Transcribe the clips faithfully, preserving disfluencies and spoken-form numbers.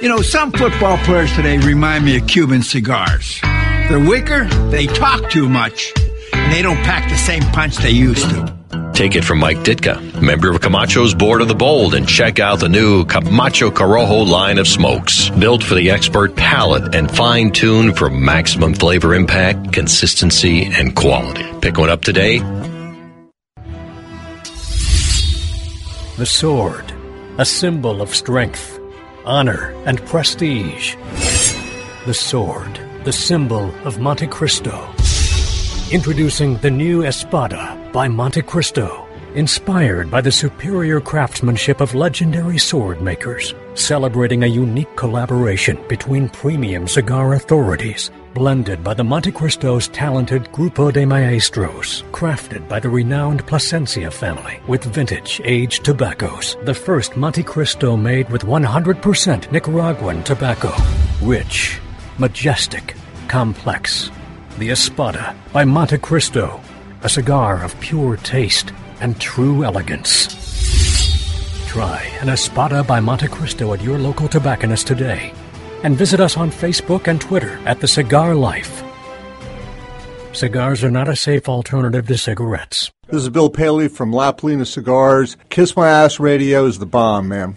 You know, some football players today remind me of Cuban cigars. They're weaker, they talk too much, and they don't pack the same punch they used to. Take it from Mike Ditka, member of Camacho's Board of the Bold, and check out the new Camacho Corojo line of smokes. Built for the expert palate and fine-tuned for maximum flavor impact, consistency, and quality. Pick one up today. The sword, a symbol of strength, honor, and prestige. The sword, the symbol of Monte Cristo. Introducing the new Espada by Monte Cristo, inspired by the superior craftsmanship of legendary sword makers, celebrating a unique collaboration between premium cigar authorities, blended by the Monte Cristo's talented Grupo de Maestros, crafted by the renowned Plasencia family with vintage aged tobaccos. The first Monte Cristo made with one hundred percent Nicaraguan tobacco. Rich, majestic, complex. The Espada by Monte Cristo, a cigar of pure taste and true elegance. Try an Espada by Monte Cristo at your local tobacconist today. And visit us on Facebook and Twitter at The Cigar Life. Cigars are not a safe alternative to cigarettes. This is Bill Paley from La Polina Cigars. Kiss My Ass Radio is the bomb, man.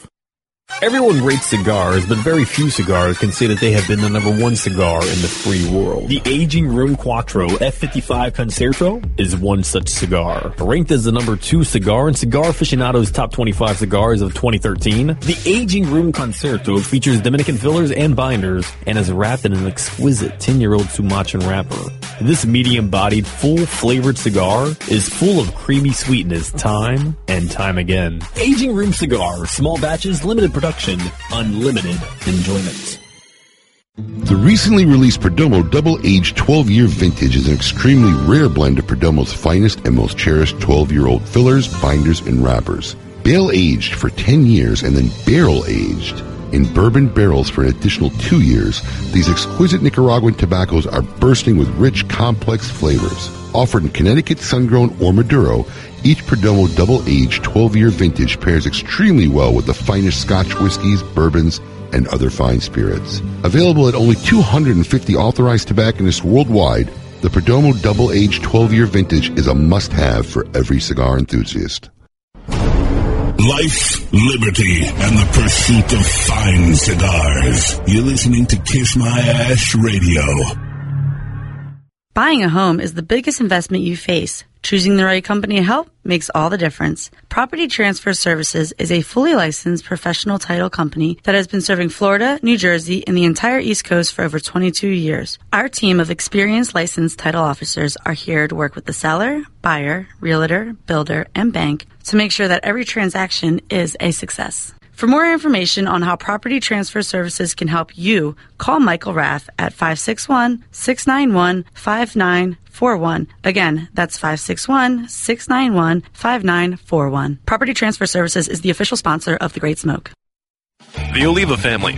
Everyone rates cigars, but very few cigars can say that they have been the number one cigar in the free world. The aging Rome Quattro F fifty-five Concerto is one such cigar. Ranked as the number two cigar in Cigar Aficionado's Top twenty-five Cigars of twenty thirteen, the aging Rome Concerto features Dominican fillers and binders and is wrapped in an exquisite ten-year-old Sumatran wrapper. This medium-bodied, full-flavored cigar is full of creamy sweetness time and time again. Aging Rome Cigar, small batches, limited production, unlimited enjoyment. The recently released Perdomo Double Aged twelve-year Vintage is an extremely rare blend of Perdomo's finest and most cherished twelve-year-old fillers, binders, and wrappers. Bale-aged for ten years and then barrel-aged in bourbon barrels for an additional two years, these exquisite Nicaraguan tobaccos are bursting with rich, complex flavors. Offered in Connecticut, Sun-Grown, or Maduro, each Perdomo Double Aged twelve-year Vintage pairs extremely well with the finest Scotch whiskies, bourbons, and other fine spirits. Available at only two hundred fifty authorized tobacconists worldwide, the Perdomo Double Aged twelve-year Vintage is a must-have for every cigar enthusiast. Life, liberty, and the pursuit of fine cigars. You're listening to Kiss My Ash Radio. Buying a home is the biggest investment you face. Choosing the right company to help makes all the difference. Property Transfer Services is a fully licensed professional title company that has been serving Florida, New Jersey, and the entire East Coast for over twenty-two years. Our team of experienced licensed title officers are here to work with the seller, buyer, realtor, builder, and bank to make sure that every transaction is a success. For more information on how Property Transfer Services can help you, call Michael Rath at five six one, six nine one, five nine four one. Again, that's five six one, six nine one, five nine four one. Property Transfer Services is the official sponsor of The Great Smoke. The Oliva family,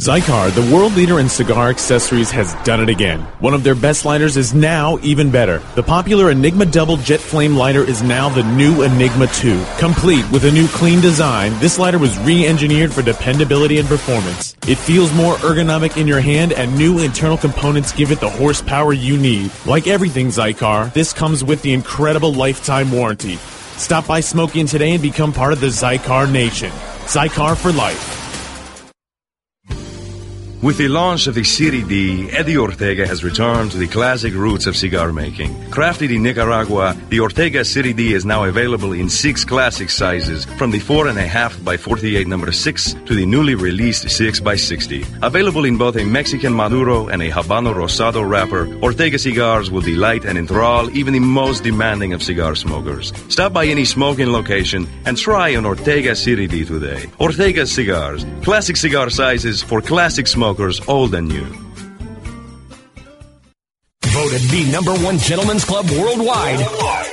Zycar, the world leader in cigar accessories, has done it again. One of their best lighters is now even better. The popular Enigma Double Jet Flame lighter is now the new Enigma two. Complete with a new clean design, this lighter was re-engineered for dependability and performance. It feels more ergonomic in your hand, and new internal components give it the horsepower you need. Like everything Zycar, this comes with the incredible lifetime warranty. Stop by Smoke-In today and become part of the Zycar Nation. Zycar for life. With the launch of the Serie D, Eddie Ortega has returned to the classic roots of cigar making. Crafted in Nicaragua, the Ortega Serie D is now available in six classic sizes, from the four point five by forty-eight number six to the newly released six by sixty. Available in both a Mexican Maduro and a Habano Rosado wrapper, Ortega cigars will delight and enthrall even the most demanding of cigar smokers. Stop by any smoking location and try an Ortega Serie D today. Ortega Cigars, classic cigar sizes for classic smokers. Smokers old and new. Voted the number one gentleman's club worldwide.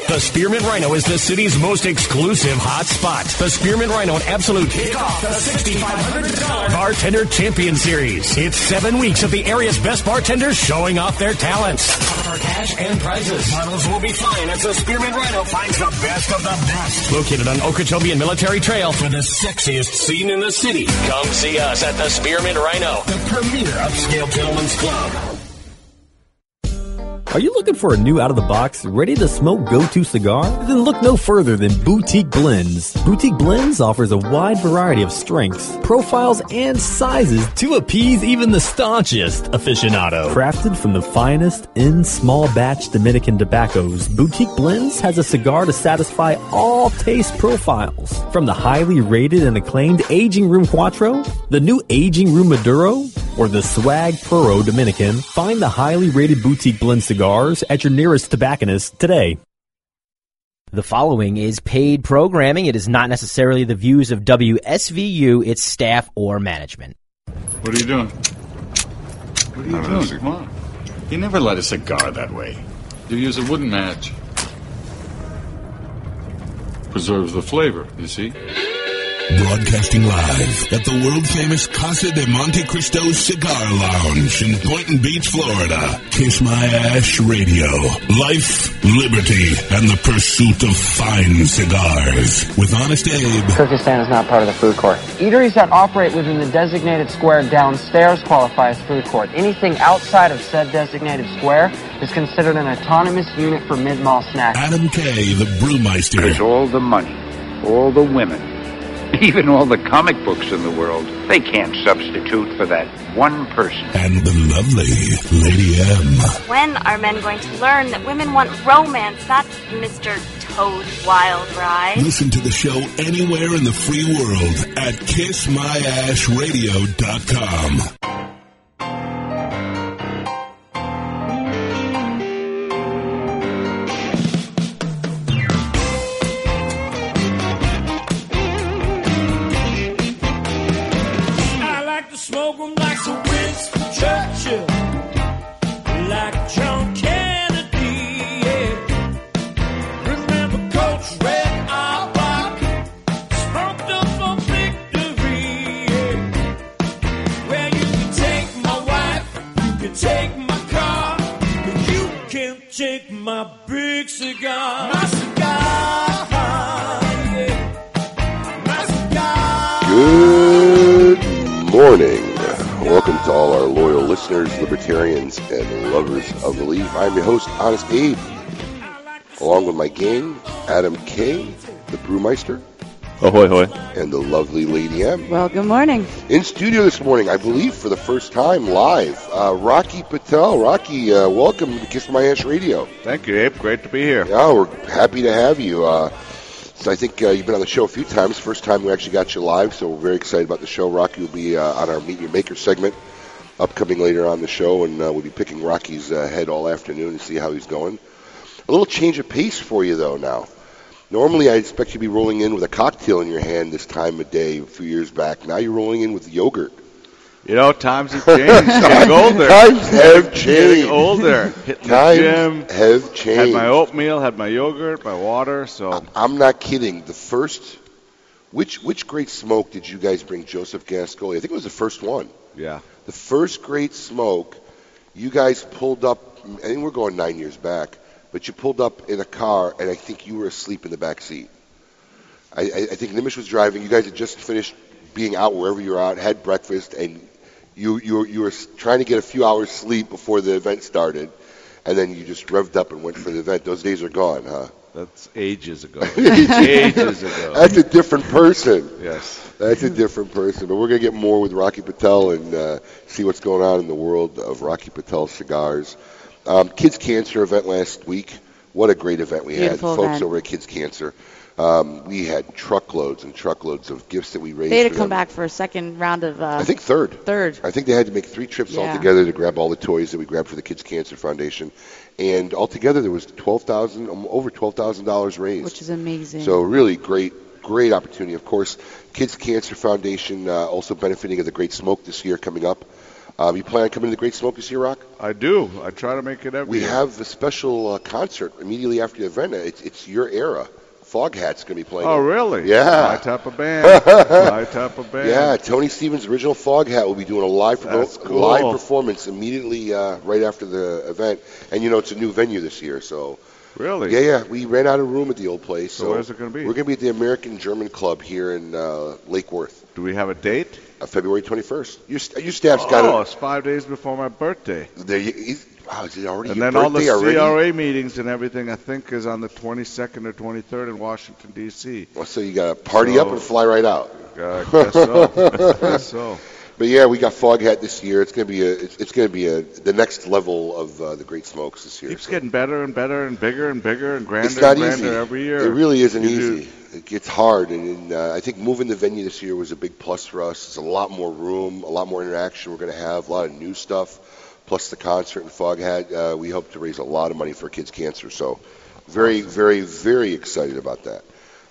The Spearmint Rhino is the city's most exclusive hot spot. The Spearmint Rhino and Absolute kick off the six thousand five hundred dollars Bartender Champion Series. It's seven weeks of the area's best bartenders showing off their talents. For cash and prizes, models will be flying as the Spearmint Rhino finds the best of the best. Located on Okeechobee and Military Trail for the sexiest scene in the city. Come see us at the Spearmint Rhino, the premier upscale gentleman's club. Are you looking for a new out-of-the-box, ready-to-smoke go-to cigar? Then look no further than Boutique Blends. Boutique Blends offers a wide variety of strengths, profiles, and sizes to appease even the staunchest aficionado. Crafted from the finest in small-batch Dominican tobaccos, Boutique Blends has a cigar to satisfy all taste profiles. From the highly rated and acclaimed Aging Room Cuatro, the new Aging Room Maduro, or the Swag Puro Dominican, find the highly rated Boutique Blend cigars at your nearest tobacconist today. The following is paid programming. It is not necessarily the views of W S V U, its staff, or management. What are you doing? What are you Not doing? Come on. You never light a cigar that way. You use a wooden match. Preserves the flavor, you see? Broadcasting live at the world-famous Casa de Monte Cristo Cigar Lounge in Boynton Beach, Florida. Kiss My Ash Radio. Life, liberty, and the pursuit of fine cigars. With Honest Abe. Kyrgyzstan is not part of the food court. Eateries that operate within the designated square downstairs qualify as food court. Anything outside of said designated square is considered an autonomous unit for mid-mall snacks. Adam Kay, the brewmeister. There's all the money, all the women. Even all the comic books in the world, they can't substitute for that one person. And the lovely Lady M. When are men going to learn that women want romance, not Mister Toad Wild Ride? Listen to the show anywhere in the free world at kiss my ash radio dot com. Libertarians and lovers of relief. I'm your host, Honest Abe, along with my gang, Adam Kay, the brewmeister. Ahoy, hoy. And the lovely Lady M. Well, good morning. In studio this morning, I believe for the first time live, uh, Rocky Patel. Rocky, uh, welcome to Kiss My Ash Radio. Thank you, Abe. Great to be here. Yeah, we're happy to have you. Uh, so I think uh, you've been on the show a few times. First time we actually got you live, so we're very excited about the show. Rocky will be uh, on our Meet Your Maker segment upcoming later on the show, and uh, we'll be picking Rocky's uh, head all afternoon to see how he's going. A little change of pace for you, though, now. Normally, I expect you to be rolling in with a cocktail in your hand this time of day a few years back. Now you're rolling in with yogurt. You know, times have changed. Getting older. Times have changed. Getting older. Hitting times the gym. Times have changed. Had my oatmeal, had my yogurt, my water, so... I- I'm not kidding. The first... Which which great smoke did you guys bring Joseph Gascoli? I think it was the first one. Yeah. The first great smoke, you guys pulled up, I think we're going nine years back, but you pulled up in a car, and I think you were asleep in the back seat. I, I, I think Nimish was driving. You guys had just finished being out wherever you were out, had breakfast, and you, you, you were trying to get a few hours sleep before the event started, and then you just revved up and went for the event. Those days are gone, huh? That's ages ago. Ages ago. That's a different person. Yes. That's a different person. But we're going to get more with Rocky Patel and uh, see what's going on in the world of Rocky Patel cigars. Um, Kids Cancer event last week. What a great event we Beautiful had. Event. Folks over at Kids Cancer. Um, we had truckloads and truckloads of gifts that we raised. They had to come back for a second round of. Uh, I think third. Third. I think they had to make three trips yeah. altogether to grab all the toys that we grabbed for the Kids Cancer Foundation, and altogether there was twelve thousand, over twelve thousand dollars raised, which is amazing. So really great, great opportunity. Of course, Kids Cancer Foundation uh, also benefiting of the Great Smoke this year coming up. Um, you plan on coming to the Great Smoke this year, Rock? I do. I try to make it every. We year. have a special uh, concert immediately after the event. It's, it's your era. Fog Hat's going to be playing. Oh, really? Yeah. My type of band. My type of band. Yeah, Tony Stevens' original Fog Hat will be doing a live That's cool. live performance immediately uh, right after the event. And, you know, it's a new venue this year, so. Really? Yeah, yeah. We ran out of room at the old place. So, so where's it going to be? We're going to be at the American German Club here in uh, Lake Worth. Do we have a date? Uh, February twenty-first. Your, your staff's oh, got it. Oh, it's five days before my birthday. There you Wow, is it already and then all the C R A already? meetings and everything, I think, is on the twenty-second or twenty-third in Washington, D C Well, so you got to party so, up and fly right out. I guess so. I guess so. But, yeah, we got Fog Hat this year. It's going to be a, it's, it's going to be a, the next level of uh, the Great Smokes this year. Keeps so. getting better and better and bigger and bigger and grander it's not and grander easy. every year. It really isn't you easy. Do. It gets hard. And, and uh, I think moving the venue this year was a big plus for us. It's a lot more room, a lot more interaction we're going to have, a lot of new stuff. Plus the concert and Fog Hat, uh, we hope to raise a lot of money for Kids Cancer. So very, very, very excited about that.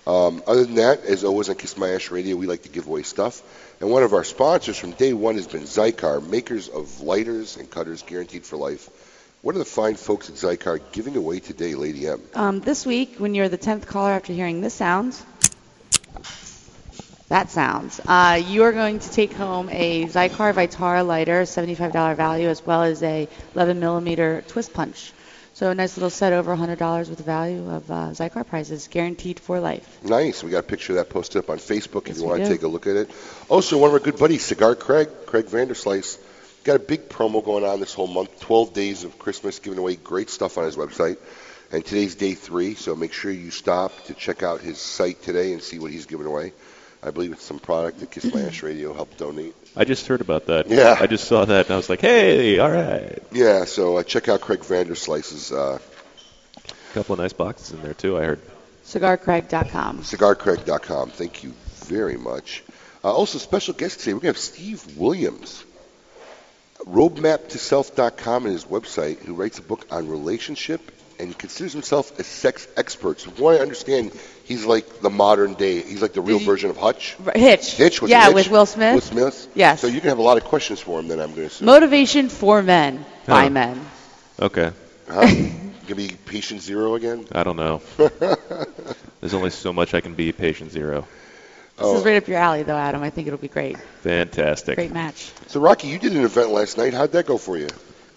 Um, other than that, as always on Kiss My Ash Radio, we like to give away stuff. And one of our sponsors from day one has been Zycar, makers of lighters and cutters guaranteed for life. What are the fine folks at Zycar giving away today, Lady M? Um, this week, when you're the tenth caller after hearing this sound, That sounds. Uh, you are going to take home a Zycar Vitara lighter, seventy-five dollars value, as well as a eleven millimeter twist punch. So a nice little set, over one hundred dollars worth of value of uh, Zycar prizes, guaranteed for life. Nice. We got a picture of that posted up on Facebook yes, if you want to take a look at it. Also, one of our good buddies, Cigar Craig, Craig Vanderslice, got a big promo going on this whole month, twelve days of Christmas, giving away great stuff on his website. And today's day three, so make sure you stop to check out his site today and see what he's giving away. I believe it's some product that Kiss My Ash Radio helped donate. I just heard about that. Yeah. I just saw that, and I was like, hey, all right. Yeah, so uh, check out Craig Vanderslice's. Uh, a couple of nice boxes in there, too, I heard. Cigar Craig dot com. Cigar Craig dot com. Thank you very much. Uh, also, special guest today, we're going to have Steve Williams, roadmap to self dot com and his website, who writes a book on relationship and considers himself a sex expert. So from what I understand, he's like the modern day. He's like the real you, version of Hutch. Hitch. Hitch. Was yeah, Hitch? with Will Smith. Will Smith. Yes. So you're going to have a lot of questions for him then, I'm going to assume. Motivation for men. Huh. By men. Okay. Huh? Going to be patient zero again? I don't know. There's only so much I can be patient zero. This oh. is right up your alley, though, Adam. I think it'll be great. Fantastic. Great match. So, Rocky, you did an event last night. How'd that go for you?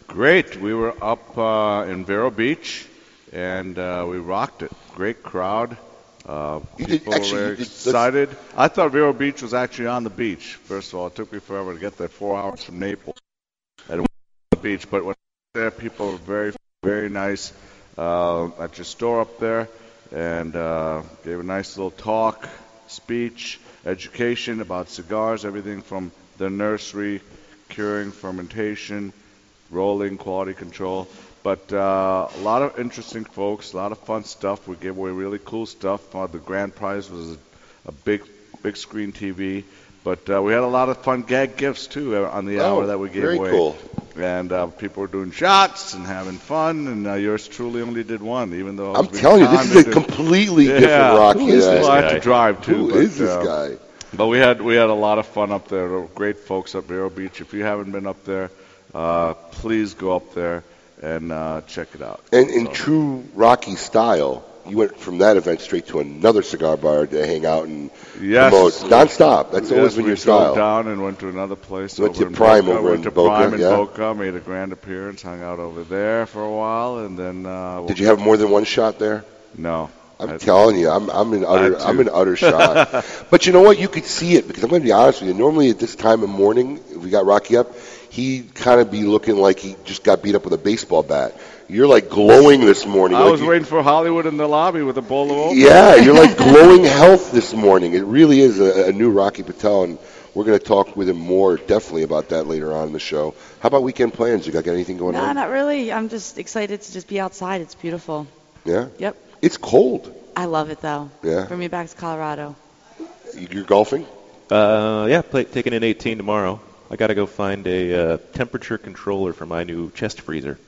Great. We were up uh, in Vero Beach, and uh, we rocked it. Great crowd. Uh, you people did, actually, were excited. Did, I thought Vero Beach was actually on the beach. First of all, it took me forever to get there, four hours from Naples, and we were on the beach. But when I was there, people were very, very nice uh, at your store up there, and uh, gave a nice little talk, speech, education about cigars, everything from the nursery, curing, fermentation, rolling, quality control, but uh, a lot of interesting folks, a lot of fun stuff. We gave away really cool stuff. Uh, the grand prize was a, a big, big screen T V, but uh, we had a lot of fun gag gifts too uh, on the hour oh, that we gave very away. Very cool. And uh, people were doing shots and having fun, and uh, yours truly only did one, even though I'm telling you, this is a completely different yeah, Rocky. Who is this guy? I had to drive too. Who but, is this uh, guy? But we had we had a lot of fun up there. Great folks up Vero Beach. If you haven't been up there. Uh, please go up there and uh, check it out. And in so. true Rocky style, you went from that event straight to another cigar bar to hang out and yes. promote non-stop. That's yes, always been your style. We drove down and went to another place. Went over to in Prime Boca. over went in to Boca. Prime in yeah. Boca, made a grand appearance, hung out over there for a while, and then. Uh, we'll Did you have more than one shot there? No. I'm I, telling you, I'm I'm in utter I'm in utter shock. But you know what? You could see it because I'm going to be honest with you. Normally at this time of morning, if we got Rocky up. he'd kind of be looking like he just got beat up with a baseball bat. You're like glowing this morning. I like was you, waiting for Hollywood in the lobby with a bowl of oatmeal. Yeah, you're like glowing health this morning. It really is a, a new Rocky Patel, and we're going to talk with him more definitely about that later on in the show. How about weekend plans? You got anything going no, on? No, not really. I'm just excited to just be outside. It's beautiful. Yeah? Yep. It's cold. I love it, though. Yeah. Bring me back to Colorado. You're golfing? Uh, yeah, play, taking an eighteen tomorrow. I got to go find a uh, temperature controller for my new chest freezer.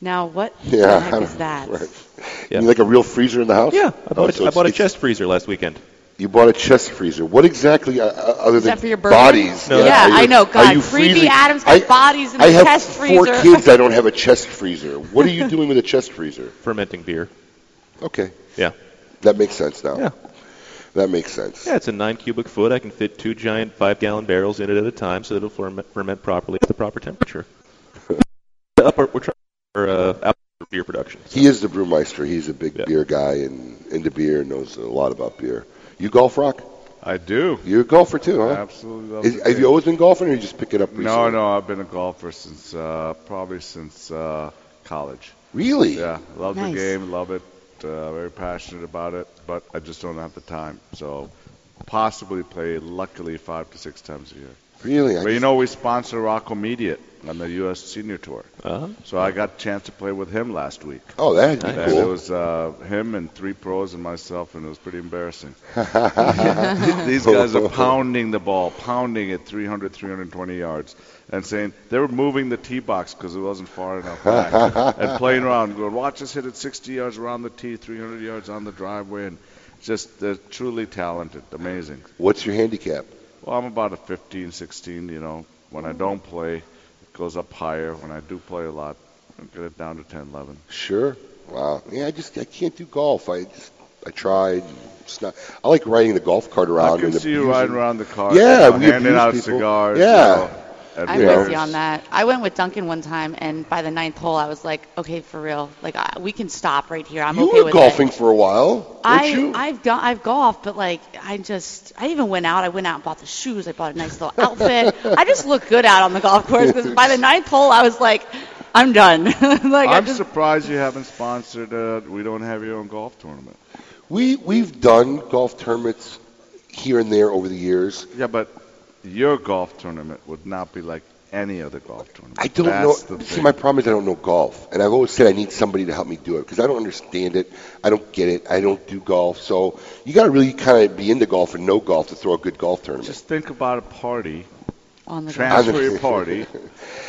Now, what yeah, the heck is that? Right. Yeah. You like a real freezer in the house? Yeah, I bought, oh, a, so I bought a chest freezer last weekend. You bought a chest freezer. What exactly, uh, other than for your bodies? No. Yeah, yeah you, I know. God, freebie Adams got I, bodies in I the chest freezer. I have four kids. I don't have a chest freezer. What are you doing with a chest freezer? Fermenting beer. Okay. Yeah. That makes sense now. Yeah. That makes sense. Yeah, it's a nine cubic foot. I can fit two giant five-gallon barrels in it at a time, so it'll ferment, ferment properly at the proper temperature. Up, we're trying. Uh, beer production. So. He is the brewmeister. He's a big yeah. beer guy and into beer and knows a lot about beer. You golf, Rock? I do. You're a golfer too, huh? I absolutely love it. Have you always been golfing, or you just pick it up recently? No, no, I've been a golfer since uh, probably since uh, college. Really? Yeah, love nice. the game, love it, uh, very passionate about it, but I just don't have the time. So possibly play, luckily, five to six times a year. Really? But I you know, we sponsor Rocco Mediate on the U S Senior Tour. Uh-huh. So I got a chance to play with him last week. Oh, that'd be and cool. It was uh, him and three pros and myself, and it was pretty embarrassing. These guys are pounding the ball, pounding it three hundred, three hundred twenty yards, and saying they were moving the tee box because it wasn't far enough back, and playing around, going, watch us hit it sixty yards around the tee, three hundred yards on the driveway, and just they're truly talented, amazing. What's your handicap? Well, I'm about a fifteen, sixteen, you know. When I don't play, it goes up higher. When I do play a lot, I get it down to ten, eleven. Sure. Wow. Yeah, I just I can't do golf. I just I tried. It's not. I like riding the golf cart around. I can see you riding around the car. Yeah, you know, handing out people. Cigars. Yeah. You know. I'm with you on that. I went with Duncan one time, and by the ninth hole, I was like, okay, for real. Like, I, we can stop right here. I'm you okay with it. You were golfing for a while, I, you? I've, go- I've golfed, but, like, I just – I even went out. I went out and bought the shoes. I bought a nice little outfit. I just look good out on the golf course because by the ninth hole, I was like, I'm done. like, I'm just... surprised you haven't sponsored uh, – we don't have your own golf tournament. We, we've done golf tournaments here and there over the years. Yeah, but – your golf tournament would not be like any other golf tournament. I don't That's know. See, my problem is I don't know golf. And I've always said I need somebody to help me do it because I don't understand it. I don't get it. I don't do golf. So you got to really kind of be into golf and know golf to throw a good golf tournament. Just think about a party. On the Transfer golf. your party.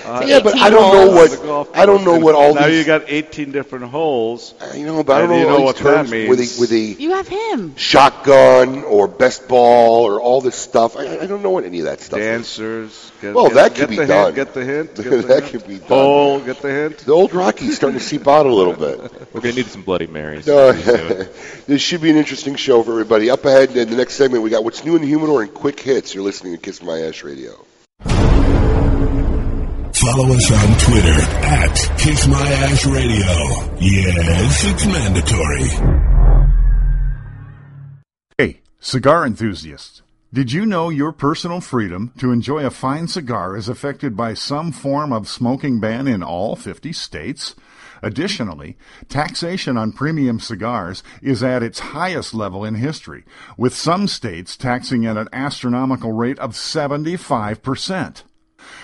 uh, yeah, but I don't know what I don't know what all now these. Now you got eighteen different holes. Uh, you know, but I don't know, know what terms that means. With a, with a you have him. Shotgun or best ball or all this stuff. I, I don't know what any of that stuff. Dancers. Get, well, get, that could be the done. Hint, get the hint. Get the that could be done. Bowl. Get the hint. The old Rocky's starting to seep out a little bit. We're gonna need some Bloody Marys. Uh, this should be an interesting show for everybody. Up ahead in the next segment, we got what's new in the humidor and quick hits. You're listening to Kiss My Ash Radio. Follow us on Twitter at Kiss My Ash Radio. Yes, it's mandatory. Hey, cigar enthusiasts. Did you know your personal freedom to enjoy a fine cigar is affected by some form of smoking ban in all fifty states? Additionally, taxation on premium cigars is at its highest level in history, with some states taxing at an astronomical rate of seventy-five percent.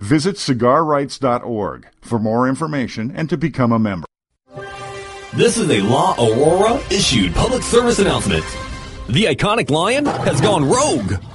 Visit cigar rights dot org for more information and to become a member. This is a La Aurora issued public service announcement. The iconic lion has gone rogue.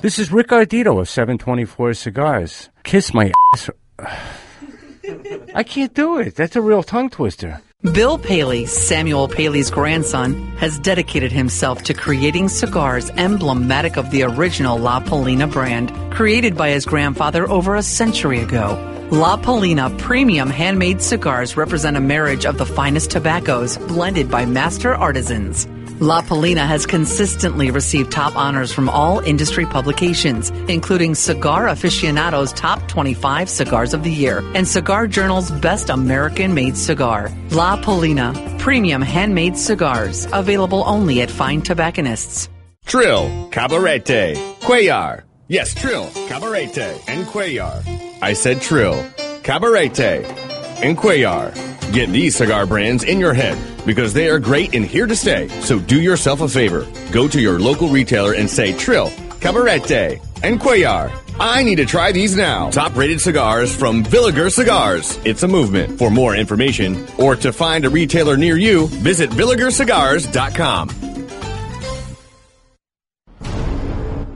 This is Rick Ardito of seven twenty-four Cigars. Kiss my ass. I can't do it. That's a real tongue twister. Bill Paley, Samuel Paley's grandson, has dedicated himself to creating cigars emblematic of the original La Paulina brand, created by his grandfather over a century ago. La Paulina premium handmade cigars represent a marriage of the finest tobaccos blended by master artisans. La Paulina has consistently received top honors from all industry publications, including Cigar Aficionado's Top twenty-five Cigars of the Year and Cigar Journal's Best American-Made Cigar. La Paulina, premium handmade cigars, available only at fine tobacconists. Trill, Cabarete, Cuellar. Yes, Trill, Cabarete, and Cuellar. I said Trill, Cabarete, and Cuellar. Get these cigar brands in your head because they are great and here to stay. So do yourself a favor. Go to your local retailer and say Trill, Cabarete, and Cuellar. I need to try these now. Top-rated cigars from Villiger Cigars. It's a movement. For more information or to find a retailer near you, visit Villiger Cigars dot com.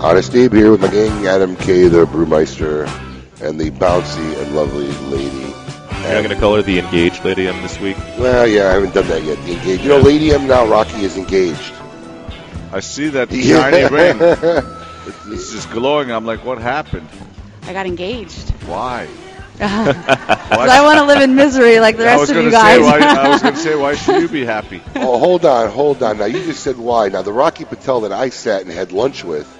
Honest Abe here with my gang, Adam K, the Brewmeister, and the bouncy and lovely Lady M. You're not going to call her the engaged Lady M this week? Well, yeah, I haven't done that yet. The engaged. You know, Lady M now, Rocky, is engaged. I see that shiny ring. It's just glowing. I'm like, what happened? I got engaged. Why? Because I want to live in misery like the rest of you guys. Why, I was going to say, why should you be happy? Oh, hold on, hold on. Now, you just said why. Now, the Rocky Patel that I sat and had lunch with,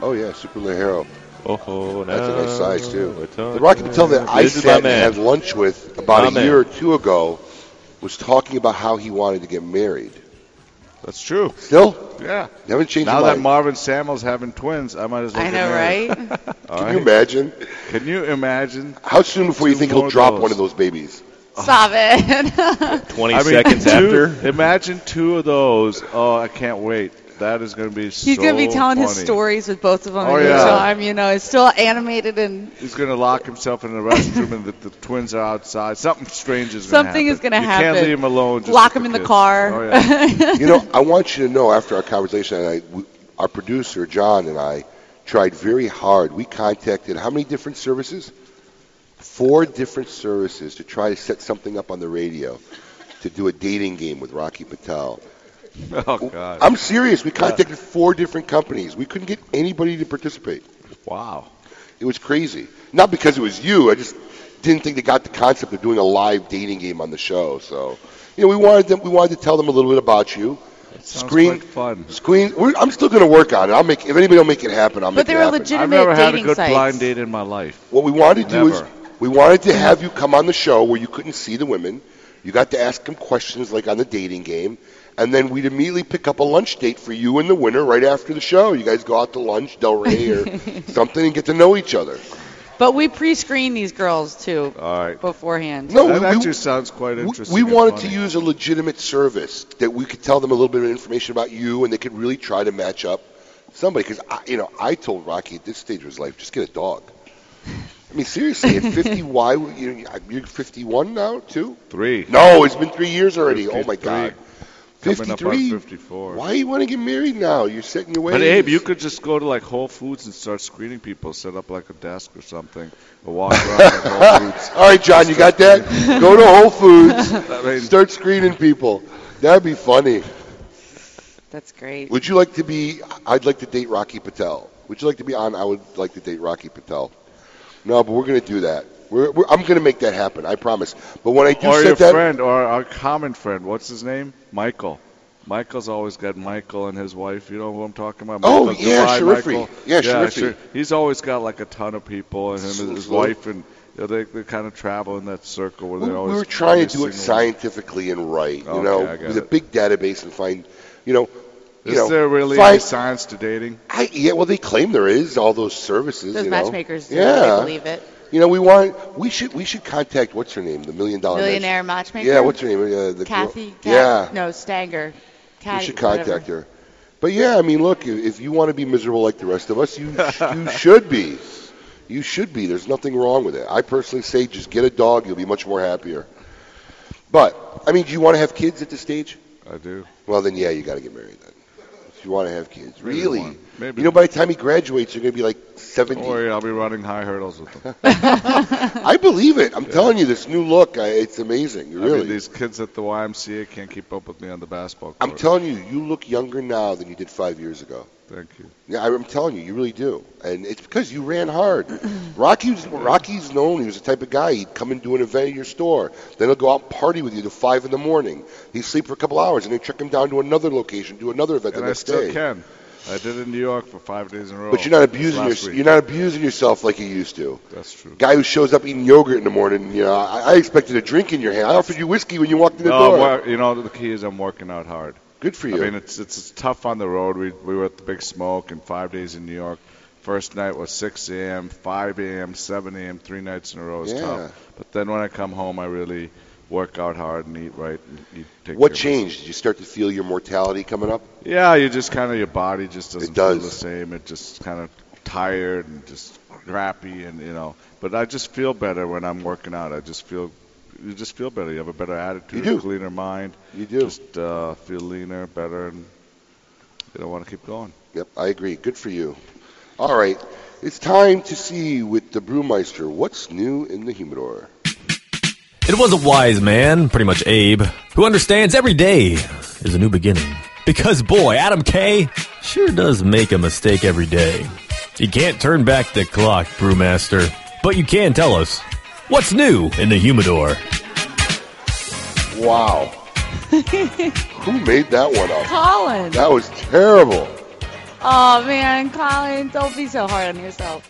oh, yeah, Super Lajero. Oh, oh, that's a nice size, too. The Rocky Patel that I sat and had lunch with about my a year man. or two ago was talking about how he wanted to get married. That's true. Still? Yeah. You haven't changed now your mind. That Marvin Samuel's having twins, I might as well I know, married. Right? Can right. you imagine? Can you imagine? How soon before you think he'll drop those. one of those babies? Stop it. twenty I mean, seconds two, after? Imagine two of those. Oh, I can't wait. That is going to be He's so He's going to be telling funny. his stories with both of them oh, in yeah. each arm. You know, it's still animated. and. He's going to lock himself in the restroom and the, the twins are outside. Something strange is going to happen. Something is going to happen. You can't leave him alone. Just lock him in the, the car. Oh, yeah. You know, I want you to know after our conversation, I, we, our producer, John, and I tried very hard. We contacted how many different services? Four different services to try to set something up on the radio to do a dating game with Rocky Patel. Oh, God. I'm serious. We contacted four different companies. We couldn't get anybody to participate. Wow. It was crazy. Not because it was you. I just didn't think they got the concept of doing a live dating game on the show. So, you know, we wanted them. We wanted to tell them a little bit about you. That sounds Screen, quite fun. Screen. We're, I'm still going to work on it. I'll make. If anybody don't make it happen, I'll but make it happen. But they're legitimate dating sites. I've never had a good sites. blind date in my life. What we wanted to never. do is we wanted to have you come on the show where you couldn't see the women. You got to ask them questions like on the dating game. And then we'd immediately pick up a lunch date for you and the winner right after the show. You guys go out to lunch, Del Rey or something, and get to know each other. But we pre-screen these girls, too, All right. beforehand. No, That we, actually we, sounds quite interesting. We wanted funny. to use a legitimate service that we could tell them a little bit of information about you, and they could really try to match up somebody. Because, you know, I told Rocky at this stage of his life, just get a dog. I mean, seriously, at fifty, why? You're fifty-one now, too? Three. No, it's been three years already. fifty-three. Oh, my God. coming up on fifty-four. Why you want to get married now? You're setting your ways. But Abe, you could just go to like Whole Foods and start screening people, set up like a desk or something, or walk around like Whole Foods. All right, John, you got that? Go to Whole Foods, I mean, start screening people. That'd be funny. That's great. Would you like to be, I'd like to date Rocky Patel. Would you like to be on, I would like to date Rocky Patel. No, but we're going to do that. We're, we're, I'm going to make that happen. I promise. But when I do or set your that, friend, or our common friend, what's his name? Michael. Michael's always got Michael and his wife. You know who I'm talking about? Michael oh yeah, Sharifi. Yeah, yeah Sharifi. He's always got like a ton of people, and him and his wife, and you know, they they kind of travel in that circle where we, they're always. We were trying to do it scientifically and right, you okay, know, with it. a big database and find, you know. You is know, there really five, any science to dating? I, yeah, well, they claim there is, all those services. Those you matchmakers, know. Do yeah. They believe it. You know, we want we should we should contact what's her name, the million dollar millionaire match- matchmaker. Yeah, what's her name? Uh, the Kathy. Girl, Kat, yeah. No, Stanger. Kat, we should contact whatever. her. But yeah, I mean, look, if you want to be miserable like the rest of us, you you should be. You should be. There's nothing wrong with it. I personally say just get a dog. You'll be much more happier. But I mean, do you want to have kids at this stage? I do. Well, then yeah, you got to get married then. You want to have kids, really? Maybe Maybe. You know, by the time he graduates, you're going to be like seventy. Oh yeah, I'll be running high hurdles with them. I believe it. I'm yeah. telling you, this new look, I, it's amazing. Really, I mean, these kids at the Y M C A can't keep up with me on the basketball court. I'm telling you, you look younger now than you did five years ago. Thank you. Yeah, I'm telling you, you really do, and it's because you ran hard. Rocky's Rocky's known. He was the type of guy he'd come and do an event at your store, then he'll go out and party with you till five in the morning. He'd sleep for a couple hours, and then trick him down to another location, do another event and the next day. I still day. can. I did it in New York for five days in a row. But you're not abusing your, you're not abusing yourself like you used to. That's true. Guy who shows up eating yogurt in the morning, you know, I, I expected a drink in your hand. I offered you whiskey when you walked in the no, door. I'm, you know, the key is I'm working out hard. Good for you. I mean, it's, it's it's tough on the road. We we were at the Big Smoke and five days in New York. First night was six a.m., five a.m., seven a.m., three nights in a row is yeah. tough. But then when I come home, I really work out hard and eat right. And eat, take what changed? Did you start to feel your mortality coming up? Yeah, you just kind of, your body just doesn't does. feel the same. It just kind of tired and just crappy and, you know. But I just feel better when I'm working out. I just feel You just feel better. You have a better attitude, a cleaner mind. You do. Just uh, feel leaner, better, and you don't want to keep going. Yep, I agree. Good for you. All right, it's time to see with the Brewmeister what's new in the humidor. It was a wise man, pretty much Abe, who understands every day is a new beginning. Because, boy, Adam K. sure does make a mistake every day. You can't turn back the clock, Brewmaster, but you can tell us what's new in the humidor. Wow. Who made that one up? Colin. That was terrible. Oh, man, Colin, don't be so hard on yourself.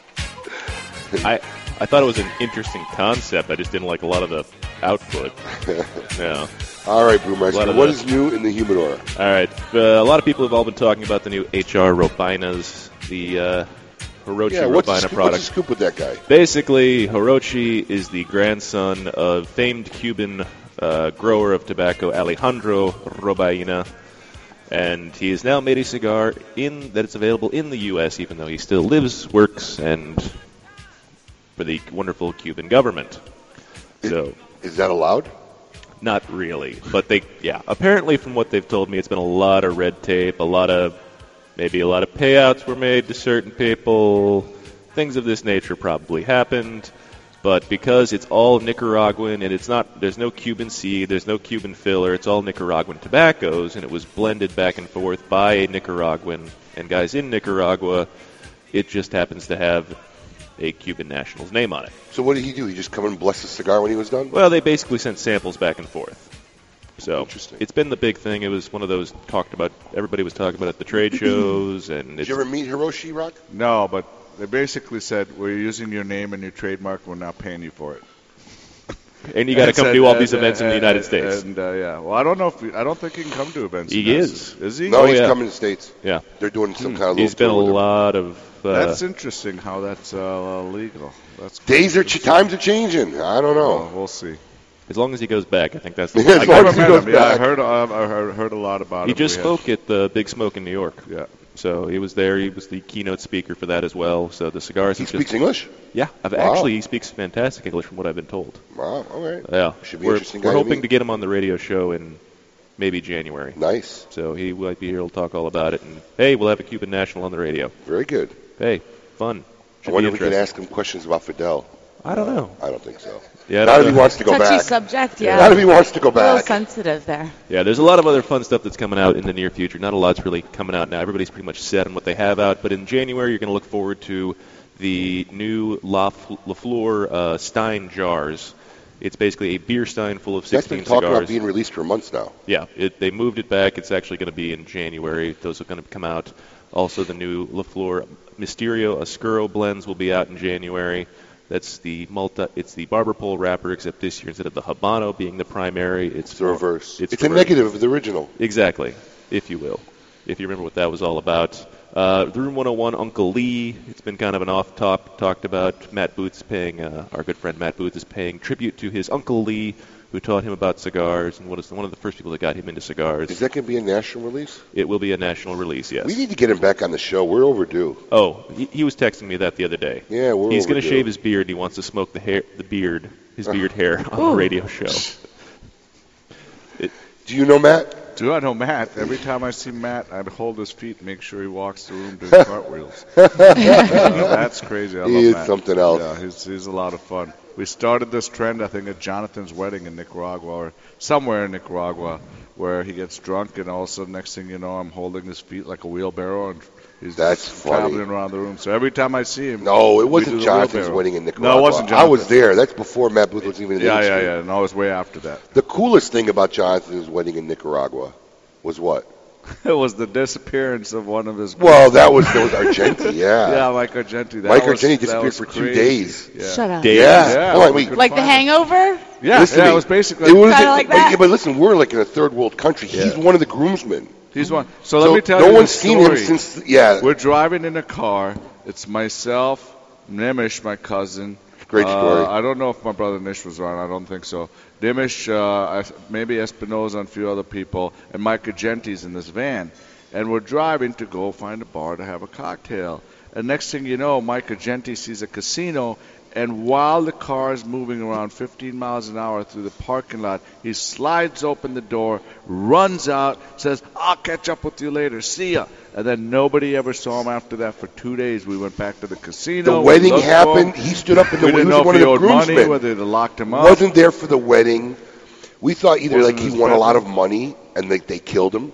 I I thought it was an interesting concept. I just didn't like a lot of the output. No. All right, Brewmeister, what the, is new in the humidor? All right. Uh, a lot of people have all been talking about the new H R Robinas, the... Uh, Hirochi yeah, Robina what's scoop, product. What's the scoop with that guy? Basically, Hirochi is the grandson of famed Cuban uh, grower of tobacco Alejandro Robaina, and he has now made a cigar in that it's available in the U S, even though he still lives, works, and for the wonderful Cuban government. Is, so, is that allowed? Not really, but they yeah. Apparently, from what they've told me, it's been a lot of red tape, a lot of. Maybe a lot of payouts were made to certain people. Things of this nature probably happened. But because it's all Nicaraguan and it's not, there's no Cuban seed, there's no Cuban filler, it's all Nicaraguan tobaccos, and it was blended back and forth by a Nicaraguan and guys in Nicaragua, it just happens to have a Cuban national's name on it. So what did he do? He just come and bless the cigar when he was done? Well, they basically sent samples back and forth. So it's been the big thing. It was one of those talked about. Everybody was talking about at the trade shows. And did you ever meet Hiroshi, Rock? No, but they basically said, we're using your name and your trademark. We're not paying you for it. And you got to come said, do all uh, these events uh, in the United uh, States. And uh, yeah, well, I don't know if we, I don't think he can come to events. He is, is he? No, oh, he's yeah. coming to the States. Yeah, they're doing some hmm. kind of. He's been a lot of. Uh, that's interesting. How that's uh, legal. That's days are ch- times are changing. I don't know. Well, we'll see. As long as he goes back, I think that's the yeah, I never met him. Yeah, I heard, uh, I heard, heard a lot about he him. He just we spoke had... at the Big Smoke in New York. Yeah. So he was there. He was the keynote speaker for that as well. So the cigars. He speaks just... English? Yeah. I've wow. Actually, he speaks fantastic English from what I've been told. Wow. All right. Yeah. Should be we're, interesting. We're guy hoping to, to get him on the radio show in maybe January. Nice. So he might be here. He'll talk all about it. And, hey, we'll have a Cuban national on the radio. Very good. Hey, fun. Should I wonder if we can ask him questions about Fidel. I don't know. I don't think so. Yeah, not if he wants to go back. Touchy subject, yeah. Not if he wants to go back. A little sensitive there. Yeah, there's a lot of other fun stuff that's coming out in the near future. Not a lot's really coming out now. Everybody's pretty much set on what they have out. But in January, you're going to look forward to the new La Fleur uh, Stein jars. It's basically a beer stein full of sixteen cigars. That's been talking about being released for months now. Yeah, it, they moved it back. It's actually going to be in January. Those are going to come out. Also, the new La Fleur Misterio Oscuro blends will be out in January. That's the Malta. It's the barber pole wrapper, except this year, instead of the Habano being the primary, it's, it's the reverse. It's, it's the a negative of the original. Exactly, if you will. If you remember what that was all about. Uh, the Room one oh one, Uncle Lee, it's been kind of an off-top talked about. Matt Booth's paying, uh, our good friend Matt Booth is paying tribute to his Uncle Lee, who taught him about cigars, and what is the, one of the first people that got him into cigars. Is that going to be a national release? It will be a national release, yes. We need to get him back on the show. We're overdue. Oh, he, he was texting me that the other day. Yeah, we're He's overdue. He's going to shave his beard. He wants to smoke the hair, the beard, his beard hair on the radio show. It, Do you know Matt? Do I know Matt? Every time I see Matt, I'd hold his feet and make sure he walks the room doing cartwheels. uh, that's crazy. I he love is Matt. Something else. Yeah, he's, he's a lot of fun. We started this trend, I think, at Jonathan's wedding in Nicaragua or somewhere in Nicaragua where he gets drunk and all of a sudden, next thing you know, I'm holding his feet like a wheelbarrow and he's that's just traveling around the room. So every time I see him, no, it wasn't Jonathan's wedding in Nicaragua. No, it wasn't Jonathan's. I was there. That's before Matt Booth was even in the yeah, industry. Yeah, yeah, yeah. No, it was way after that. The coolest thing about Jonathan's wedding in Nicaragua was what? It was the disappearance of one of his. Well, that was, that was Argenti, yeah. Yeah, Mike Argenti. That Mike was, Argenti disappeared for crazy. two days. Yeah. Shut up. Days. Yeah. yeah. Oh, we like the hangover? Yeah, listen yeah it was basically it was kind of like that. Yeah, but listen, we're like in a third world country. Yeah. He's one of the groomsmen. He's one. So, so let me tell no you No one's seen him since, yeah. We're driving in a car. It's myself, Nimish, my cousin. Great story. Uh, I don't know if my brother Nish was on. I don't think so. Nimish, uh, maybe Espinoza and a few other people, and Mike Argenti's in this van. And we're driving to go find a bar to have a cocktail. And next thing you know, Mike Argenti sees a casino, and while the car is moving around fifteen miles an hour through the parking lot, he slides open the door, runs out, says, I'll catch up with you later. See ya. And then nobody ever saw him after that for two days. We went back to the casino. The wedding happened. He stood up in the window. He was one of the groomsmen. Money, whether they locked him up. Wasn't there for the wedding. We thought either like he won a lot of money and they, they killed him.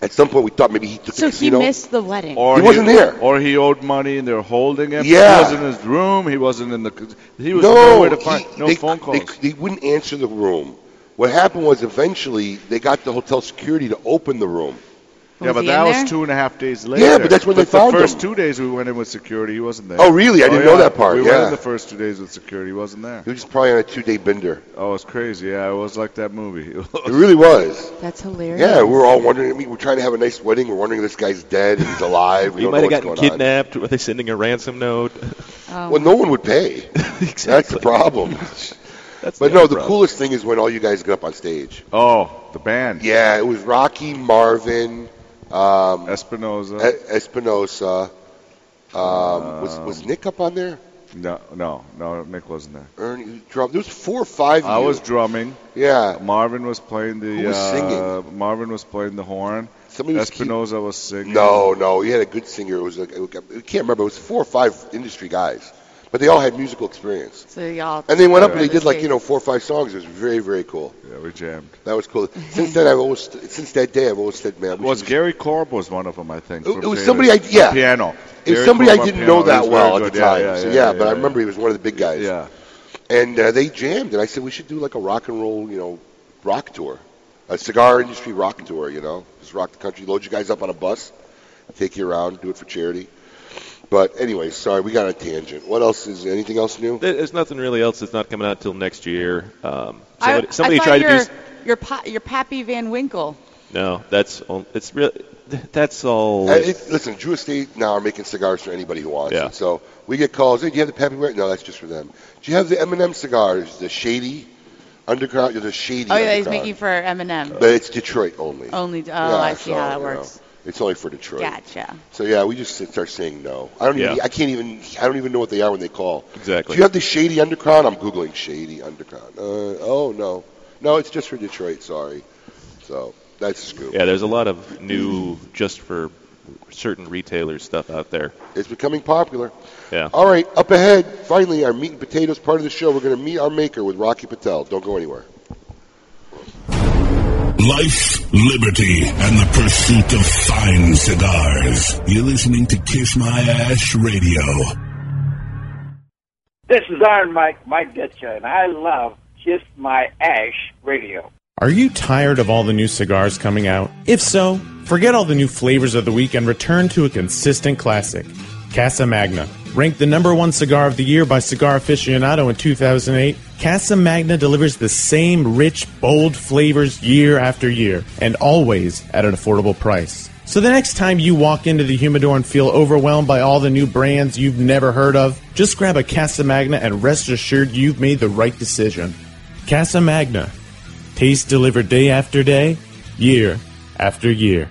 At some point, we thought maybe he took so the casino. So he missed the wedding. Or he wasn't he, there. Or he owed money and they're holding him. Yeah. He wasn't in his room. He wasn't in the. He was nowhere to find. No phone calls. They, they wouldn't answer the room. What happened was eventually they got the hotel security to open the room. Yeah, was but that was two and a half days later. Yeah, but that's when but they found him. The first him. two days we went in with security, he wasn't there. Oh, really? I didn't oh, yeah. know that part. We yeah. went in the first two days with security, he wasn't there. He was probably on a two-day bender. Oh, it's crazy. Yeah, it was like that movie. It, it really was. That's hilarious. Yeah, we were all wondering. I mean, we're trying to have a nice wedding. We're wondering if this guy's dead, if he's alive. We he might have gotten kidnapped. On. Were they sending a ransom note? Oh. Well, no one would pay. Exactly. That's the problem. That's but, no, the problem. Coolest thing is when all you guys get up on stage. Oh, the band. Yeah, it was Rocky, Marvin... Um, Espinoza. E- Espinoza. Um, um, was was Nick up on there? No, no, no. Nick wasn't there. Ernie drum. There was four or five. I years. was drumming. Yeah. Marvin was playing the. Who was uh, singing? Marvin was playing the horn. Somebody Espinoza was, keep... was singing. No, no. He had a good singer. It was. Like, I can't remember. It was four or five industry guys, but they all had musical experience. So y'all. And they went up yeah. and they did like you know four or five songs. It was very very cool. Yeah, we jammed. That was cool. Since then I've always, since that day I've always said, man. Was Gary Korb was one of them, I think. It, it was Taylor, somebody I yeah. Piano. It was somebody Korb I didn't know that well at the time. Yeah, yeah, so yeah, yeah, yeah but yeah, I remember yeah. he was one of the big guys. Yeah. And uh, they jammed, and I said we should do like a rock and roll, you know, rock tour, a cigar industry rock tour. You know, just rock the country. Load you guys up on a bus, take you around, do it for charity. But anyway, sorry, we got a tangent. What else is anything else new? There's nothing really else that's not coming out till next year. Um, somebody I, somebody I tried your, to do your pa- your Pappy Van Winkle. No, that's it's really that's all. It, listen, Drew Estate now are making cigars for anybody who wants yeah. it. So we get calls. Hey, do you have the Pappy? No, that's just for them. Do you have the M and M cigars? The Shady Underground. The Shady. Oh yeah, he's making for M and M. But it's Detroit only. Only. Oh, yeah, I see so, how that works. Know. It's only for Detroit. Gotcha. So yeah, we just start saying no. I don't. Yeah. Even, I can't even. I don't even know what they are when they call. Exactly. Do you have the Shady Underground? I'm googling Shady Underground. Uh, oh no, no, it's just for Detroit. Sorry. So that's a scoop. Yeah, there's a lot of new just for certain retailers stuff out there. It's becoming popular. Yeah. All right, up ahead, finally, our meat and potatoes part of the show. We're going to meet our maker with Rocky Patel. Don't go anywhere. Life, liberty, and the pursuit of fine cigars. You're listening to Kiss My Ash Radio. This is Iron Mike, Mike Ditcha, and I love Kiss My Ash Radio. Are you tired of all the new cigars coming out? If so, forget all the new flavors of the week and return to a consistent classic. Casa Magna. Ranked the number one cigar of the year by Cigar Aficionado in two thousand eight, Casa Magna delivers the same rich, bold flavors year after year, and always at an affordable price. So the next time you walk into the humidor and feel overwhelmed by all the new brands you've never heard of, just grab a Casa Magna and rest assured you've made the right decision. Casa Magna. Taste delivered day after day, year after year.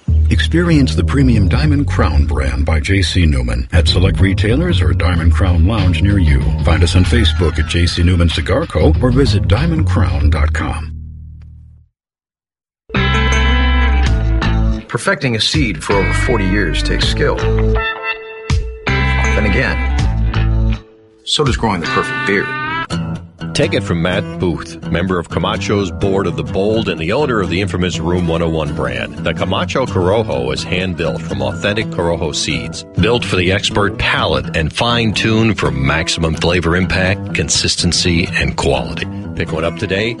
Experience the premium Diamond Crown brand by J C. Newman at select retailers or Diamond Crown Lounge near you. Find us on Facebook at J C. Newman Cigar Co. or visit diamond crown dot com. Perfecting a seed for over forty years takes skill. Then again, so does growing the perfect beer. Take it from Matt Booth, member of Camacho's board of the Bold and the owner of the infamous Room one oh one brand. The Camacho Corojo is hand-built from authentic Corojo seeds, built for the expert palate and fine-tuned for maximum flavor impact, consistency, and quality. Pick one up today.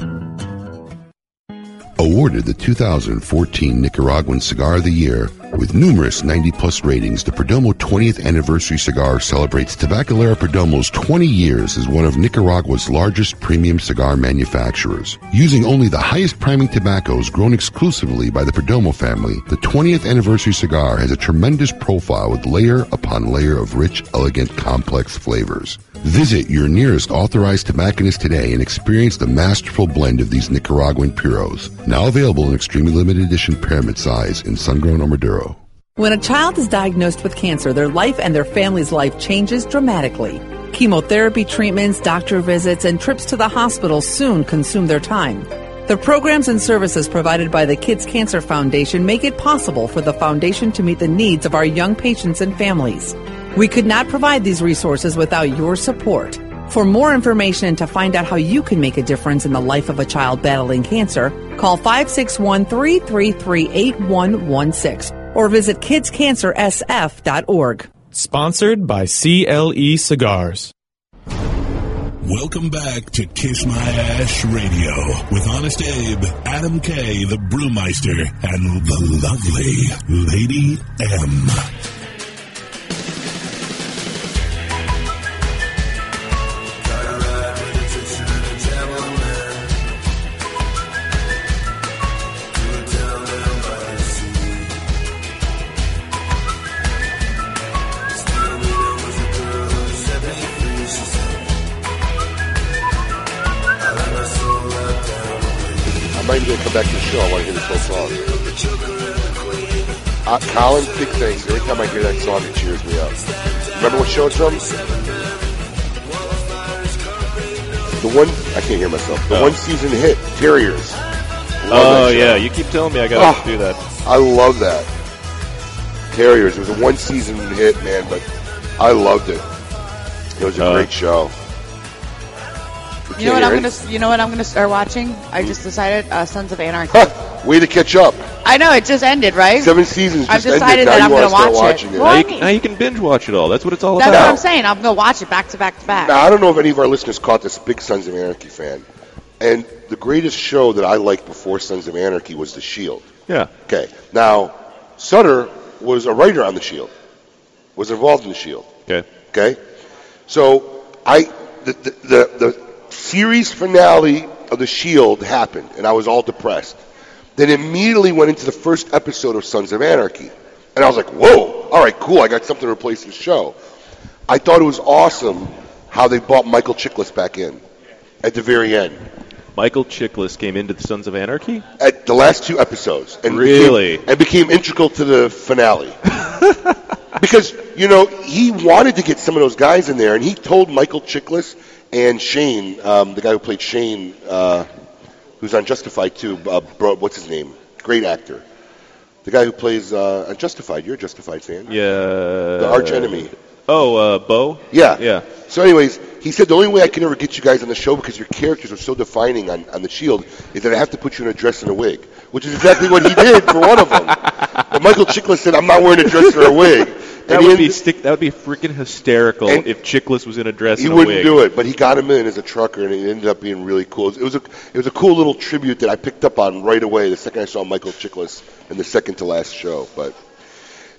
Awarded the two thousand fourteen Nicaraguan Cigar of the Year with numerous ninety plus ratings, the Perdomo twentieth Anniversary Cigar celebrates Tabacalera Perdomo's twenty years as one of Nicaragua's largest premium cigar manufacturers. Using only the highest priming tobaccos grown exclusively by the Perdomo family, the twentieth Anniversary Cigar has a tremendous profile with layer upon layer of rich, elegant, complex flavors. Visit your nearest authorized tobacconist today and experience the masterful blend of these Nicaraguan puros, now available in extremely limited edition pyramid size in sun-grown or Maduro. When a child is diagnosed with cancer, their life and their family's life changes dramatically. Chemotherapy treatments, doctor visits, and trips to the hospital soon consume their time. The programs and services provided by the Kids Cancer Foundation make it possible for the foundation to meet the needs of our young patients and families. We could not provide these resources without your support. For more information and to find out how you can make a difference in the life of a child battling cancer, call five six one, three three three, eight one one six or visit kids cancer s f dot org. Sponsored by C L E Cigars. Welcome back to Kiss My Ash Radio with Honest Abe, Adam K., the Brewmeister, and the lovely Lady M. Back to the show, I want to hear this whole song. Uh, Colin, big thanks. Every time I hear that song, it cheers me up. Remember what show it's from? The one, I can't hear myself. The oh. one season hit, Terriers. Love oh, yeah, you keep telling me I got to oh, do that. I love that. Terriers, it was a one season hit, man, but I loved it. It was a uh. great show. You know what I'm gonna. You know what I'm gonna start watching. I just decided uh, Sons of Anarchy. Way to catch up. I know, it just ended, right? Seven seasons just ended. I've decided ended. That I'm going to watch watching it. it. Well, now, you can, now you can binge watch it all. That's what it's all That's about. That's what I'm saying. I'm going to watch it back to back to back. Now, I don't know if any of our listeners caught this, big Sons of Anarchy fan. And the greatest show that I liked before Sons of Anarchy was The Shield. Yeah. Okay. Now, Sutter was a writer on The Shield, was involved in The Shield. Okay. Okay? So, I the the, the, the series finale of The Shield happened, and I was all depressed. Then immediately went into the first episode of Sons of Anarchy. And I was like, whoa, all right, cool, I got something to replace the show. I thought it was awesome how they brought Michael Chiklis back in at the very end. Michael Chiklis came into the Sons of Anarchy? At the last two episodes. And really? Became, and became integral to the finale. Because, you know, he wanted to get some of those guys in there, and he told Michael Chiklis and Shane, um, the guy who played Shane... Uh, who's on Justified, too. Uh, bro, what's his name? Great actor. The guy who plays uh, on Justified. You're a Justified fan. Yeah. The arch enemy. Oh, uh, Bo? Yeah. Yeah. So anyways, he said, the only way I can ever get you guys on the show because your characters are so defining on, on The Shield is that I have to put you in a dress and a wig, which is exactly what he did for one of them. But Michael Chiklis said, I'm not wearing a dress or a wig. That and would be stick, that would be freaking hysterical if Chiklis was in a dress. He and a wouldn't wig. do it, but he got him in as a trucker, and it ended up being really cool. It was a it was a cool little tribute that I picked up on right away the second I saw Michael Chiklis in the second to last show. But,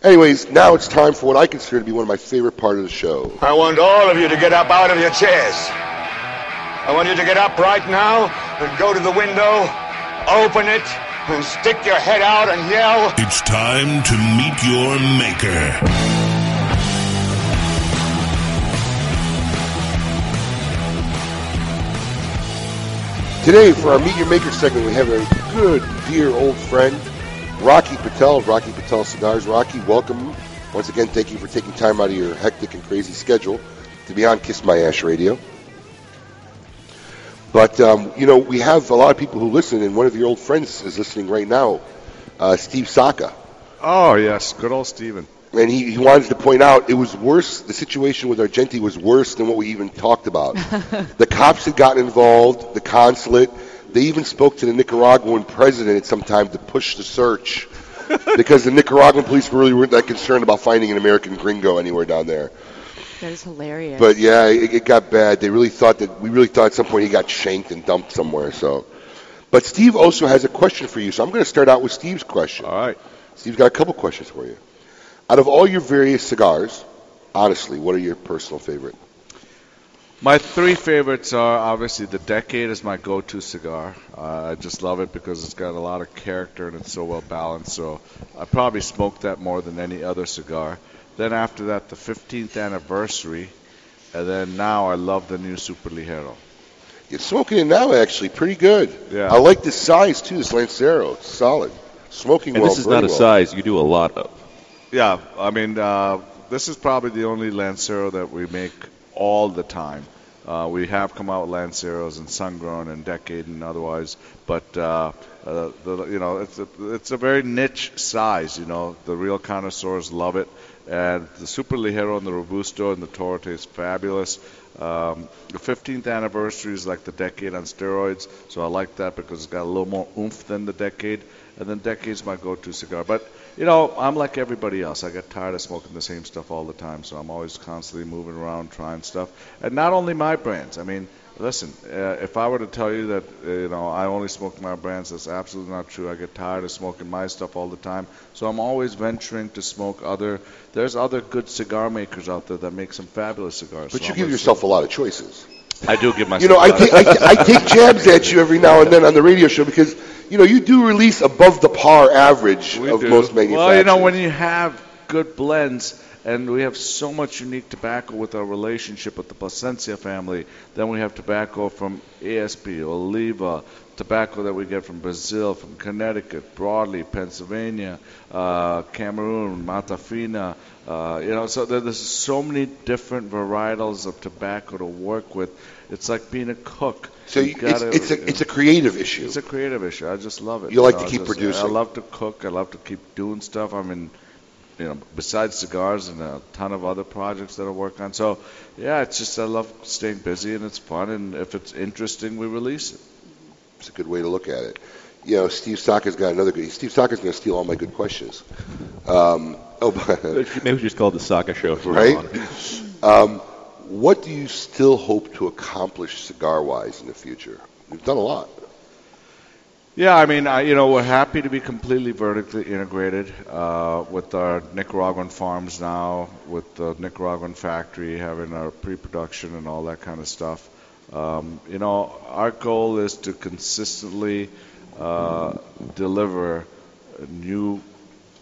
anyways, now it's time for what I consider to be one of my favorite part of the show. I want all of you to get up out of your chairs. I want you to get up right now and go to the window, open it, and stick your head out and yell. It's time to meet your maker. Today, for our Meet Your Maker segment, we have a good, dear old friend, Rocky Patel, Rocky Patel Cigars. Rocky, welcome. Once again, thank you for taking time out of your hectic and crazy schedule to be on Kiss My Ash Radio. But, um, you know, we have a lot of people who listen, and one of your old friends is listening right now, uh, Steve Saka. Oh, yes. Good old Steven. And he, he wanted to point out it was worse, the situation with Argenti was worse than what we even talked about. The cops had gotten involved, the consulate. They even spoke to the Nicaraguan president at some time to push the search because the Nicaraguan police really weren't that concerned about finding an American gringo anywhere down there. That is hilarious. But, yeah, it, it got bad. They really thought that, we really thought at some point he got shanked and dumped somewhere. So, but Steve also has a question for you, so I'm going to start out with Steve's question. All right. Steve's got a couple questions for you. Out of all your various cigars, honestly, what are your personal favorite? My three favorites are obviously the Decade is my go-to cigar. Uh, I just love it because it's got a lot of character and it's so well balanced. So I probably smoke that more than any other cigar. Then after that, the fifteenth anniversary, and then now I love the new Super Ligero. You're smoking it now, actually, pretty good. Yeah. I like this size too. This Lancero, it's solid. Smoking and well. This is not a well. size you do a lot of. Yeah, I mean, uh, this is probably the only Lancero that we make all the time. Uh, we have come out with Lanceros and Sungrown and Decade and otherwise, but, uh, uh, the, you know, it's a, it's a very niche size, you know. The real connoisseurs love it. And the Super Ligero and the Robusto and the Torte is fabulous. Um, the fifteenth anniversary is like the Decade on steroids, so I like that because it's got a little more oomph than the Decade. And then Decade's my go-to cigar. But, you know, I'm like everybody else. I get tired of smoking the same stuff all the time, so I'm always constantly moving around, trying stuff. And not only my brands. I mean, listen, uh, if I were to tell you that, uh, you know, I only smoke my brands, that's absolutely not true. I get tired of smoking my stuff all the time, so I'm always venturing to smoke other. There's other good cigar makers out there that make some fabulous cigars. But so you I'm give yourself smoke. a lot of choices. I do give myself. You know, I take I, I take jabs at you every now and then on the radio show because you know you do release above the par average we of do. most manufacturers. Well, you know, when you have good blends, and we have so much unique tobacco with our relationship with the Placencia family, then we have tobacco from A S P, Oliva, tobacco that we get from Brazil, from Connecticut, broadly, Pennsylvania, uh, Cameroon, Matafina. Uh, you know, so there, there's so many different varietals of tobacco to work with. It's like being a cook. So you, gotta, it's, it's a it's a creative issue. It's a creative issue. I just love it. You like you know, to keep I just, producing. I love to cook. I love to keep doing stuff. I mean, you know, besides cigars and a ton of other projects that I work on. So, yeah, it's just I love staying busy and it's fun. And if it's interesting, we release it. It's a good way to look at it. you know, Steve Saka's got another good. Steve Saka's going to steal all my good questions. Um, oh, maybe we just call it the Saka Show, right? Um, what do you still hope to accomplish cigar-wise in the future? You've done a lot. Yeah, I mean, I, you know, we're happy to be completely vertically integrated uh, with our Nicaraguan farms now, with the Nicaraguan factory, having our pre-production and all that kind of stuff. Um, you know, our goal is to consistently uh, deliver new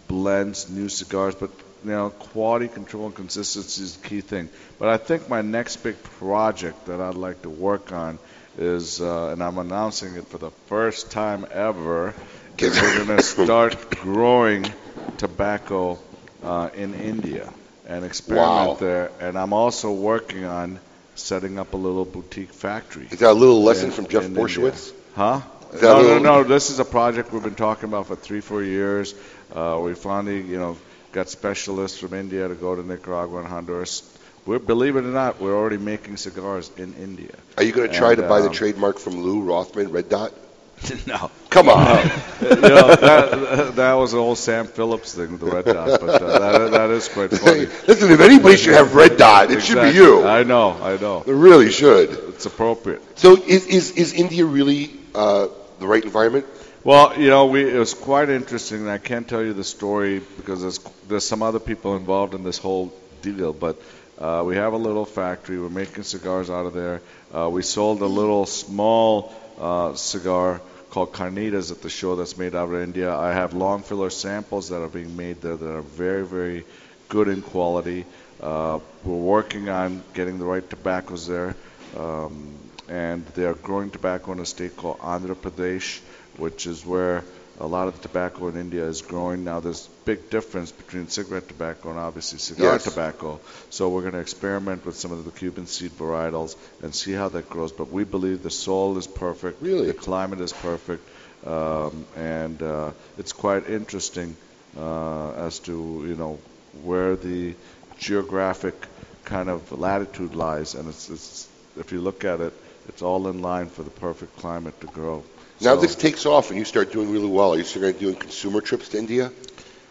blends, new cigars, but, you know, quality control and consistency is the key thing. But I think my next big project that I'd like to work on is, uh, and I'm announcing it for the first time ever, is we're going to start growing tobacco uh, in India and experiment wow. there. And I'm also working on setting up a little boutique factory. Is that a little lesson in, from Jeff Borshowitz? Huh? No, no, no. This is a project we've been talking about for three, four years. Uh, we finally, you know, got specialists from India to go to Nicaragua and Honduras. We're, believe it or not, we're already making cigars in India. Are you going to try and, to buy um, the trademark from Lou Rothman, Red Dot? No. Come on. No. You know, that, that was the old Sam Phillips thing, the Red Dot, but uh, that, that is quite funny. Listen, if anybody should have Red Dot, it exactly. should be you. I know, I know. It really should. It's appropriate. So is is, is India really uh, the right environment? Well, you know, we, it was quite interesting, and I can't tell you the story because there's, there's some other people involved in this whole deal, but... Uh, we have a little factory. We're making cigars out of there. Uh, we sold a little small uh, cigar called Carnitas at the show that's made out of India. I have long filler samples that are being made there that are very, very good in quality. Uh, we're working on getting the right tobaccos there. Um, and they are growing tobacco in a state called Andhra Pradesh, which is where a lot of the tobacco in India is growing. Now there's a big difference between cigarette tobacco and obviously cigar yes. tobacco. So we're going to experiment with some of the Cuban seed varietals and see how that grows. But we believe the soil is perfect. Really? The climate is perfect. Um, and uh, it's quite interesting uh, as to, you know, where the geographic kind of latitude lies. And it's, it's if you look at it, it's all in line for the perfect climate to grow. Now so, this takes off and you start doing really well. Are you still going to be doing consumer trips to India?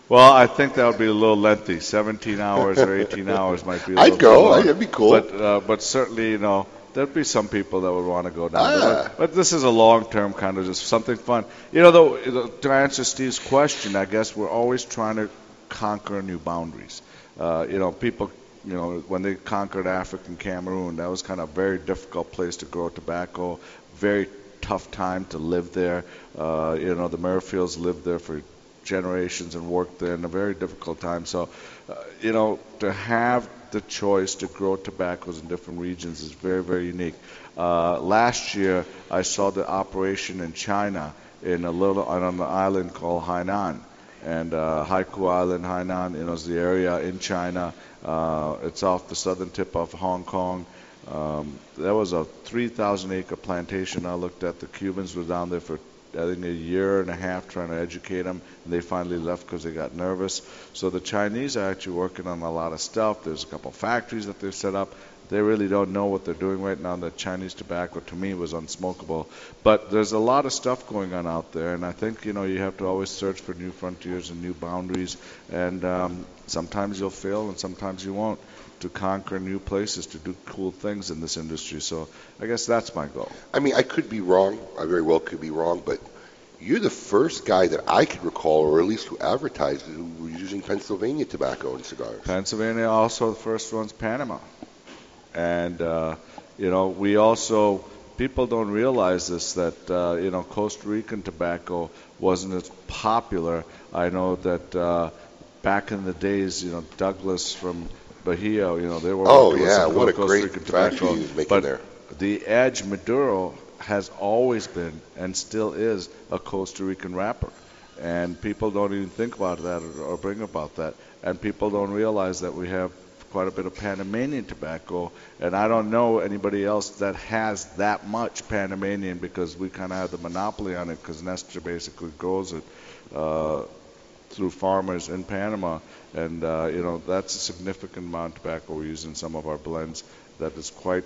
Well, I think that would be a little lengthy. seventeen hours or eighteen hours might be a little I'd go. I'd, that'd be cool. But, uh, but certainly, you know, there'd be some people that would want to go down ah. there. But this is a long-term kind of just something fun. You know, though, to answer Steve's question, I guess we're always trying to conquer new boundaries. Uh, you know, people... You know, when they conquered Africa and Cameroon, that was kind of a very difficult place to grow tobacco, very tough time to live there. Uh, you know, the Merrifields lived there for generations and worked there in a very difficult time. So, uh, you know, to have the choice to grow tobaccos in different regions is very, very unique. Uh, last year, I saw the operation in China in a little on an island called Hainan. And uh, Haikou Island, Hainan, you know, is the area in China. Uh, it's off the southern tip of Hong Kong. Um, there was a three thousand acre plantation I looked at. The Cubans were down there for, I think, a year and a half trying to educate them. And they finally left because they got nervous. So the Chinese are actually working on a lot of stuff. There's a couple factories that they've set up. They really don't know what they're doing right now. The Chinese tobacco, to me, was unsmokable. But there's a lot of stuff going on out there, and I think, you know, you have to always search for new frontiers and new boundaries, and um, sometimes you'll fail and sometimes you won't, to conquer new places, to do cool things in this industry. So I guess that's my goal. I mean, I could be wrong. I very well could be wrong, but you're the first guy that I could recall, or at least who advertised, who was using Pennsylvania tobacco in cigars. Pennsylvania, also the first one's Panama. And, uh, you know, we also, people don't realize this, that, uh, you know, Costa Rican tobacco wasn't as popular. I know that uh, back in the days, you know, Douglas from Bahia, you know, they were oh, working yeah, with what a Costa great Rican tobacco. Making but there. The Edge Maduro has always been and still is a Costa Rican wrapper. And people don't even think about that or, or bring about that. And people don't realize that we have quite a bit of Panamanian tobacco, and I don't know anybody else that has that much Panamanian, because we kind of have the monopoly on it because Nestor basically grows it uh, through farmers in Panama, and uh, you know, that's a significant amount of tobacco we use in some of our blends that is quite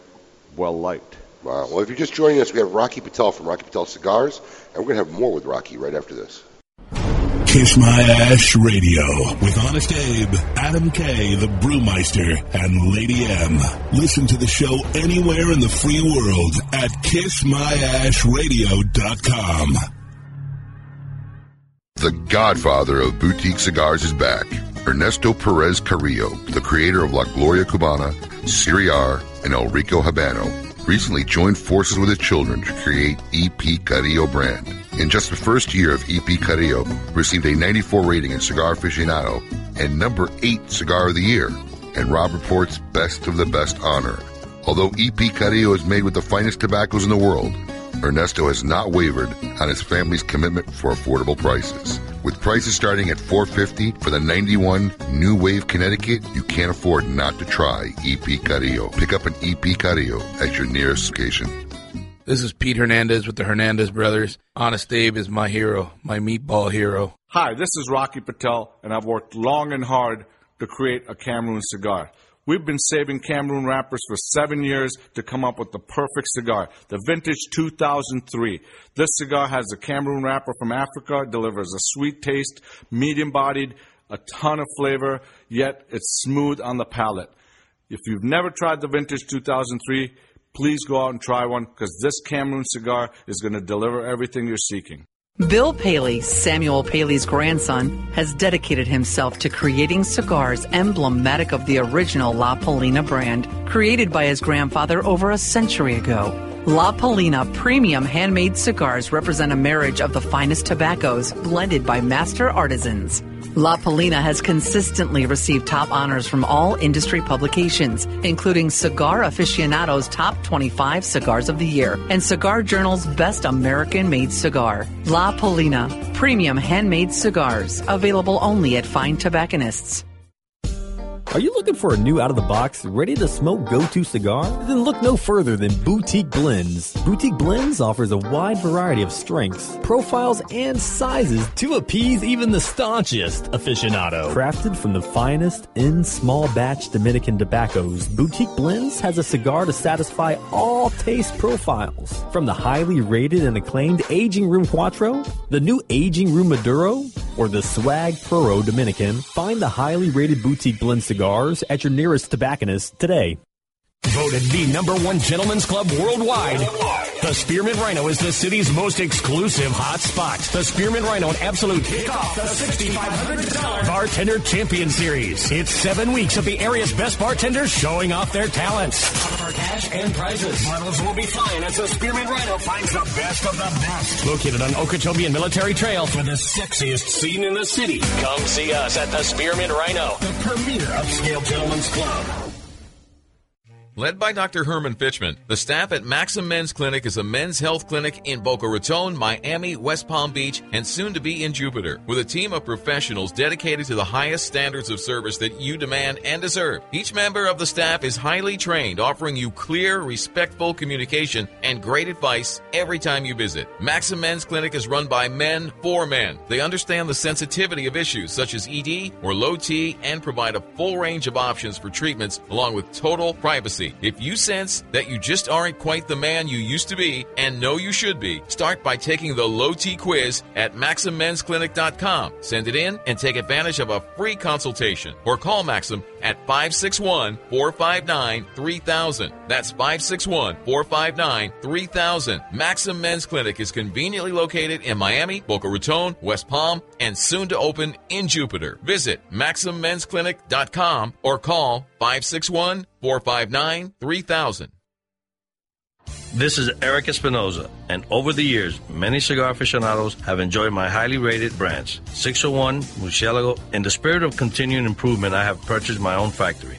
well liked. Wow. Well, if you're just joining us, we have Rocky Patel from Rocky Patel Cigars, and we're going to have more with Rocky right after this. Kiss My Ash Radio with Honest Abe, Adam K, the Brewmeister, and Lady M. Listen to the show anywhere in the free world at kiss my ash radio dot com. The godfather of boutique cigars is back. Ernesto Perez Carrillo, the creator of La Gloria Cubana, Siriar, and El Rico Habano, recently joined forces with his children to create E P Carrillo brand. In just the first year of E P Carrillo, received a ninety-four rating in Cigar Aficionado and number eight Cigar of the Year, and Rob Report's Best of the Best honor. Although E P Carrillo is made with the finest tobaccos in the world, Ernesto has not wavered on his family's commitment for affordable prices. With prices starting at four hundred fifty dollars for the ninety-one New Wave Connecticut, you can't afford not to try E P Carrillo. Pick up an E P Carrillo at your nearest location. This is Pete Hernandez with the Hernandez Brothers. Honest Abe is my hero, my meatball hero. Hi, this is Rocky Patel, and I've worked long and hard to create a Cameroon cigar. We've been saving Cameroon wrappers for seven years to come up with the perfect cigar, the vintage two thousand three. This cigar has a Cameroon wrapper from Africa, delivers a sweet taste, medium-bodied, a ton of flavor, yet it's smooth on the palate. If you've never tried the vintage two thousand three, please go out and try one, because this Cameroon cigar is going to deliver everything you're seeking. Bill Paley, Samuel Paley's grandson, has dedicated himself to creating cigars emblematic of the original La Paulina brand, created by his grandfather over a century ago. La Paulina premium handmade cigars represent a marriage of the finest tobaccos blended by master artisans. La Paulina has consistently received top honors from all industry publications, including Cigar Aficionado's Top twenty-five Cigars of the Year and Cigar Journal's Best American-Made Cigar. La Paulina, premium handmade cigars, available only at fine tobacconists. Are you looking for a new out-of-the-box, ready-to-smoke go-to cigar? Then look no further than Boutique Blends. Boutique Blends offers a wide variety of strengths, profiles, and sizes to appease even the staunchest aficionado. Crafted from the finest in small-batch Dominican tobaccos, Boutique Blends has a cigar to satisfy all taste profiles. From the highly rated and acclaimed Aging Room Cuatro, the new Aging Room Maduro, or the Swag Puro Dominican, find the highly rated Boutique Blends cigar at your nearest tobacconist today. Voted the number one gentleman's club worldwide, the Spearmint Rhino is the city's most exclusive hot spot. The Spearmint Rhino and Absolute kick off the six thousand five hundred dollars Bartender Champion Series. It's seven weeks of the area's best bartenders showing off their talents. Top for cash and prizes. Models will be flying as the Spearmint Rhino finds the best of the best. Located on Okeechobee and Military Trail for the sexiest scene in the city. Come see us at the Spearmint Rhino, the premier upscale gentleman's club. Led by Doctor Herman Fitchman, the staff at Maxim Men's Clinic is a men's health clinic in Boca Raton, Miami, West Palm Beach, and soon to be in Jupiter, with a team of professionals dedicated to the highest standards of service that you demand and deserve. Each member of the staff is highly trained, offering you clear, respectful communication and great advice every time you visit. Maxim Men's Clinic is run by men for men. They understand the sensitivity of issues such as E D or low T and provide a full range of options for treatments along with total privacy. If you sense that you just aren't quite the man you used to be and know you should be, start by taking the Low T quiz at maxim men's clinic dot com. Send it in and take advantage of a free consultation. Or call Maxim at five six one, four five nine, three thousand. That's five six one, four five nine, three thousand. Maxim Men's Clinic is conveniently located in Miami, Boca Raton, West Palm, and soon to open in Jupiter. Visit maxim men's clinic dot com or call five six one, four five nine, three thousand. This is Eric Espinoza, and over the years, many cigar aficionados have enjoyed my highly rated brands, six oh one, Murcielago. In the spirit of continuing improvement, I have purchased my own factory,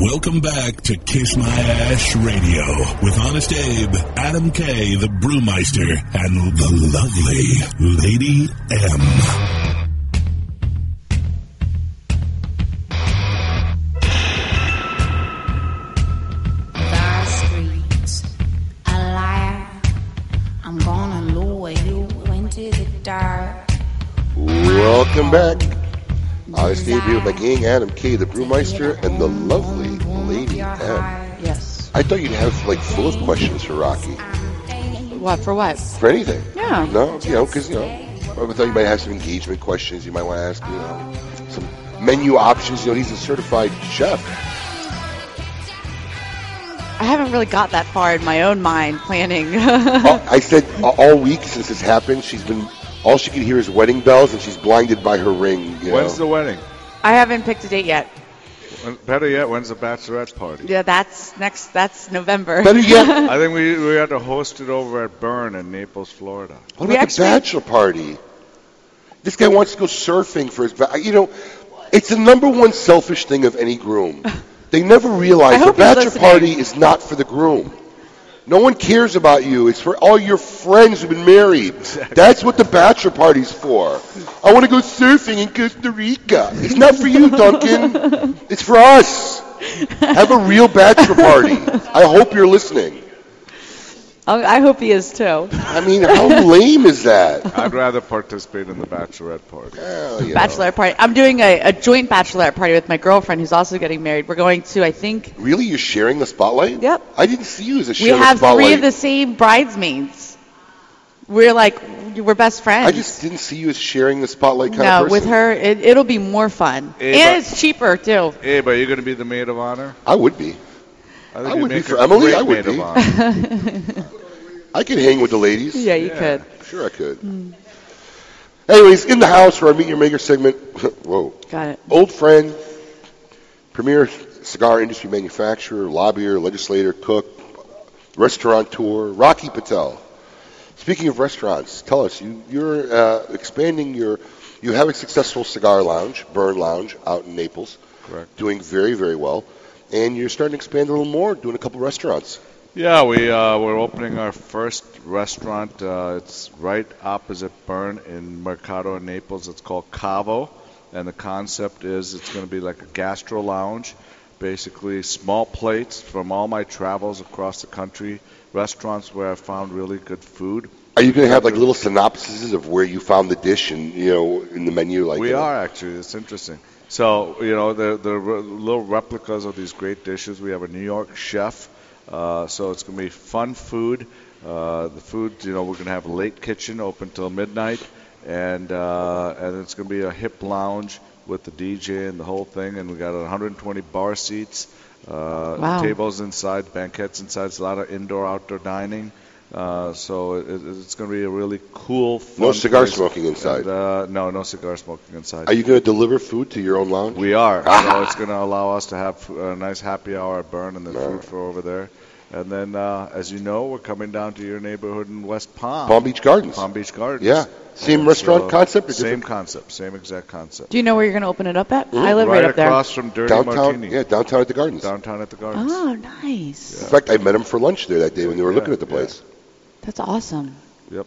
Welcome back to Kiss My Ash Radio with Honest Abe, Adam K, the Brewmeister, and the lovely Lady M. into the dark. Welcome back. I stayed here with my gang, Adam K, the brewmeister, and the lovely Lady M. Yes. I thought you'd have, like, full of questions for Rocky. What, for what? For anything. Yeah. No, you know, because, you know, I thought you might have some engagement questions you might want to ask, you know, some menu options. You know, he's a certified chef. I haven't really got that far in my own mind planning. oh, I said uh, all week since this happened, she's been, all she can hear is wedding bells, and she's blinded by her ring. You when's know? the wedding? I haven't picked a date yet. When, better yet, when's the bachelorette party? Yeah, that's next. That's November. Better yet, I think we we had to host it over at Bern in Naples, Florida. What about we the actually, bachelor party? This guy wants to go surfing for his. Ba- you know, it's the number one selfish thing of any groom. They never realize the bachelor listening. party is not for the groom. No one cares about you. It's for all your friends who've been married. Exactly. That's what the bachelor party's for. I want to go surfing in Costa Rica. It's not for you, Duncan. It's for us. Have a real bachelor party. I hope you're listening. I hope he is, too. I mean, how lame is that? I'd rather participate in the bachelorette party. Well, bachelorette know. party. I'm doing a, a joint bachelorette party with my girlfriend who's also getting married. We're going to, I think... Really? You're sharing the spotlight? Yep. I didn't see you as a share We have spotlight. three of the same bridesmaids. We're like, we're best friends. I just didn't see you as sharing the spotlight kind no, of person. No, with her, it, it'll be more fun. Hey, and but, it's cheaper, too. Hey, but you're going to be the maid of honor? I would be. I, I would be for Emily. I would be. I could hang with the ladies. Yeah, you yeah. could. Sure, I could. Mm. Anyways, in the house for our Meet Your Maker segment. Whoa. Got it. Old friend, premier cigar industry manufacturer, lobbyer, legislator, cook, restaurateur, Rocky Patel. Speaking of restaurants, tell us you you're uh, expanding your. You have a successful cigar lounge, Burn Lounge, out in Naples. Correct. Doing very, very well. And you're starting to expand a little more, doing a couple restaurants. Yeah, we, uh, we're opening our first restaurant. Uh, it's right opposite Bern in Mercado in Naples. It's called Cavo. And the concept is it's going to be like a gastro lounge, basically small plates from all my travels across the country, restaurants where I found really good food. Are you going to have like little synopses of where you found the dish and, you know, in the menu? Like We that? are, actually. It's interesting. So, you know, the the re- little replicas of these great dishes. We have a New York chef, uh, so it's going to be fun food. Uh, the food, you know, we're going to have a late kitchen open till midnight, and uh, and it's going to be a hip lounge with the D J and the whole thing. And we got one hundred twenty bar seats, uh, wow. tables inside, banquettes inside. It's a lot of indoor outdoor dining. Uh, so it, it's going to be a really cool, fun No cigar place. smoking inside. And, uh, no, no cigar smoking inside. Are you going to deliver food to your own lounge? We are. You know, it's going to allow us to have a nice happy hour at Bern and the no. food for over there. And then, uh, as you know, we're coming down to your neighborhood in West Palm. Palm Beach Gardens. Palm Beach Gardens. Yeah. Same and restaurant so concept? Or same different? concept. Same exact concept. Do you know where you're going to open it up at? Mm-hmm. I live right, right up there. Right across from Dirty downtown, Martini. Yeah, downtown at the Gardens. Downtown at the Gardens. Oh, nice. Yeah. In fact, I met him for lunch there that day when they were yeah, looking at the place. Yeah. That's awesome. Yep.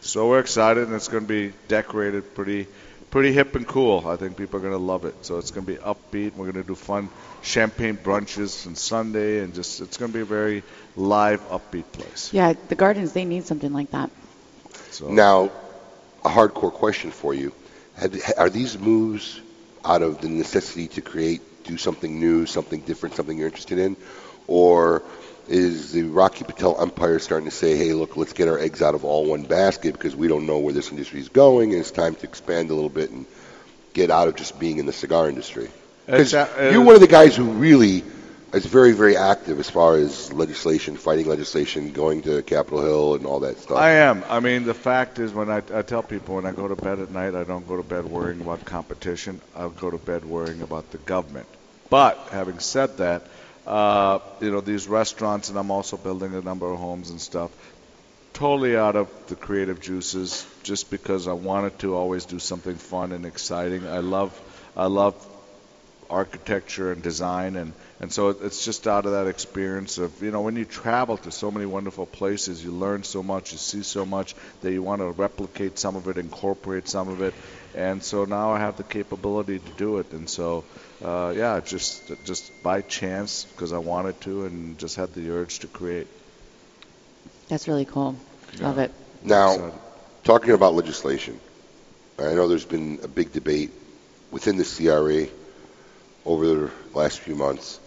So we're excited, and it's going to be decorated pretty pretty hip and cool. I think people are going to love it. So it's going to be upbeat. We're going to do fun champagne brunches on Sunday, and just it's going to be a very live, upbeat place. Yeah, the Gardens, they need something like that. So. Now, a hardcore question for you. Are these moves out of the necessity to create, do something new, something different, something you're interested in, or... is the Rocky Patel empire starting to say, hey, look, let's get our eggs out of all one basket because we don't know where this industry is going, and it's time to expand a little bit and get out of just being in the cigar industry? Because you're one of the guys who really is very, very active as far as legislation, fighting legislation, going to Capitol Hill and all that stuff. I am. I mean, the fact is when I, I tell people when I go to bed at night, I don't go to bed worrying about competition. I'll go to bed worrying about the government. But having said that, Uh, you know, these restaurants, and I'm also building a number of homes and stuff, totally out of the creative juices, just because I wanted to always do something fun and exciting. I love, I love architecture and design, and, and so it's just out of that experience of, you know, when you travel to so many wonderful places, you learn so much, you see so much, that you want to replicate some of it, incorporate some of it, and so now I have the capability to do it, and so... Uh, yeah, just just by chance because I wanted to and just had the urge to create. That's really cool. Yeah. Love it. Now, talking about legislation, I know there's been a big debate within the C R A over the last few months.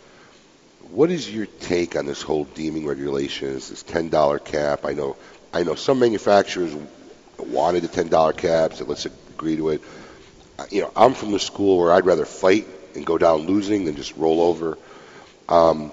What is your take on this whole deeming regulations, this ten dollar cap? I know I know some manufacturers wanted the ten dollar cap, so let's agree to it. You know, I'm from the school where I'd rather fight and go down losing than just roll over. Um,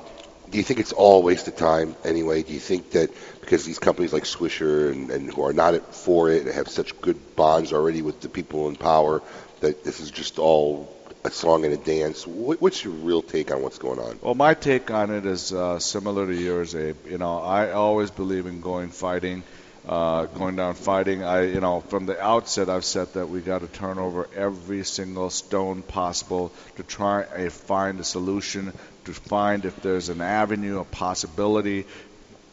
do you think it's all a waste of time anyway? Do you think that because these companies like Swisher and, and who are not for it have such good bonds already with the people in power that this is just all a song and a dance? What's your real take on what's going on? Well, my take on it is uh, similar to yours, Abe. You know, I always believe in going fighting, uh, going down fighting. I, you know, from the outset, I've said that we got to turn over every single stone possible to try and find a solution, to find if there's an avenue, a possibility,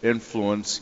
influence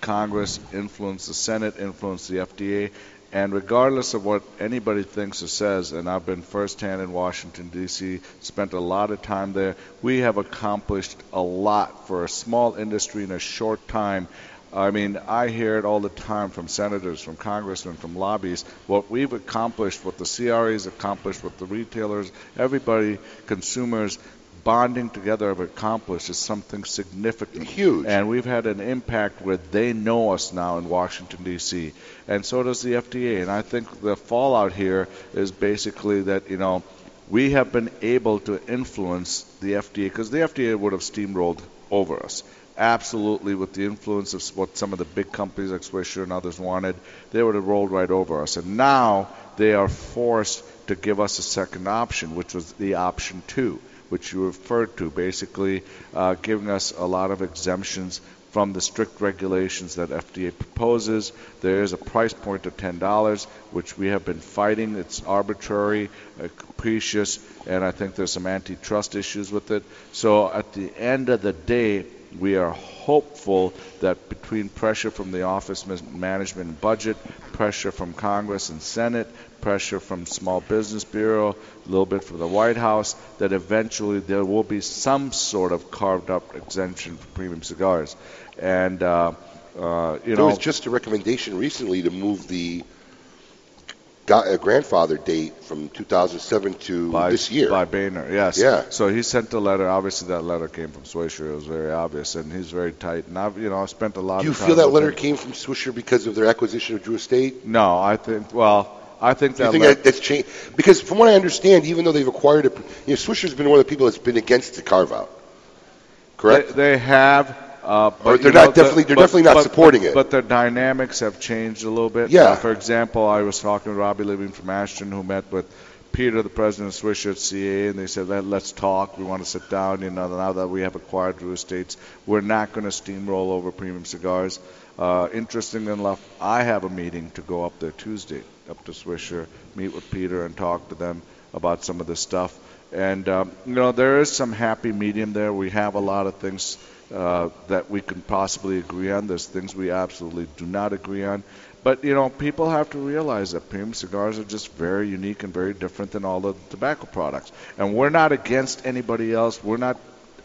Congress, influence the Senate, influence the F D A. And regardless of what anybody thinks or says, and I've been firsthand in Washington, D C, spent a lot of time there, we have accomplished a lot for a small industry in a short time. I mean, I hear it all the time from senators, from congressmen, from lobbyists, what we've accomplished, what the C R As accomplished, what the retailers, everybody, consumers, bonding together have accomplished is something significant. Huge. And we've had an impact where they know us now in Washington, D C, and so does the F D A. And I think the fallout here is basically that, you know, we have been able to influence the F D A, because the F D A would have steamrolled over us. Absolutely, with the influence of what some of the big companies like Swisher and others wanted, they would have rolled right over us. And now they are forced to give us a second option, which was the option two, which you referred to, basically uh, giving us a lot of exemptions from the strict regulations that F D A proposes. There is a price point of ten dollars, which we have been fighting. It's arbitrary, uh, capricious, and I think there's some antitrust issues with it. So at the end of the day, we are hopeful that between pressure from the Office of Management and Budget, pressure from Congress and Senate, pressure from Small Business Bureau, a little bit from the White House, that eventually there will be some sort of carved-up exemption for premium cigars. And, uh, uh, you know... There was just a recommendation recently to move the grandfather date from two thousand seven to by, this year. By Boehner, yes. Yeah. So he sent a letter. Obviously, that letter came from Swisher. It was very obvious, and he's very tight. And I've, you know, I spent a lot of time... Do you feel that letter him. came from Swisher because of their acquisition of Drew Estate? No, I think... Well, I think that... You think le- that, that's changed? Because from what I understand, even though they've acquired... A, you know, Swisher's been one of the people that's been against the carve-out, correct? They, they have... Uh, but or they're not know, definitely they're but, definitely not but, supporting but, it. But their dynamics have changed a little bit. Yeah. Uh, for example, I was talking to Robbie Living from Ashton, who met with Peter, the president of Swisher at C A A, and they said, Let, let's talk. We want to sit down. You know, now that we have acquired Drew Estates, we're not going to steamroll over premium cigars. Uh, interesting enough, I have a meeting to go up there Tuesday, up to Swisher, meet with Peter, and talk to them about some of this stuff. And um, you know, there is some happy medium there. We have a lot of things Uh, that we can possibly agree on. There's things we absolutely do not agree on. But, you know, people have to realize that premium cigars are just very unique and very different than all the tobacco products. And we're not against anybody else. We're not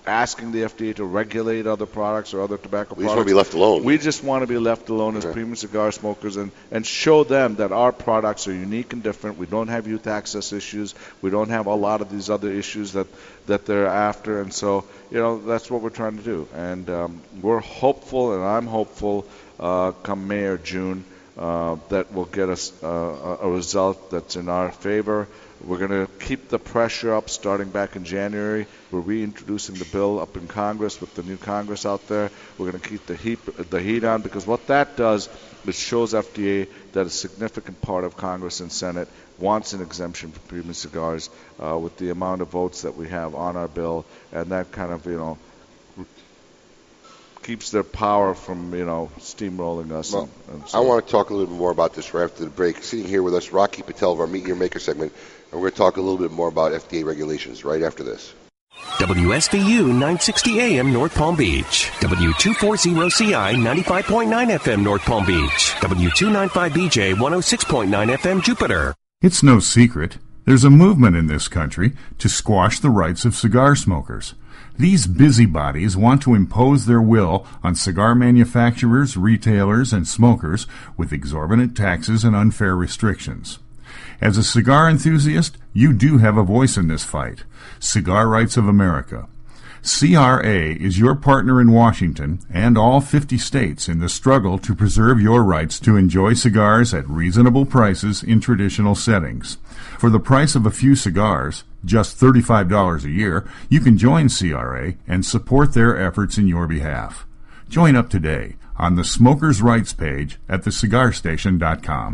asking the F D A to regulate other products or other tobacco we products. We just want to be left alone. We just want to be left alone okay. as premium cigar smokers and, and show them that our products are unique and different. We don't have youth access issues. We don't have a lot of these other issues that, that they're after. And so, you know, that's what we're trying to do. And um, we're hopeful, and I'm hopeful, uh, come May or June, uh, that we'll get us a, uh, a result that's in our favor. We're going to keep the pressure up starting back in January. We're reintroducing the bill up in Congress with the new Congress out there. We're going to keep the heat, the heat on, because what that does is shows F D A that a significant part of Congress and Senate wants an exemption for premium cigars uh, with the amount of votes that we have on our bill, and that kind of, you know, keeps their power from, you know, steamrolling us. Well, and, and so I want to talk a little bit more about this right after the break. Sitting here with us, Rocky Patel of our Meet Your Maker segment. And we're going to talk a little bit more about F D A regulations right after this. W S V U nine sixty A M North Palm Beach. W two forty C I ninety-five point nine F M North Palm Beach. W two ninety-five B J one oh six point nine F M Jupiter. It's no secret there's a movement in this country to squash the rights of cigar smokers. These busybodies want to impose their will on cigar manufacturers, retailers, and smokers with exorbitant taxes and unfair restrictions. As a cigar enthusiast, you do have a voice in this fight. Cigar Rights of America. C R A is your partner in Washington and all fifty states in the struggle to preserve your rights to enjoy cigars at reasonable prices in traditional settings. For the price of a few cigars, just thirty-five dollars a year, you can join C R A and support their efforts in your behalf. Join up today on the Smokers' Rights page at the cigar station dot com.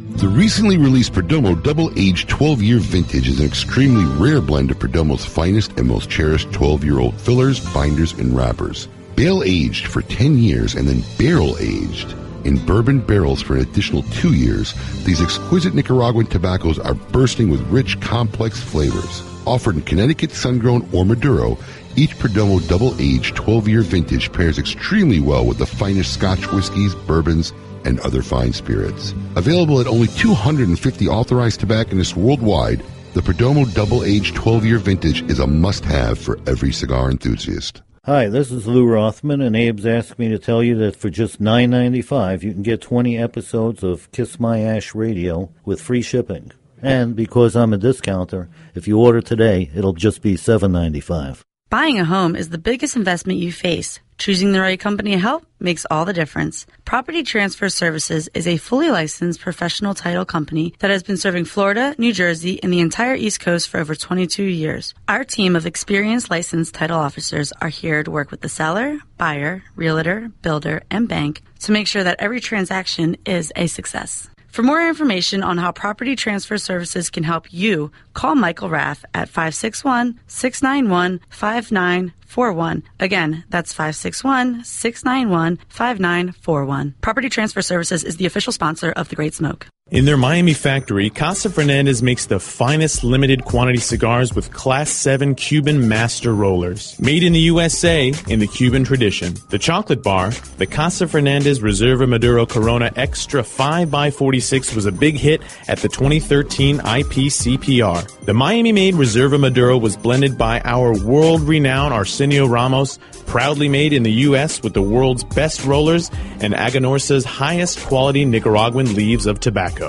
The recently released Perdomo double-aged twelve-year vintage is an extremely rare blend of Perdomo's finest and most cherished twelve-year-old fillers, binders, and wrappers. Bale-aged for ten years and then barrel-aged in bourbon barrels for an additional two years, these exquisite Nicaraguan tobaccos are bursting with rich, complex flavors. Offered in Connecticut, Sun-Grown, or Maduro, each Perdomo double-aged twelve-year vintage pairs extremely well with the finest Scotch whiskies, bourbons, and other fine spirits. Available at only two hundred fifty authorized tobacconists worldwide, the Perdomo double-aged twelve-year vintage is a must-have for every cigar enthusiast. Hi, this is Lou Rothman, and Abe's asked me to tell you that for just nine ninety-five you can get twenty episodes of Kiss My Ash Radio with free shipping. And because I'm a discounter, if you order today, it'll just be seven ninety-five. Buying a home is the biggest investment you face. Choosing the right company to help makes all the difference. Property Transfer Services is a fully licensed professional title company that has been serving Florida, New Jersey, and the entire East Coast for over twenty-two years. Our team of experienced licensed title officers are here to work with the seller, buyer, realtor, builder, and bank to make sure that every transaction is a success. For more information on how Property Transfer Services can help you, call Michael Rath at five six one, six nine one, five nine four one. Again, that's five six one, six nine one, five nine four one. Property Transfer Services is the official sponsor of The Great Smoke. In their Miami factory, Casa Fernandez makes the finest limited quantity cigars with Class seven Cuban master rollers. Made in the U S A in the Cuban tradition. The chocolate bar, the Casa Fernandez Reserva Maduro Corona Extra five by forty-six, was a big hit at the twenty thirteen I P C P R. The Miami-made Reserva Maduro was blended by our world-renowned Arsenio Ramos, proudly made in the U S with the world's best rollers and Aganorsa's highest quality Nicaraguan leaves of tobacco.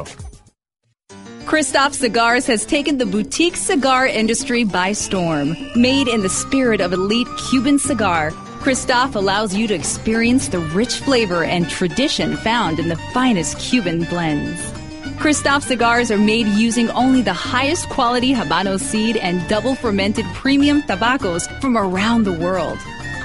Christoph Cigars has taken the boutique cigar industry by storm. Made in the spirit of elite Cuban cigar, Christoph allows you to experience the rich flavor and tradition found in the finest Cuban blends. Christoph Cigars are made using only the highest quality Habano seed and double fermented premium tobaccos from around the world.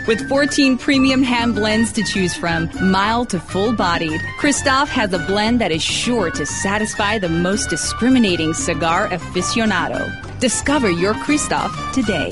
With fourteen premium hand blends to choose from, mild to full-bodied, Christoph has a blend that is sure to satisfy the most discriminating cigar aficionado. Discover your Christoph today.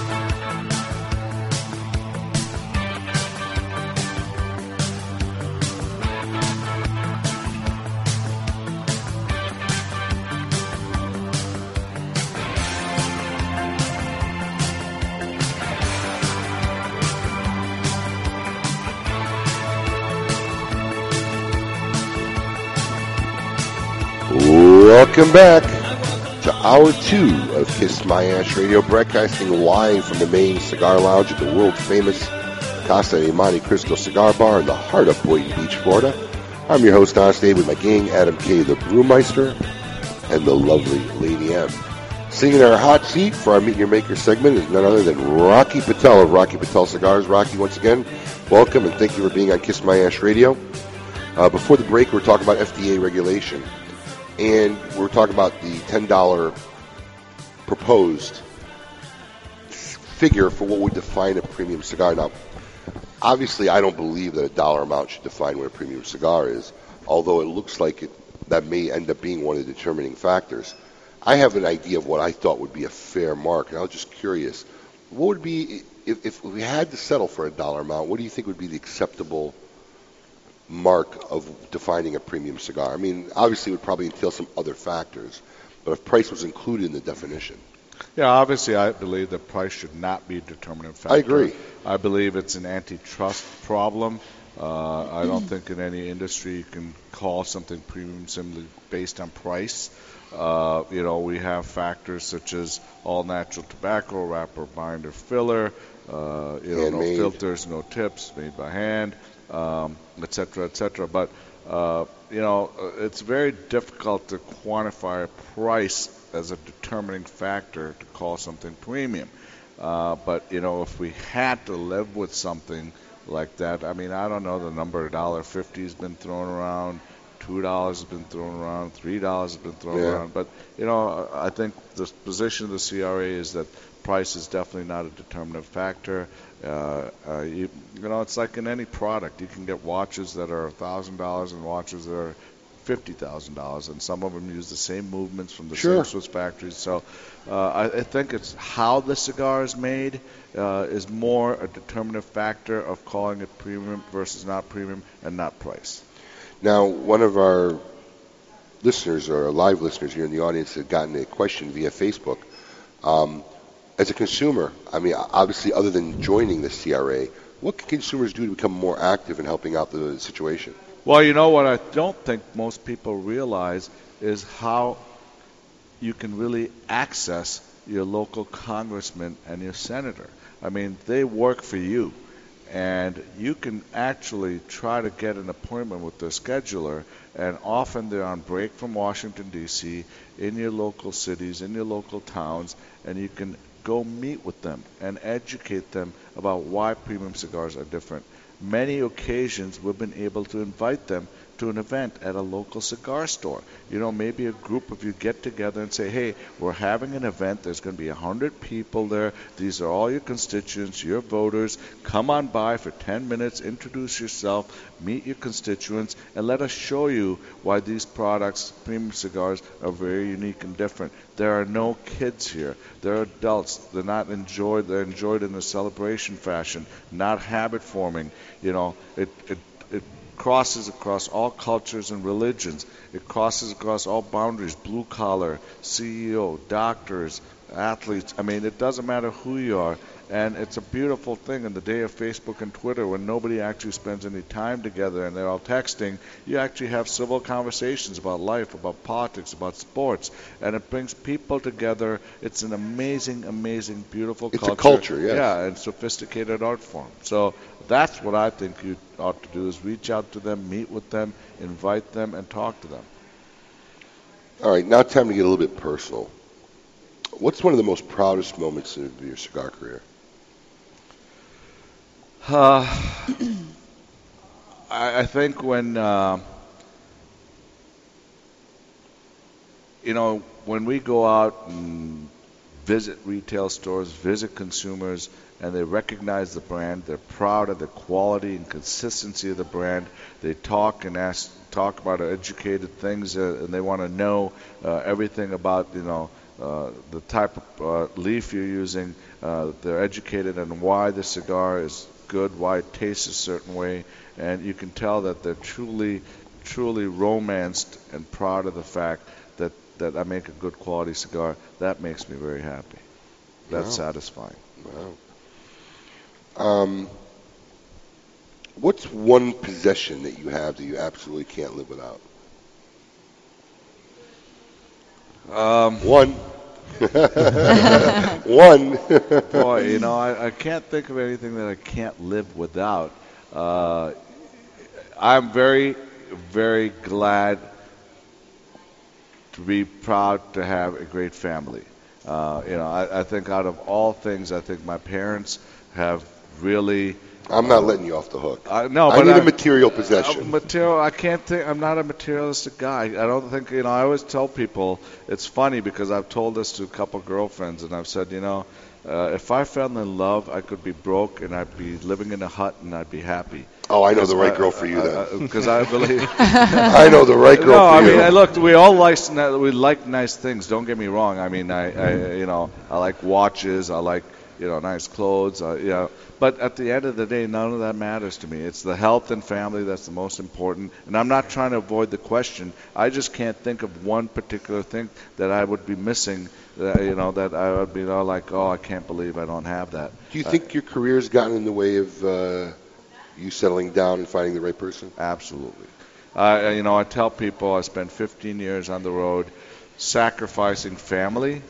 Welcome back to Hour two of Kiss My Ash Radio, broadcasting live from the main cigar lounge at the world-famous Casa de Monte Cristo Cigar Bar in the heart of Boynton Beach, Florida. I'm your host, Don Stay, with my gang, Adam K., the Brewmeister, and the lovely Lady M. Singing our hot seat for our Meet Your Maker segment is none other than Rocky Patel of Rocky Patel Cigars. Rocky, once again, welcome and thank you for being on Kiss My Ash Radio. Uh, before the break, we were talking about F D A regulation, and we were talking about the ten dollars proposed figure for what would define a premium cigar. Now, obviously, I don't believe that a dollar amount should define what a premium cigar is, although it looks like it, that may end up being one of the determining factors. I have an idea of what I thought would be a fair mark, and I was just curious. What would be, if, if we had to settle for a dollar amount, what do you think would be the acceptable mark of defining a premium cigar? I mean, obviously it would probably entail some other factors, but if price was included in the definition. Yeah, obviously I believe that price should not be a determinant factor. I agree. I believe it's an antitrust problem. Uh, I don't think in any industry you can call something premium simply based on price. Uh, you know, we have factors such as all-natural tobacco, wrapper, binder, filler, uh, you know, no filters, no tips, made by hand, um, et cetera, et cetera. But, uh, you know, it's very difficult to quantify a price as a determining factor to call something premium. Uh, but, you know, if we had to live with something like that, I mean, I don't know, the number one dollar fifty has been thrown around. two dollars has been thrown around, three dollars has been thrown yeah. around. But, you know, I think the position of the C R A is that price is definitely not a determinant factor. Uh, uh, you, you know, it's like in any product. You can get watches that are one thousand dollars and watches that are fifty thousand dollars, and some of them use the same movements from the sure. same Swiss factories. So uh, I, I think it's how the cigar is made uh, is more a determinant factor of calling it premium versus not premium and not price. Now, one of our listeners, or live listeners here in the audience, had gotten a question via Facebook. Um, as a consumer, I mean, obviously, other than joining the C R A, what can consumers do to become more active in helping out the situation? Well, you know what I don't think most people realize is how you can really access your local congressman and your senator. I mean, they work for you. And you can actually try to get an appointment with their scheduler, and often they're on break from Washington, D C, in your local cities, in your local towns, and you can go meet with them and educate them about why premium cigars are different. Many occasions we've been able to invite them to an event at a local cigar store. You know, maybe a group of you get together and say, hey, we're having an event. There's going to be one hundred people there. These are all your constituents, your voters. Come on by for ten minutes, introduce yourself, meet your constituents, and let us show you why these products, premium cigars, are very unique and different. There are no kids here. They're adults. They're not enjoyed. They're enjoyed in a celebration fashion, not habit forming. You know, it it it crosses across all cultures and religions. It crosses across all boundaries, blue collar, C E O, doctors, athletes. I mean, it doesn't matter who you are. And it's a beautiful thing in the day of Facebook and Twitter when nobody actually spends any time together and they're all texting. You actually have civil conversations about life, about politics, about sports, and it brings people together. It's an amazing, amazing, beautiful it's culture. It's a culture, yes. Yeah, and sophisticated art form. So that's what I think you ought to do is reach out to them, meet with them, invite them, and talk to them. All right, now time to get a little bit personal. What's one of the most proudest moments of your cigar career? Uh, I, I think when, uh, you know, when we go out and visit retail stores, visit consumers, and they recognize the brand, they're proud of the quality and consistency of the brand, they talk and ask, talk about educated things, uh, and they want to know uh, everything about, you know, Uh, the type of uh, leaf you're using, uh, they're educated on why the cigar is good, why it tastes a certain way, and you can tell that they're truly, truly romanced and proud of the fact that, that I make a good quality cigar. That makes me very happy. That's wow. satisfying. Wow. Um, what's one possession that you have that you absolutely can't live without? Um, One. One. Boy, you know, I, I can't think of anything that I can't live without. Uh, I'm very, very glad to be proud to have a great family. Uh, you know, I, I think out of all things, I think my parents have really... I'm not uh, letting you off the hook. Uh, no, I but need I, a material possession. Uh, material. I can't think. I'm not a materialistic guy. I don't think. You know, I always tell people. It's funny because I've told this to a couple girlfriends, and I've said, you know, uh, if I fell in love, I could be broke, and I'd be living in a hut, and I'd be happy. Oh, I know the right I, girl for you then. Because I, I, I believe. I know the right girl. No, for I you. mean, I look. We all like we like nice things. Don't get me wrong. I mean, I, I you know, I like watches. I like. You know, nice clothes, uh, you know. But at the end of the day, none of that matters to me. It's the health and family that's the most important. And I'm not trying to avoid the question. I just can't think of one particular thing that I would be missing, uh, you know, that I would be you know, like, oh, I can't believe I don't have that. Do you think uh, your career's gotten in the way of uh, you settling down and finding the right person? Absolutely. Uh, you know, I tell people I spent fifteen years on the road sacrificing family,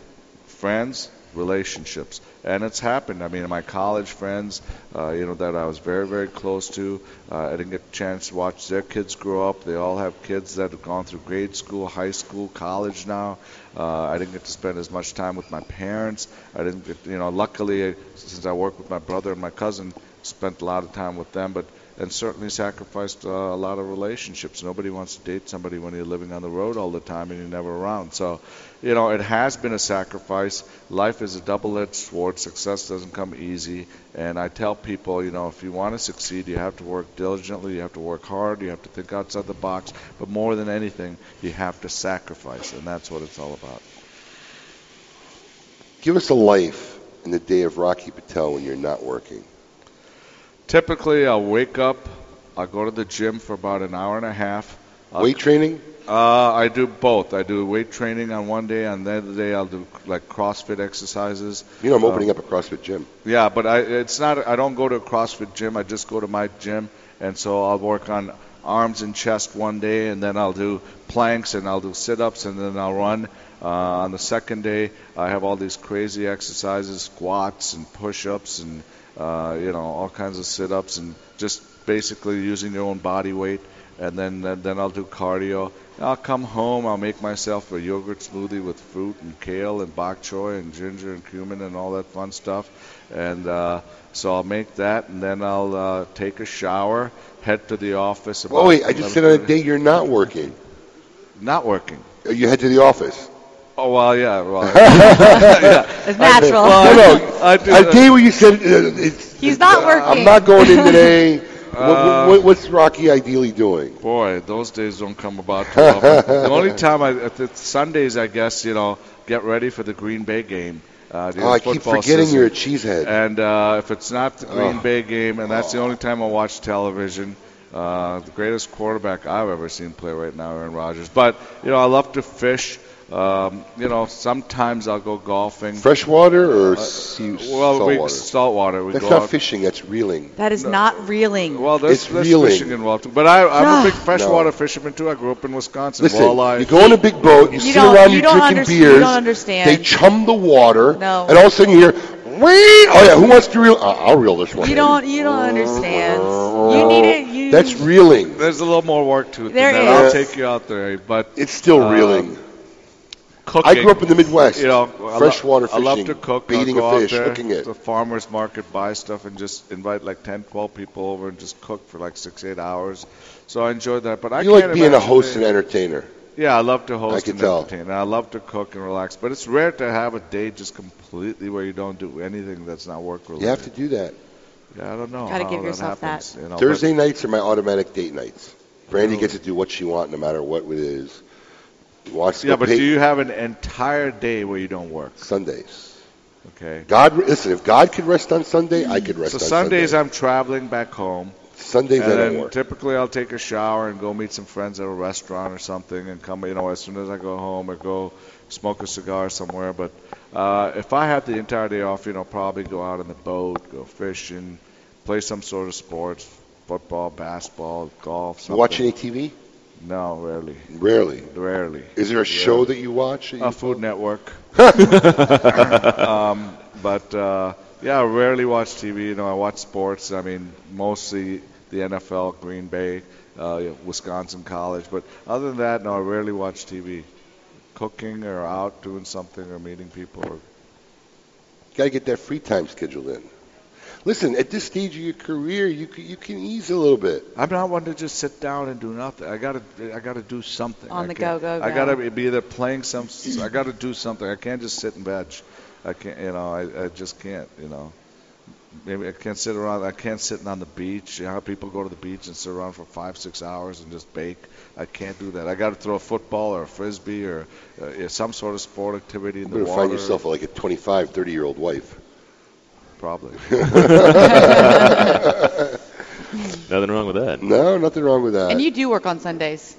friends, relationships. And it's happened. I mean, my college friends, uh, you know, that I was very, very close to, uh, I didn't get a chance to watch their kids grow up. They all have kids that have gone through grade school, high school, college now. Uh, I didn't get to spend as much time with my parents. I didn't get, you know, luckily, since I work with my brother and my cousin, spent a lot of time with them, but and certainly sacrificed uh, a lot of relationships. Nobody wants to date somebody when you're living on the road all the time and you're never around. So, you know, it has been a sacrifice. Life is a double-edged sword. Success doesn't come easy. And I tell people, you know, if you want to succeed, you have to work diligently, you have to work hard, you have to think outside the box. But more than anything, you have to sacrifice, and that's what it's all about. Give us a life in the day of Rocky Patel when you're not working. Typically, I'll wake up, I'll go to the gym for about an hour and a half. I'll weight training? Uh, I do both. I do weight training on one day, and the other day I'll do like CrossFit exercises. You know, I'm opening um, up a CrossFit gym. Yeah, but I, it's not. I don't go to a CrossFit gym. I just go to my gym, and so I'll work on arms and chest one day, and then I'll do planks, and I'll do sit-ups, and then I'll run. Uh, on the second day, I have all these crazy exercises, squats and push-ups and Uh, you know, all kinds of sit-ups and just basically using your own body weight. And then then, then I'll do cardio. And I'll come home. I'll make myself a yogurt smoothie with fruit and kale and bok choy and ginger and cumin and all that fun stuff. And uh, so I'll make that, and then I'll uh, take a shower, head to the office. About oh, wait, I just said on a day you're not working. Not working. You head to the office. Oh, well, yeah. Well, yeah. It's natural. I, well, no, no. I do, a day where you said... Uh, it's, He's not uh, working. I'm not going in today. uh, what, what, what's Rocky ideally doing? Boy, those days don't come about too often. The only time, I, it's Sundays, I guess, you know, get ready for the Green Bay game. Uh, oh, I keep forgetting season. You're a cheesehead. And uh, if it's not the Green oh. Bay game, and that's oh. the only time I watch television... Uh, the greatest quarterback I've ever seen play right now, Aaron Rodgers. But, you know, I love to fish. Um, you know, sometimes I'll go golfing. Freshwater or uh, sea, well, salt we, water? Salt water. We that's not out. fishing. That's reeling. That is no. not reeling. Well, there's, there's fishing involved. Too. But I, I'm no. a big freshwater no. fisherman, too. I grew up in Wisconsin. Listen, walleye. You go in a big boat. You, you sit around. You, you drinking understand. beers. You don't understand. They chum the water. No. And all of a sudden you hear... Oh, yeah, who wants to reel? Uh, I'll reel this one. You don't, you don't understand. You need it. You That's reeling. There's a little more work to it there than that. Is. I'll take you out there, but it's still uh, reeling. Cooking. I grew up in the Midwest. You know, freshwater fishing. I love to cook. Beating a fish, there, cooking it. The farmer's market, buy stuff, and just invite like ten, twelve people over and just cook for like six, eight hours. So I enjoy that. But I you can't like being a host and entertainer. Yeah, I love to host and entertain. And I love to cook and relax. But it's rare to have a day just completely where you don't do anything that's not work-related. You have to do that. Yeah, I don't know. Got to give yourself that. that. You know, Thursday nights are my automatic date nights. Brandy gets to do what she wants no matter what it is. Watch. Yeah, but do you have an entire day where you don't work? Sundays. Okay. God, listen, if God could rest on Sunday, I could rest on Sunday. So Sundays I'm traveling back home. Sundays and I don't work. Typically I'll take a shower and go meet some friends at a restaurant or something and come, you know, as soon as I go home or go smoke a cigar somewhere. But uh, if I have the entire day off, you know, probably go out on the boat, go fishing, play some sort of sports, football, basketball, golf, something. You watch any T V? No, rarely. Rarely? Rarely. Is there a rarely. show that you watch? That you uh, Food Network. um, but, uh, yeah, I rarely watch T V. You know, I watch sports. I mean, mostly the N F L, Green Bay, uh, Wisconsin College. But other than that, no, I rarely watch T V. Cooking or out doing something or meeting people. Or... Got to get that free time scheduled in. Listen, at this stage of your career, you can, you can ease a little bit. I'm not one to just sit down and do nothing. I gotta I gotta do something. On I the go, go, go. I gotta be either playing some. I gotta do something. I can't just sit and veg. I can't. You know, I, I just can't. You know, maybe I can't sit around. I can't sit on the beach. You know how people go to the beach and sit around for five, six hours and just bake. I can't do that. I gotta throw a football or a frisbee or uh, some sort of sport activity in the water. You're gonna find yourself like a twenty-five, thirty year old wife. Probably. Nothing wrong with that. No, nothing wrong with that. And you do work on Sundays.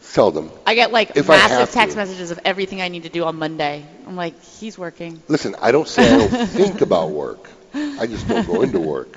Seldom. I get like if massive text to. messages of everything I need to do on Monday. I'm like, he's working. Listen, I don't say I don't think about work. I just don't go into work.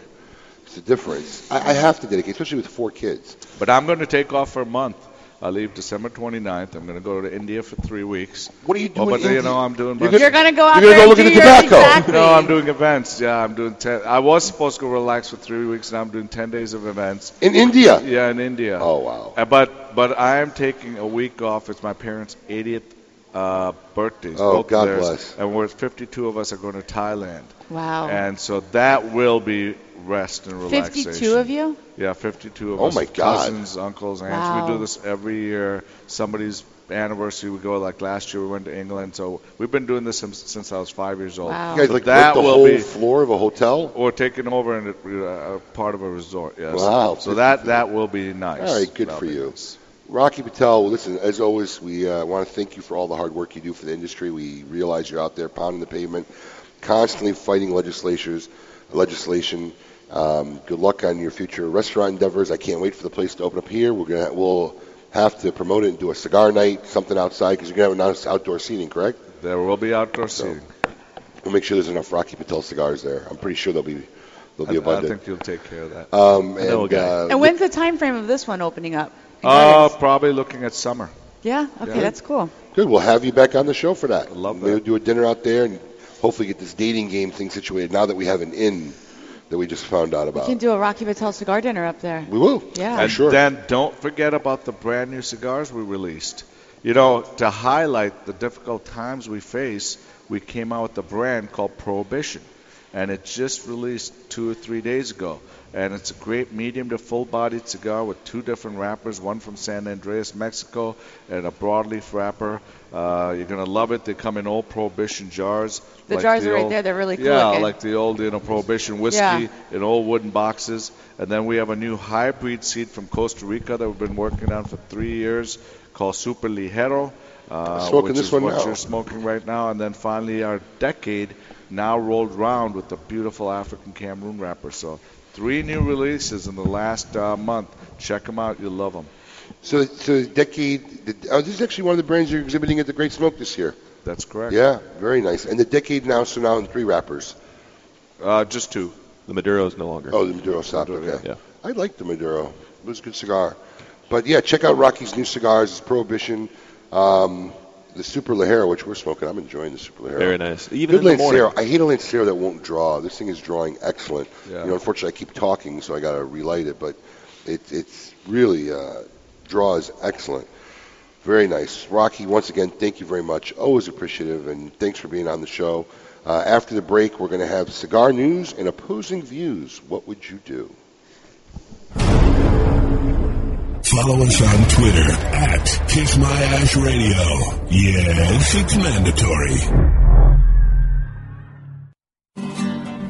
It's the difference. I, I have to dedicate, especially with four kids. But I'm going to take off for a month. I leave December twenty-ninth. I'm going to go to India for three weeks. What are you doing? Oh, but in you know, I'm doing. You're going to go out you're there. You're going to go look at the tobacco. Exactly. No, I'm doing events. Yeah, I'm doing. Ten, I was supposed to go relax for three weeks, and I'm doing ten days of events. In India. Yeah, in India. Oh wow. Uh, but but I am taking a week off. It's my parents' eightieth uh, birthdays. Oh, both God theirs, bless. And we're fifty-two of us are going to Thailand. Wow. And so that will be rest and relaxation. fifty-two of you? Yeah, fifty-two of oh us. Oh, my God. Cousins, uncles, aunts. Wow. We do this every year. Somebody's anniversary, we go like last year we went to England. So we've been doing this since, since I was five years old. Wow. You guys so like that the will whole be, floor of a hotel? Or taking over in a, a part of a resort, yes. Wow. So that, that will be nice. All right, good That'll for you. Nice. Rocky Patel, well, listen, as always, we uh, want to thank you for all the hard work you do for the industry. We realize you're out there pounding the pavement, constantly fighting legislatures, legislation. Um, good luck on your future restaurant endeavors. I can't wait for the place to open up here. We're gonna we'll have to promote it and do a cigar night, something outside, because you're gonna have an outdoor seating, correct? There will be outdoor so, seating. We'll make sure there's enough Rocky Patel cigars there. I'm pretty sure they'll be they'll be I, abundant. I think you'll take care of that. Um, and, okay. uh, and when's the time frame of this one opening up? Uh, probably looking at summer. Yeah. Okay, yeah. That's cool. Good. We'll have you back on the show for that. I love that. We'll do a dinner out there and hopefully get this dating game thing situated now that we have an inn that we just found out about. We can do a Rocky Patel cigar dinner up there. We will. Yeah. And sure. Then don't forget about the brand new cigars we released. You know, to highlight the difficult times we face, we came out with a brand called Prohibition. And it just released two or three days ago. And it's a great medium to full-bodied cigar with two different wrappers, one from San Andreas, Mexico, and a broadleaf wrapper. Uh, you're going to love it. They come in old Prohibition jars. The like jars the are right old, there. They're really cool. Yeah, looking. Like the old you know, Prohibition whiskey yeah. in old wooden boxes. And then we have a new hybrid seed from Costa Rica that we've been working on for three years called Super Ligero, uh, which this is one what now. You're smoking right now. And then finally our decade now rolled round with the beautiful African Cameroon wrapper. So three new releases in the last uh, month. Check them out. You'll love them. So, so Decade, the, oh, this is actually one of the brands you're exhibiting at the Great Smoke this year. That's correct. Yeah, very nice. And the Decade now, so now in three wrappers. Uh, just two. The Maduro is no longer. Oh, the Maduro stopped. Maduro, okay. Yeah. I like the Maduro. It was a good cigar. But, yeah, check out Rocky's new cigars. It's Prohibition. Um, The Super Ligero, which we're smoking, I'm enjoying the Super Ligero. Very nice. Even good in the morning. I hate a Lancero that won't draw. This thing is drawing excellent. Yeah. You know, unfortunately, I keep talking, so I got to relight it, but it, it's really uh, draws excellent. Very nice. Rocky, once again, thank you very much. Always appreciative, and thanks for being on the show. Uh, after the break, we're going to have cigar news and opposing views. What would you do? Follow us on Twitter at Kiss My Ash Radio. Yes, it's mandatory.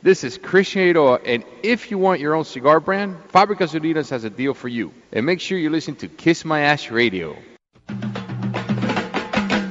This is Cristiano, and if you want your own cigar brand, Fábricas Unidas has a deal for you. And make sure you listen to Kiss My Ash Radio.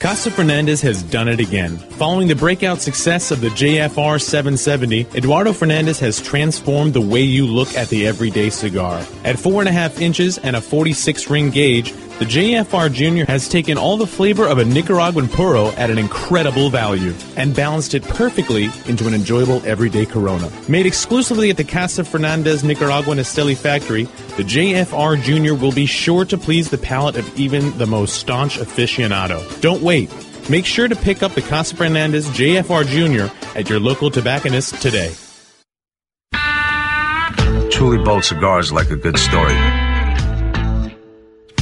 Casa Fernandez has done it again. Following the breakout success of the J F R seven seventy, Eduardo Fernandez has transformed the way you look at the everyday cigar. At four point five inches and a forty-six ring gauge, the J F R Junior has taken all the flavor of a Nicaraguan puro at an incredible value and balanced it perfectly into an enjoyable everyday Corona. Made exclusively at the Casa Fernandez Nicaraguan Esteli factory, the J F R Junior will be sure to please the palate of even the most staunch aficionado. Don't wait. Make sure to pick up the Casa Fernandez J F R Junior at your local tobacconist today. Truly bold cigars like a good story.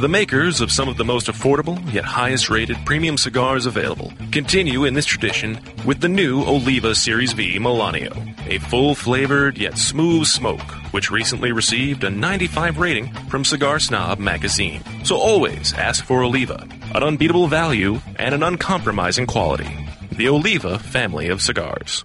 the makers of some of the most affordable yet highest rated premium cigars available, continue in this tradition with the new Oliva Series V Milanio, a full-flavored yet smooth smoke, which recently received a ninety-five rating from Cigar Snob magazine. So always ask for Oliva, an unbeatable value and an uncompromising quality. The Oliva family of cigars.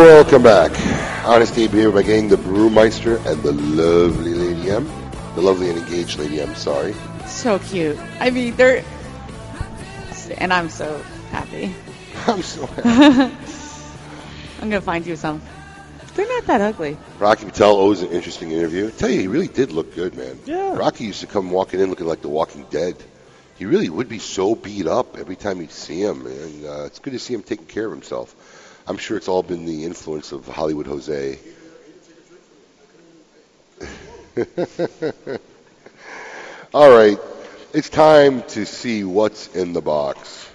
Welcome back. Honest Abe here by getting the Brewmeister and the lovely Lady M. The lovely and engaged Lady M, sorry. So cute. I mean, they're... And I'm so happy. I'm so happy. I'm going to find you some. They're not that ugly. Rocky Patel, always an interesting interview. I tell you, he really did look good, man. Yeah. Rocky used to come walking in looking like The Walking Dead. He really would be so beat up every time you'd see him. And uh, it's good to see him taking care of himself. I'm sure it's all been the influence of Hollywood Jose. All right. It's time to see what's in the box.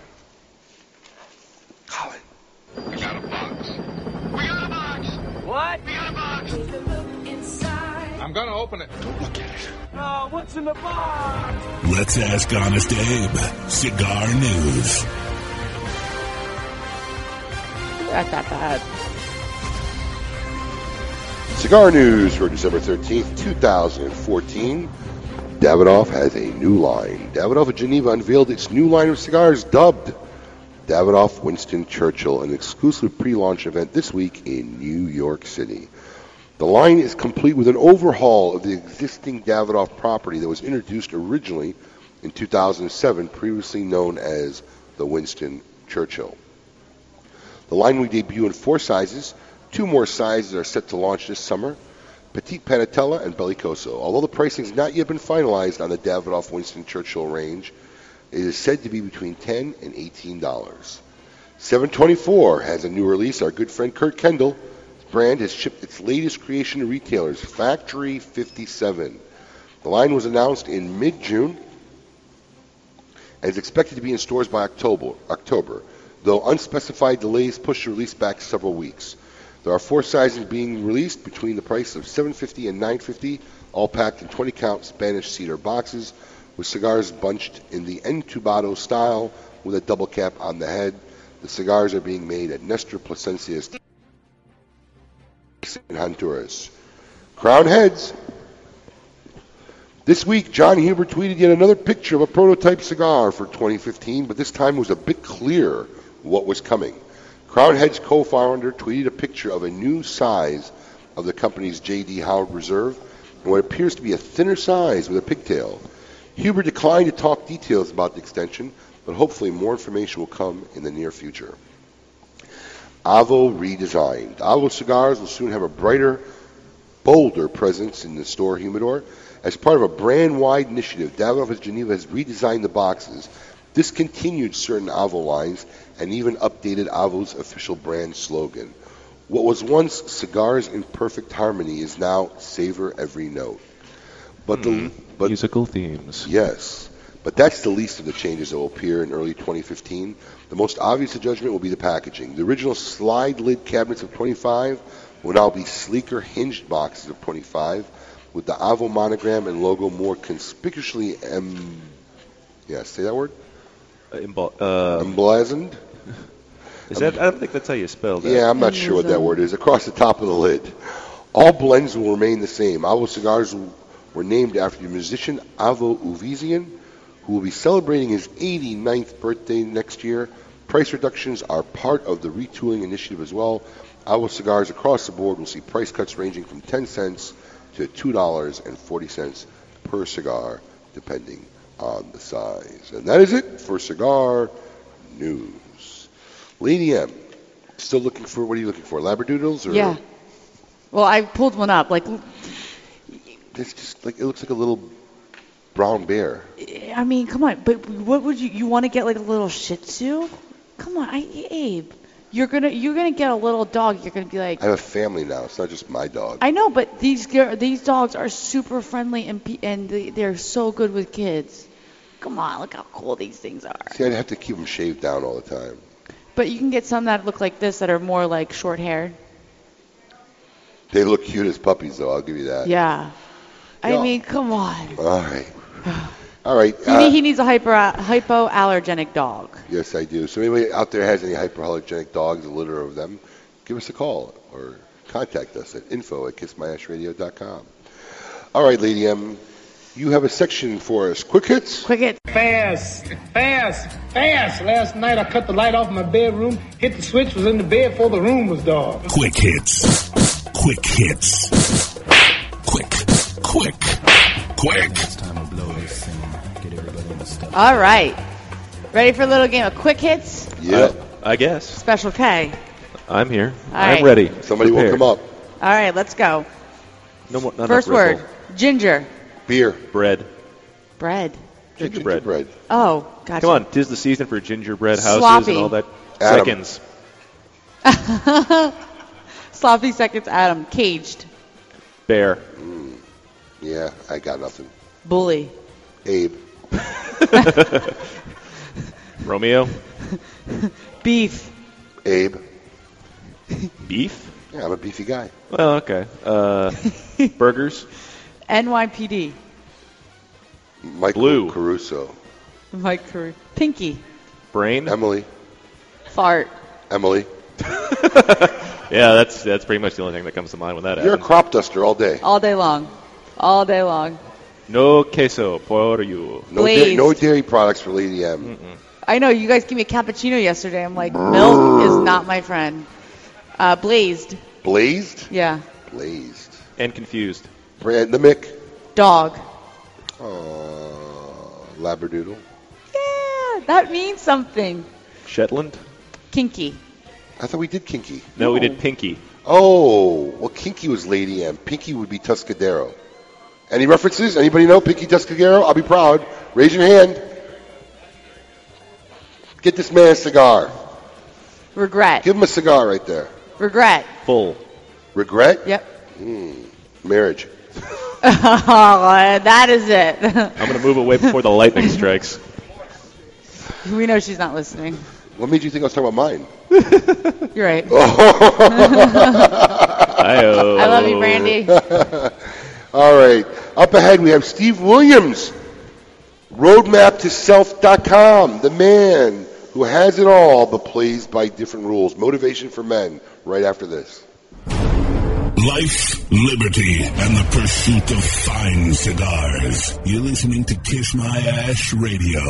Colin. We got a box. We got a box. What? We got a box. Take a look inside. I'm going to open it. Don't look at it. Oh, what's in the box? Let's ask Honest Abe. Cigar News. That's not bad. Cigar News for December thirteenth, twenty fourteen. Davidoff has a new line. Davidoff of Geneva unveiled its new line of cigars dubbed Davidoff Winston Churchill, an exclusive pre-launch event this week in New York City. The line is complete with an overhaul of the existing Davidoff property that was introduced originally in two thousand seven, previously known as the Winston Churchill. The line will debut in four sizes. Two more sizes are set to launch this summer, Petite Panatella and Bellicoso. Although the pricing has not yet been finalized on the Davidoff Winston Churchill range, it is said to be between ten dollars and eighteen dollars. seven twenty-four has a new release. Our good friend Kurt Kendall's brand has shipped its latest creation to retailers, Factory fifty-seven. The line was announced in mid-June and is expected to be in stores by October. October. Though unspecified delays push the release back several weeks. There are four sizes being released between the price of seven fifty and nine fifty, all packed in twenty-count Spanish cedar boxes, with cigars bunched in the entubado style with a double cap on the head. The cigars are being made at Nestor Placencia's in Honduras. Crown heads. This week, John Huber tweeted yet another picture of a prototype cigar for twenty fifteen, but this time was a bit clearer what was coming. Crown Heads co-founder tweeted a picture of a new size of the company's J D. Howard Reserve and what appears to be a thinner size with a pigtail. Huber declined to talk details about the extension, but hopefully more information will come in the near future. Avo redesigned. Avo cigars will soon have a brighter, bolder presence in the store humidor. As part of a brand-wide initiative, Davidoff Geneva has redesigned the boxes, discontinued certain Avo lines, and even updated Avo's official brand slogan. What was once Cigars in Perfect Harmony is now Savor Every Note. But mm, the but, musical themes. Yes, but that's the least of the changes that will appear in early twenty fifteen. The most obvious adjustment will be the packaging. The original slide lid cabinets of twenty-five will now be sleeker hinged boxes of twenty-five, with the Avo monogram and logo more conspicuously em... yeah, say that word? Uh, embo- uh, emblazoned? Is that, I don't think that's how you spell that. Yeah, I'm not sure what that word is. Across the top of the lid. All blends will remain the same. Avo cigars were named after the musician Avo Uvesian, who will be celebrating his eighty-ninth birthday next year. Price reductions are part of the retooling initiative as well. Avo cigars across the board will see price cuts ranging from ten cents to two dollars and forty cents per cigar, depending on the size. And that is it for cigar news. Lady M, still looking for, what are you looking for, Labradoodles? Or? Yeah. Well, I pulled one up. Like, it's just like, it looks like a little brown bear. I mean, come on. But what would you, you want to get like a little Shih Tzu? Come on, I, Abe. You're gonna you're gonna get a little dog. You're gonna be like, I have a family now. It's not just my dog. I know, but these these dogs are super friendly and and they're so good with kids. Come on, look how cool these things are. See, I'd have to keep them shaved down all the time. But you can get some that look like this that are more like short haired. They look cute as puppies, though. I'll give you that. Yeah, no. I mean, come on. All right. All right. He, uh, he needs a hyper, hypoallergenic dog. Yes, I do. So anybody out there has any hypoallergenic dogs, a litter of them, give us a call or contact us at info at kiss my ash radio dot com. All right, Lady M, you have a section for us. Quick hits? Quick hits. Fast, fast, fast. Last night I cut the light off my bedroom, hit the switch, was in the bed before the room was dark. Quick hits. Quick hits. Quick, quick, quick. All right. Ready for a little game of quick hits? Yep. Uh, I guess. Special K. I'm here. All I'm right. ready. Somebody will come up. All right, let's go. No more. First word. Ginger. Beer. Bread. Bread. Gingerbread. Gingerbread. Oh, gotcha. Come on. Tis the season for gingerbread houses Sloppy. And all that. Adam. Seconds. Sloppy seconds, Adam. Caged. Bear. Mm. Yeah, I got nothing. Bully. Abe. Romeo. Beef. Abe. Beef? Yeah, I'm a beefy guy. Well, okay. Uh, burgers. N Y P D. Michael Blue. Caruso. Mike Caruso. Pinky. Brain. Emily. Fart. Emily. Yeah, that's that's pretty much the only thing that comes to mind when that happens. You're a crop duster all day. All day long. All day long. No queso por you. No, da- no dairy products for Lady M. Mm-mm. I know. You guys gave me a cappuccino yesterday. I'm like, Brrr. Milk is not my friend. Uh, blazed. Blazed? Yeah. Blazed. And confused. Brandemic. Dog. Oh, uh, Labradoodle. Yeah, that means something. Shetland. Kinky. I thought we did kinky. No, no. We did pinky. Oh, well, kinky was Lady M. Pinky would be Tuscadero. Any references? Anybody know Pinky Tuscadero? I'll be proud. Raise your hand. Get this man a cigar. Regret. Give him a cigar right there. Regret. Full. Regret? Yep. Mm. Marriage. Oh, that is it. I'm going to move away before the lightning strikes. We know she's not listening. What made you think I was talking about mine? You're right. Hi-oh. I love you, Brandy. All right. Up ahead, we have Steve Williams, roadmap to self dot com, the man who has it all but plays by different rules. Motivation for Men, right after this. Life, liberty, and the pursuit of fine cigars. You're listening to Kiss My Ash Radio.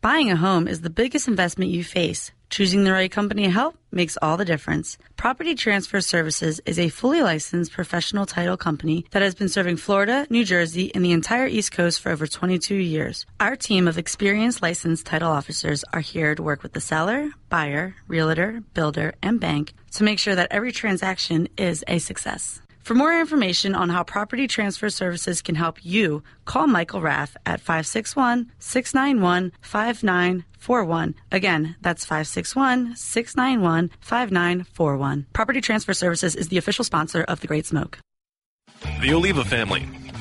Buying a home is the biggest investment you face. Choosing the right company to help makes all the difference. Property Transfer Services is a fully licensed professional title company that has been serving Florida, New Jersey, and the entire East Coast for over twenty-two years. Our team of experienced licensed title officers are here to work with the seller, buyer, realtor, builder, and bank to make sure that every transaction is a success. For more information on how Property Transfer Services can help you, call Michael Raff at five six one, six nine one, five nine four one. Again, that's five six one, six nine one, five nine four one. Property Transfer Services is the official sponsor of The Great Smoke. The Oliva family,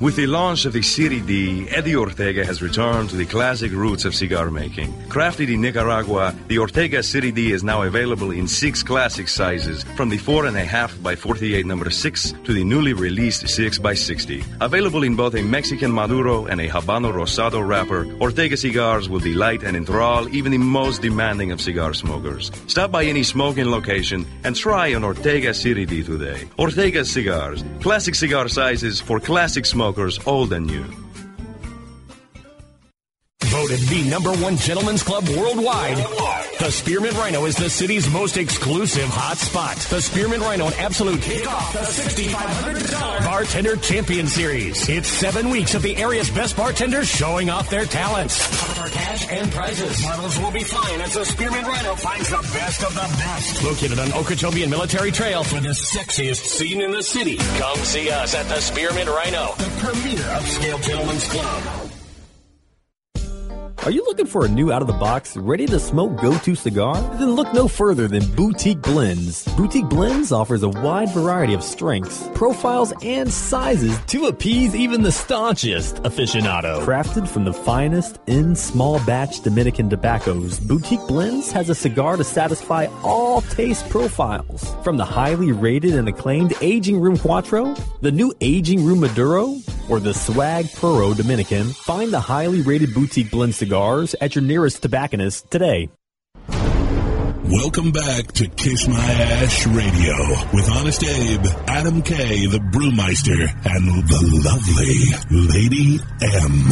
With the launch of the Serie D, Eddie Ortega has returned to the classic roots of cigar making. Crafted in Nicaragua, the Ortega Serie D is now available in six classic sizes, from the four point five by forty-eight number six to the newly released six by sixty. Available in both a Mexican Maduro and a Habano Rosado wrapper, Ortega cigars will delight and enthrall even the most demanding of cigar smokers. Stop by any smoking location and try an Ortega Serie D today. Ortega Cigars, classic cigar sizes for classic smokers. Old and new. Voted the number one gentleman's club worldwide, the Spearmint Rhino is the city's most exclusive hot spot. The Spearmint Rhino and Absolute kickoff the six thousand five hundred dollars Bartender Champion Series. It's seven weeks of the area's best bartenders showing off their talents. For cash and prizes, models will be flying as the Spearmint Rhino finds the best of the best. Located on Okeechobee and Military Trail for the sexiest scene in the city. Come see us at the Spearmint Rhino, the premier upscale gentleman's club. Are you looking for a new out-of-the-box, ready-to-smoke go-to cigar? Then look no further than Boutique Blends. Boutique Blends offers a wide variety of strengths, profiles, and sizes to appease even the staunchest aficionado. Crafted from the finest in small-batch Dominican tobaccos, Boutique Blends has a cigar to satisfy all taste profiles. From the highly rated and acclaimed Aging Room Cuatro, the new Aging Room Maduro, or the Swag Puro Dominican, find the highly rated Boutique Blend cigar cigars at your nearest tobacconist today. Welcome back to Kiss My Ash Radio with Honest Abe, Adam K, the Brewmeister, and the lovely Lady M.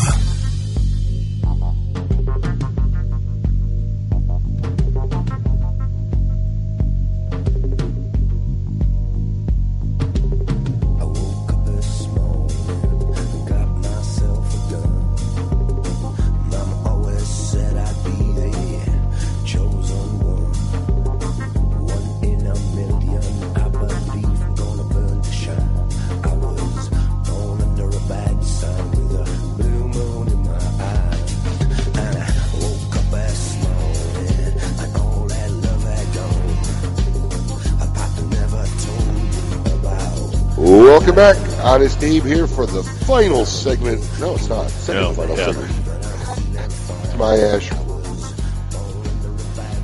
Welcome back. Honest Abe here for the final segment. No, it's not. Second no, final yeah. segment. It's My Ash.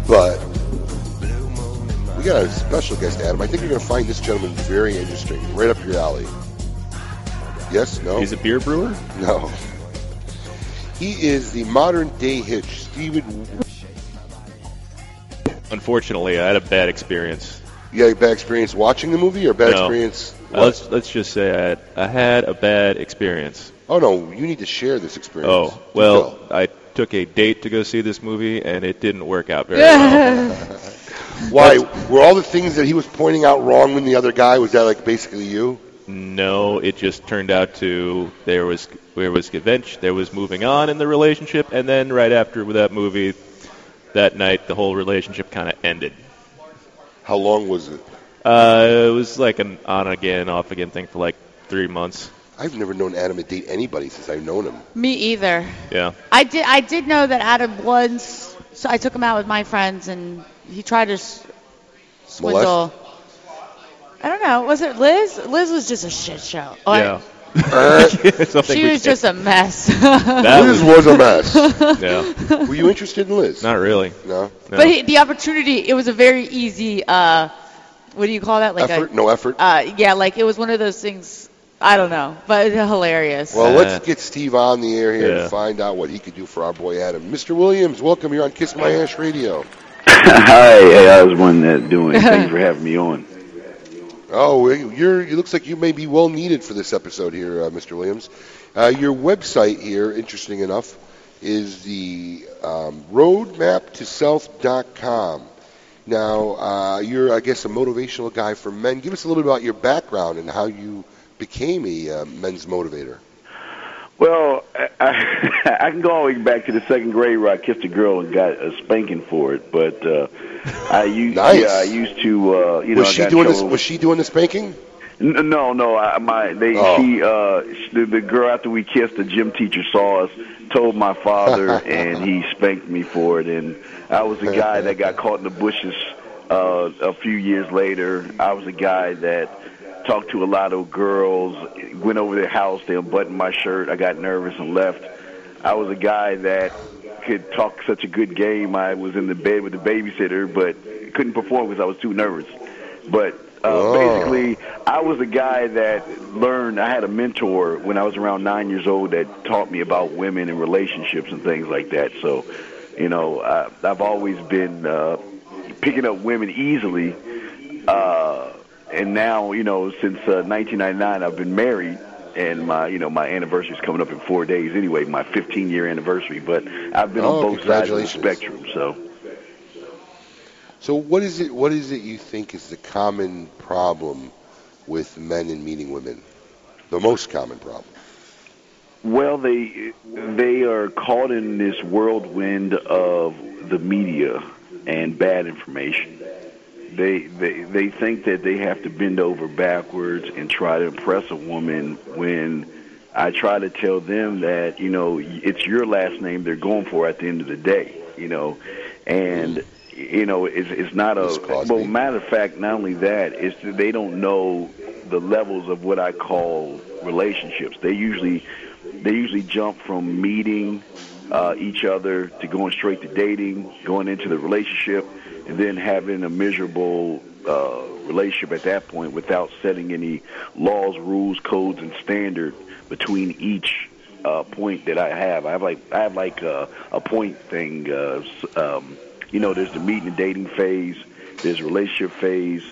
But we got a special guest, Adam. I think you're going to find this gentleman very interesting. Right up your alley. Yes? No? He's a beer brewer? No. He is the modern-day Hitch, Steven. Unfortunately, I had a bad experience. You had a bad experience watching the movie or a bad no. experience... Uh, let's let's just say I had, I had a bad experience. Oh, no, you need to share this experience. Oh, well, no. I took a date to go see this movie, and it didn't work out very well. Why? That's, were all the things that he was pointing out wrong when the other guy, was that like basically you? No, it just turned out to there was there was revenge, there was moving on in the relationship, and then right after that movie, that night, the whole relationship kind of ended. How long was it? Uh, it was like an on-again, off-again thing for like three months. I've never known Adam to date anybody since I've known him. Me either. Yeah. I did. I did know that Adam once. So I took him out with my friends, and he tried to s- swindle. I don't know. Was it Liz? Liz was just a shit show. Oh, yeah. I, she was just a mess. Liz was a mess. Yeah. Were you interested in Liz? Not really. No. no. But he, the opportunity. It was a very easy. Uh, what do you call that? Like effort? A, no effort. Uh, yeah. Like it was one of those things. I don't know, but it's hilarious. Well, uh, let's get Steve on the air here yeah. and find out what he could do for our boy Adam. Mister Williams, welcome. You're on Kiss My Ash Radio. Hi. Hey, how's one that doing? Thanks for having me on. Oh, you're, it looks like you may be well needed for this episode here, uh, Mister Williams. Uh, your website here, interesting enough, is the um, roadmap to self dot com. Now, uh, you're, I guess, a motivational guy for men. Give us a little bit about your background and how you became a uh, men's motivator? Well, I, I, I can go all the way back to the second grade where I kissed a girl and got a spanking for it. But uh, I used, nice. yeah, I used to, uh, you know, was she doing this? Was she doing the spanking? No, no. I, my, they, oh. she, uh, she, the, the girl after we kissed, the gym teacher saw us, told my father, and he spanked me for it. And I was a guy that got caught in the bushes uh, a few years later. I was a guy that. Talked to a lot of girls, went over their house, they unbuttoned my shirt, I got nervous and left. I was a guy that could talk such a good game, I was in the bed with the babysitter, but couldn't perform because I was too nervous. But uh, basically, I was a guy that learned, I had a mentor when I was around nine years old that taught me about women and relationships and things like that. So, you know, I, I've always been uh, picking up women easily, uh, and now, you know, since uh, nineteen ninety-nine, I've been married, and my, you know, my anniversary is coming up in four days anyway, my fifteen-year anniversary. But I've been oh, on both sides of the spectrum. So, so what is it? What is it you think is the common problem with men in meeting women? The most common problem? Well, they they are caught in this whirlwind of the media and bad information. They, they they think that they have to bend over backwards and try to impress a woman when I try to tell them that, you know, it's your last name they're going for at the end of the day, you know. And, you know, it's, it's not a – well, matter of fact, not only that, it's they don't know the levels of what I call relationships. They usually, they usually jump from meeting uh, each other to going straight to dating, going into the relationship, and then having a miserable uh, relationship at that point without setting any laws, rules, codes, and standard between each uh, point that I have. I have like I have like a, a point thing. Uh, um, you know, there's the meeting and dating phase. There's relationship phase.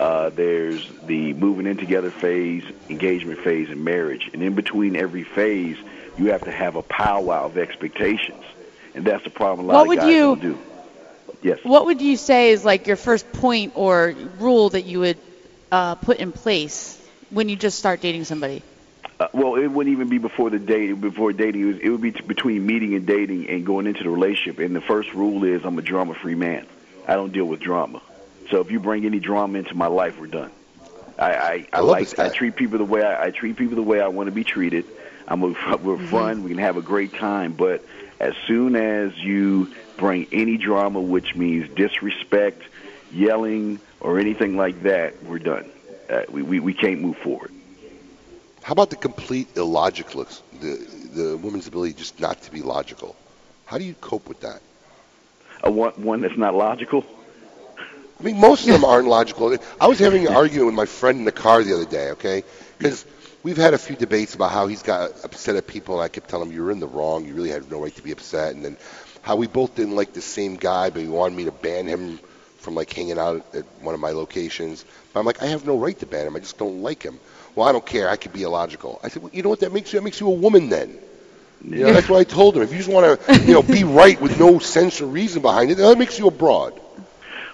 Uh, there's the moving in together phase, engagement phase, and marriage. And in between every phase, you have to have a powwow of expectations, and that's the problem a lot of guys don't do. Yes. What would you say is like your first point or rule that you would uh, put in place when you just start dating somebody? Uh, well, it wouldn't even be before the date. Before dating, it, was, it would be t- between meeting and dating and going into the relationship. And the first rule is I'm a drama-free man. I don't deal with drama. So if you bring any drama into my life, we're done. I I, I, I like I treat people the way I, I treat people the way I want to be treated. I'm a, we're mm-hmm. fun. We can have a great time, but as soon as you bring any drama, which means disrespect, yelling, or anything like that, we're done. Uh, we, we we can't move forward. How about the complete illogicalness, the the woman's ability just not to be logical? How do you cope with that? A one, one that's not logical? I mean, most of them aren't logical. I was having an argument with my friend in the car the other day, okay? Because we've had a few debates about how he's got upset at people, and I kept telling him, you're in the wrong, you really had no right to be upset, and then how we both didn't like the same guy, but he wanted me to ban him from, like, hanging out at one of my locations. But I'm like, I have no right to ban him. I just don't like him. Well, I don't care. I could be illogical. I said, well, you know what that makes you? That makes you a woman then. You know, that's why I told her. If you just want to, you know, be right with no sense or reason behind it, that makes you a broad.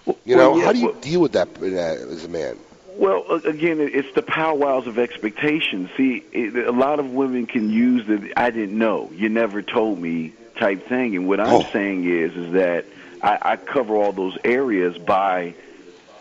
Well, you know, well, yeah, how do you well, deal with that uh, as a man? Well, again, it's the powwows of expectations. See, it, a lot of women can use the "I didn't know, you never told me" type thing. And what I'm oh. saying is, is that I, I cover all those areas by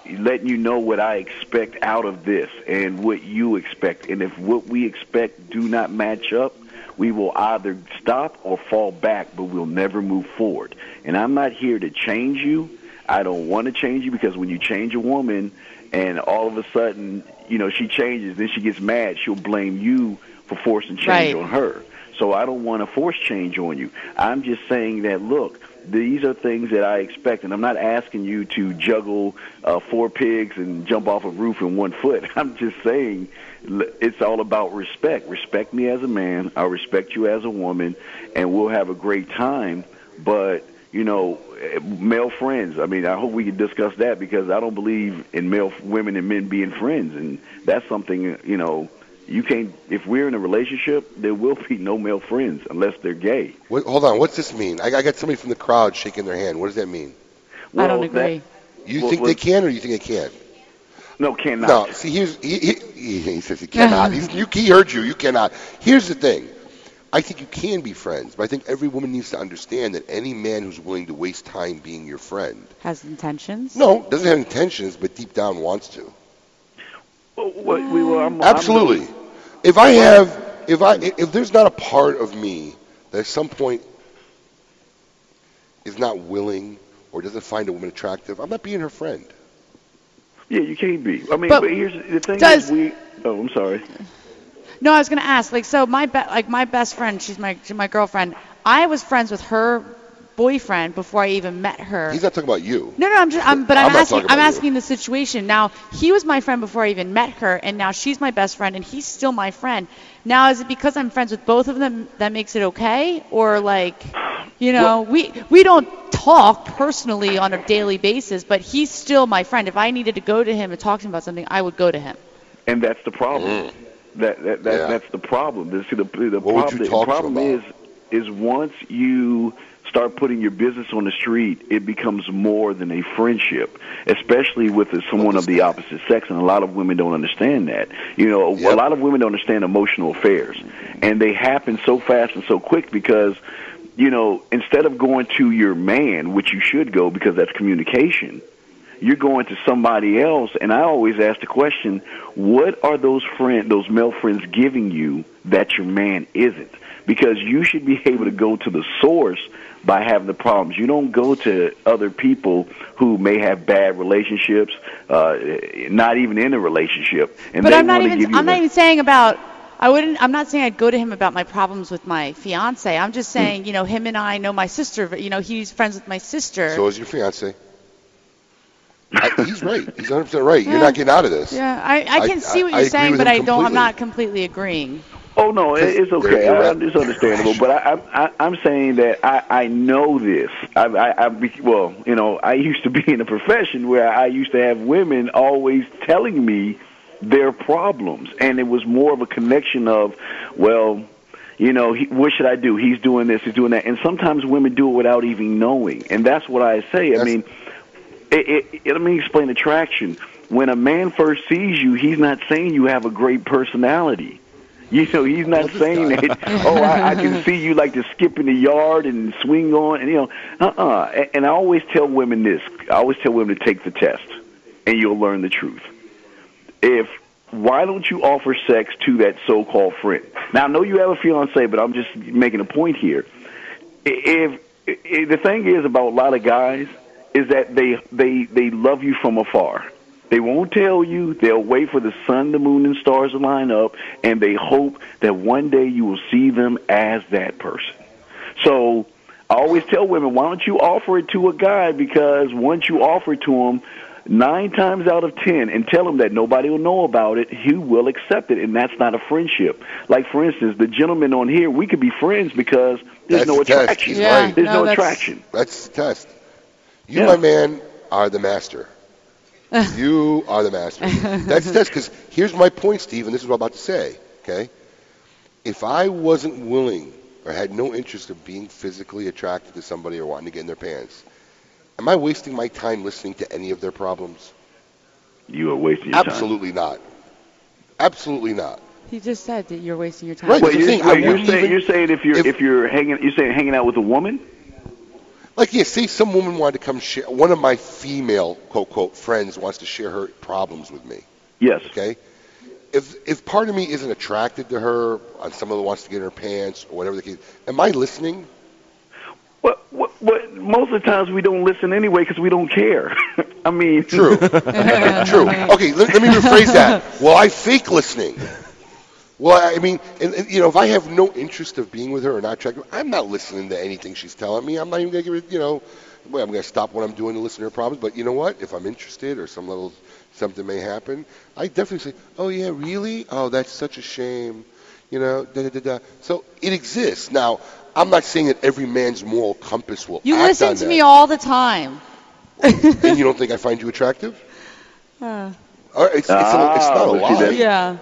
letting you know what I expect out of this and what you expect. And if what we expect do not match up, we will either stop or fall back, but we'll never move forward. And I'm not here to change you. I don't want to change you, because when you change a woman and all of a sudden, you know, she changes, then she gets mad, she'll blame you for forcing change right. on her. So I don't want to force change on you. I'm just saying that, look, these are things that I expect, and I'm not asking you to juggle uh, four pigs and jump off a roof in one foot. I'm just saying it's all about respect. Respect me as a man. I respect you as a woman, and we'll have a great time. But, you know, male friends, I mean, I hope we can discuss that, because I don't believe in male women and men being friends, and that's something, you know, you can't. If we're in a relationship, there will be no male friends unless they're gay. What, hold on, what's this mean? I, I got somebody from the crowd shaking their hand. What does that mean? Well, I don't agree. That, you well, think well, they can, or you think they can't? No, cannot. No, see, here's he, he, he says he cannot. He's, you, he heard you. You cannot. Here's the thing. I think you can be friends, but I think every woman needs to understand that any man who's willing to waste time being your friend has intentions. No, doesn't have intentions, but deep down wants to. Well, well, we, well, I'm, absolutely. I'm, If I have, if I, if there's not a part of me that at some point is not willing or doesn't find a woman attractive, I'm not being her friend. Yeah, you can't be. I mean, but, but here's the thing: does, is we. Oh, I'm sorry. No, I was going to ask. Like, so my be, like my best friend, she's my she's my girlfriend. I was friends with her boyfriend before I even met her. He's not talking about you. No, no, I'm just. I'm, but I'm, I'm asking. I'm asking the situation. Now, he was my friend before I even met her, and now she's my best friend, and he's still my friend. Now, is it because I'm friends with both of them that makes it okay, or like, you know, well, we we don't talk personally on a daily basis, but he's still my friend. If I needed to go to him and talk to him about something, I would go to him. And that's the problem. that that, that yeah. that's the problem. The, the, the what problem, would you talk the problem is is once you start putting your business on the street, it becomes more than a friendship, especially with someone of the opposite sex, and a lot of women don't understand that. You know, yep. a lot of women don't understand emotional affairs, and they happen so fast and so quick because, you know, instead of going to your man, which you should go because that's communication, you're going to somebody else, and I always ask the question, what are those friend, those male friends giving you that your man isn't? Because you should be able to go to the source by having the problems. You don't go to other people who may have bad relationships, uh, not even in a relationship. And but I'm not even. I'm not a- even saying about. I wouldn't. I'm not saying I'd go to him about my problems with my fiance. I'm just saying, mm. you know, him and I know my sister. But, you know, he's friends with my sister. So is your fiance. I, he's right. He's one hundred percent right. Yeah. You're not getting out of this. Yeah, I, I can I, see what I, you're I saying, but I don't. I'm not completely agreeing. Oh, no, it's okay. I, it's understandable. But I, I, I'm saying that I, I know this. I, I, I be, well, you know, I used to be in a profession where I used to have women always telling me their problems. And it was more of a connection of, well, you know, he, what should I do? He's doing this, he's doing that. And sometimes women do it without even knowing. And that's what I say. That's, I mean, it, it, it, let me explain attraction. When a man first sees you, he's not saying you have a great personality. You know, he's not saying that, oh, I, I can see you like to skip in the yard and swing on, and, you know, uh-uh. And I always tell women this. I always tell women to take the test, and you'll learn the truth. If, why don't you offer sex to that so-called friend? Now, I know you have a fiance, but I'm just making a point here. If, if the thing is about a lot of guys is that they they they love you from afar. They won't tell you. They'll wait for the sun, the moon, and stars to line up, and they hope that one day you will see them as that person. So I always tell women, why don't you offer it to a guy? Because once you offer it to him, nine times out of ten, and tell him that nobody will know about it, he will accept it, and that's not a friendship. Like, for instance, the gentleman on here, we could be friends because there's that's no the attraction. Yeah, right. There's no, no that's, attraction. That's the test. You, yeah. my man, are the master. You are the master. That's that's because here's my point, Steve, and this is what I'm about to say. Okay, if I wasn't willing or had no interest of being physically attracted to somebody or wanting to get in their pants. Am I wasting my time listening to any of their problems? You are wasting your Absolutely time. Absolutely not. Absolutely not. He just said that you're wasting your time. Right. Wait, you're, saying, wait, you're, saying, even, you're saying if you're if, if you're hanging you're saying hanging out with a woman? Like, yeah, say some woman wanted to come share, one of my female, quote, quote, friends wants to share her problems with me. Yes. Okay? If if part of me isn't attracted to her, and someone wants to get in her pants, or whatever the case, am I listening? Well, what, what, most of the times we don't listen anyway because we don't care. I mean. True. True. Okay, let, let me rephrase that. Well, I fake listening. Well, I mean, and, and, you know, if I have no interest of being with her or not attracted, I'm not listening to anything she's telling me. I'm not even going to give it, you know, well, I'm going to stop what I'm doing to listen to her problems. But you know what? If I'm interested or some little something may happen, I definitely say, oh, yeah, really? Oh, that's such a shame. You know, da-da-da-da. So it exists. Now, I'm not saying that every man's moral compass will you act on that. You listen to me all the time. And you don't think I find you attractive? Uh, or it's, it's, ah, a, it's not a lie. Yeah.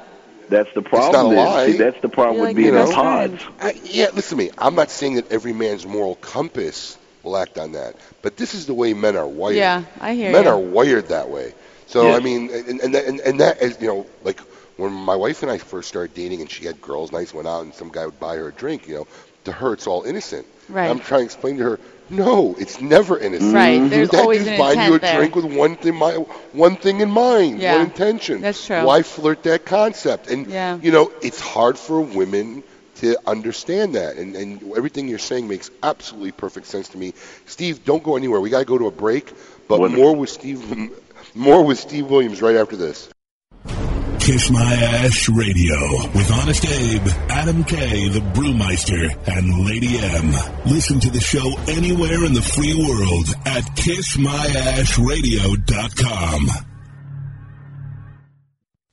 That's the problem. It's not a lie. See, that's the problem like with being in pods. I, yeah, listen to me. I'm not saying that every man's moral compass will act on that, but this is the way men are wired. Yeah, I hear men you. Men are wired that way. So yes. I mean, and and and, and that is, you know, like when my wife and I first started dating, and she had girls' nights, went out, and some guy would buy her a drink. You know, to her, it's all innocent. Right. And I'm trying to explain to her, no, it's never innocent. Right. There's that always an intent there. That is buying you a drink with one thing, my, one thing in mind, yeah. one intention. That's true. Why flirt that concept? And, yeah. you know, it's hard for women to understand that. And, and everything you're saying makes absolutely perfect sense to me. Steve, don't go anywhere. We got to go to a break. But Wonderful. more with Steve, more with Steve Williams right after this. Kiss My Ash Radio with Honest Abe, Adam K, the Brewmeister, and Lady M. Listen to the show anywhere in the free world at kiss my ash radio dot com.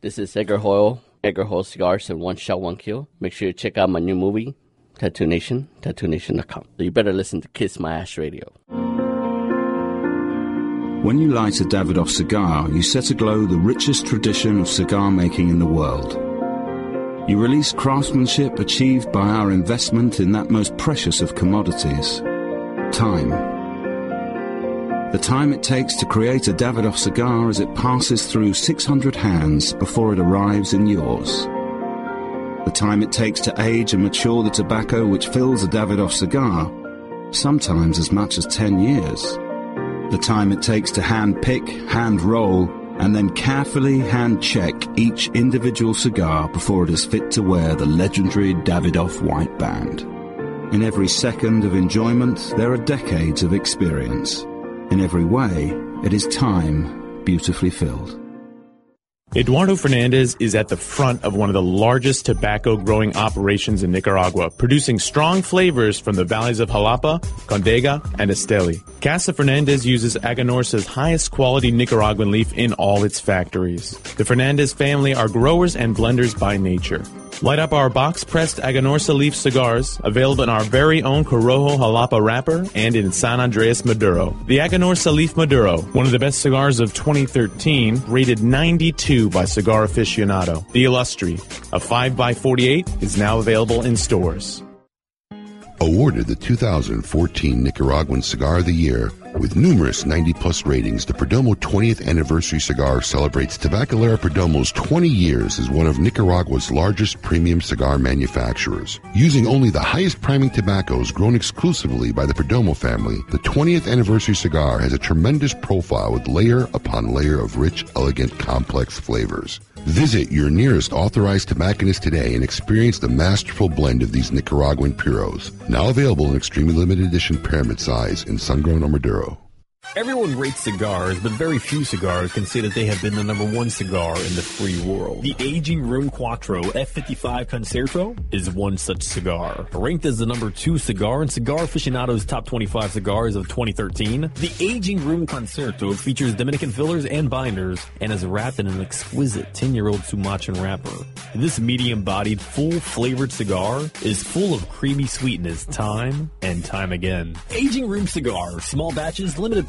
This is Edgar Hoyle, Edgar Hoyle Cigars and One Shot, One Kill. Make sure you check out my new movie, Tattoo Nation, tattoo nation dot com. So you better listen to Kiss My Ash Radio. When you light a Davidoff cigar, you set aglow the richest tradition of cigar making in the world. You release craftsmanship achieved by our investment in that most precious of commodities, time. The time it takes to create a Davidoff cigar as it passes through six hundred hands before it arrives in yours. The time it takes to age and mature the tobacco which fills a Davidoff cigar, sometimes as much as ten years. The time it takes to hand pick, hand roll, and then carefully hand check each individual cigar before it is fit to wear the legendary Davidoff white band. In every second of enjoyment, there are decades of experience. In every way, it is time beautifully filled. Eduardo Fernandez is at the front of one of the largest tobacco growing operations in Nicaragua, producing strong flavors from the valleys of Jalapa, Condega, and Esteli. Casa Fernandez uses Aganorsa's highest quality Nicaraguan leaf in all its factories. The Fernandez family are growers and blenders by nature. Light up our box-pressed Aganorsa leaf cigars, available in our very own Corojo Jalapa wrapper and in San Andres Maduro. The Aganorsa Leaf Maduro, one of the best cigars of twenty thirteen, rated ninety-two by Cigar Aficionado. The Illustri, a five by forty-eight, is now available in stores. Awarded the two thousand fourteen Nicaraguan Cigar of the Year with numerous ninety plus ratings, the Perdomo twentieth Anniversary Cigar celebrates Tabacalera Perdomo's twenty years as one of Nicaragua's largest premium cigar manufacturers. Using only the highest priming tobaccos grown exclusively by the Perdomo family, the twentieth Anniversary Cigar has a tremendous profile with layer upon layer of rich, elegant, complex flavors. Visit your nearest authorized tobacconist today and experience the masterful blend of these Nicaraguan puros, now available in extremely limited edition pyramid size in sun-grown or Maduro. Everyone rates cigars, but very few cigars can say that they have been the number one cigar in the free world. The aging Room Cuatro F fifty-five Concerto is one such cigar. Ranked as the number two cigar in Cigar Aficionado's top twenty-five cigars of twenty thirteen, the aging Room Concerto features Dominican fillers and binders and is wrapped in an exquisite ten-year-old Sumatran wrapper. This medium-bodied, full-flavored cigar is full of creamy sweetness time and time again. Aging Room Cigar, small batches, limited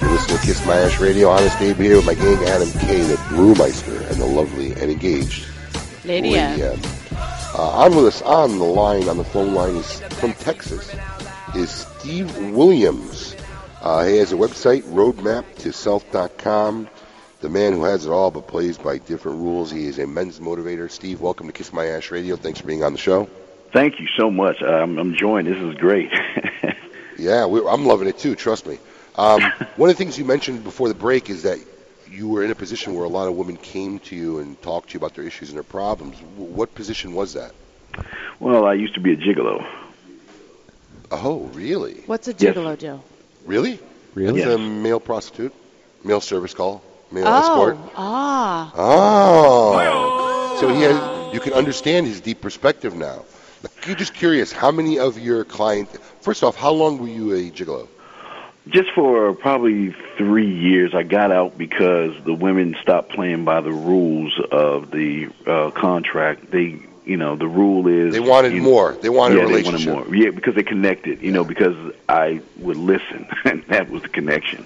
You're listening to Kiss My Ash Radio. Honest Abe here with my gang Adam K, the Brewmeister, and the lovely and engaged Lady M. Uh, on with us on the line, on the phone line, is from Texas, is Steve Williams. Uh, he has a website, roadmap to self dot com. The man who has it all but plays by different rules. He is a men's motivator. Steve, welcome to Kiss My Ash Radio. Thanks for being on the show. Thank you so much. I'm, I'm enjoying. This is great. Yeah, we, I'm loving it too. Trust me. Um, one of the things you mentioned before the break is that you were in a position where a lot of women came to you and talked to you about their issues and their problems. What position was that? Well, I used to be a gigolo. Oh, really? What's a gigolo, yes. Joe? Really? Really? Yes. A male prostitute, male service call, male oh. escort. Ah. Oh. So he has, you can understand his deep perspective now. You're just curious, how many of your clients, first off, how long were you a gigolo? Just for probably three years, I got out because the women stopped playing by the rules of the uh, contract. They, you know, the rule is... They wanted more. Know, they wanted yeah, a relationship. They wanted more. Yeah, because they connected, you yeah. know, because I would listen, and that was the connection.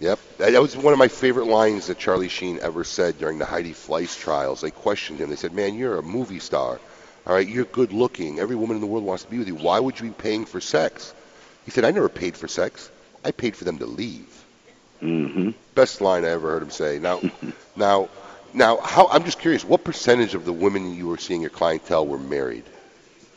Yep. That was one of my favorite lines that Charlie Sheen ever said during the Heidi Fleiss trials. They questioned him. They said, man, you're a movie star. All right, you're good looking. Every woman in the world wants to be with you. Why would you be paying for sex? He said, I never paid for sex. I paid for them to leave. Mm-hmm. Best line I ever heard him say. Now, now, now, how, I'm just curious, what percentage of the women you were seeing your clientele were married?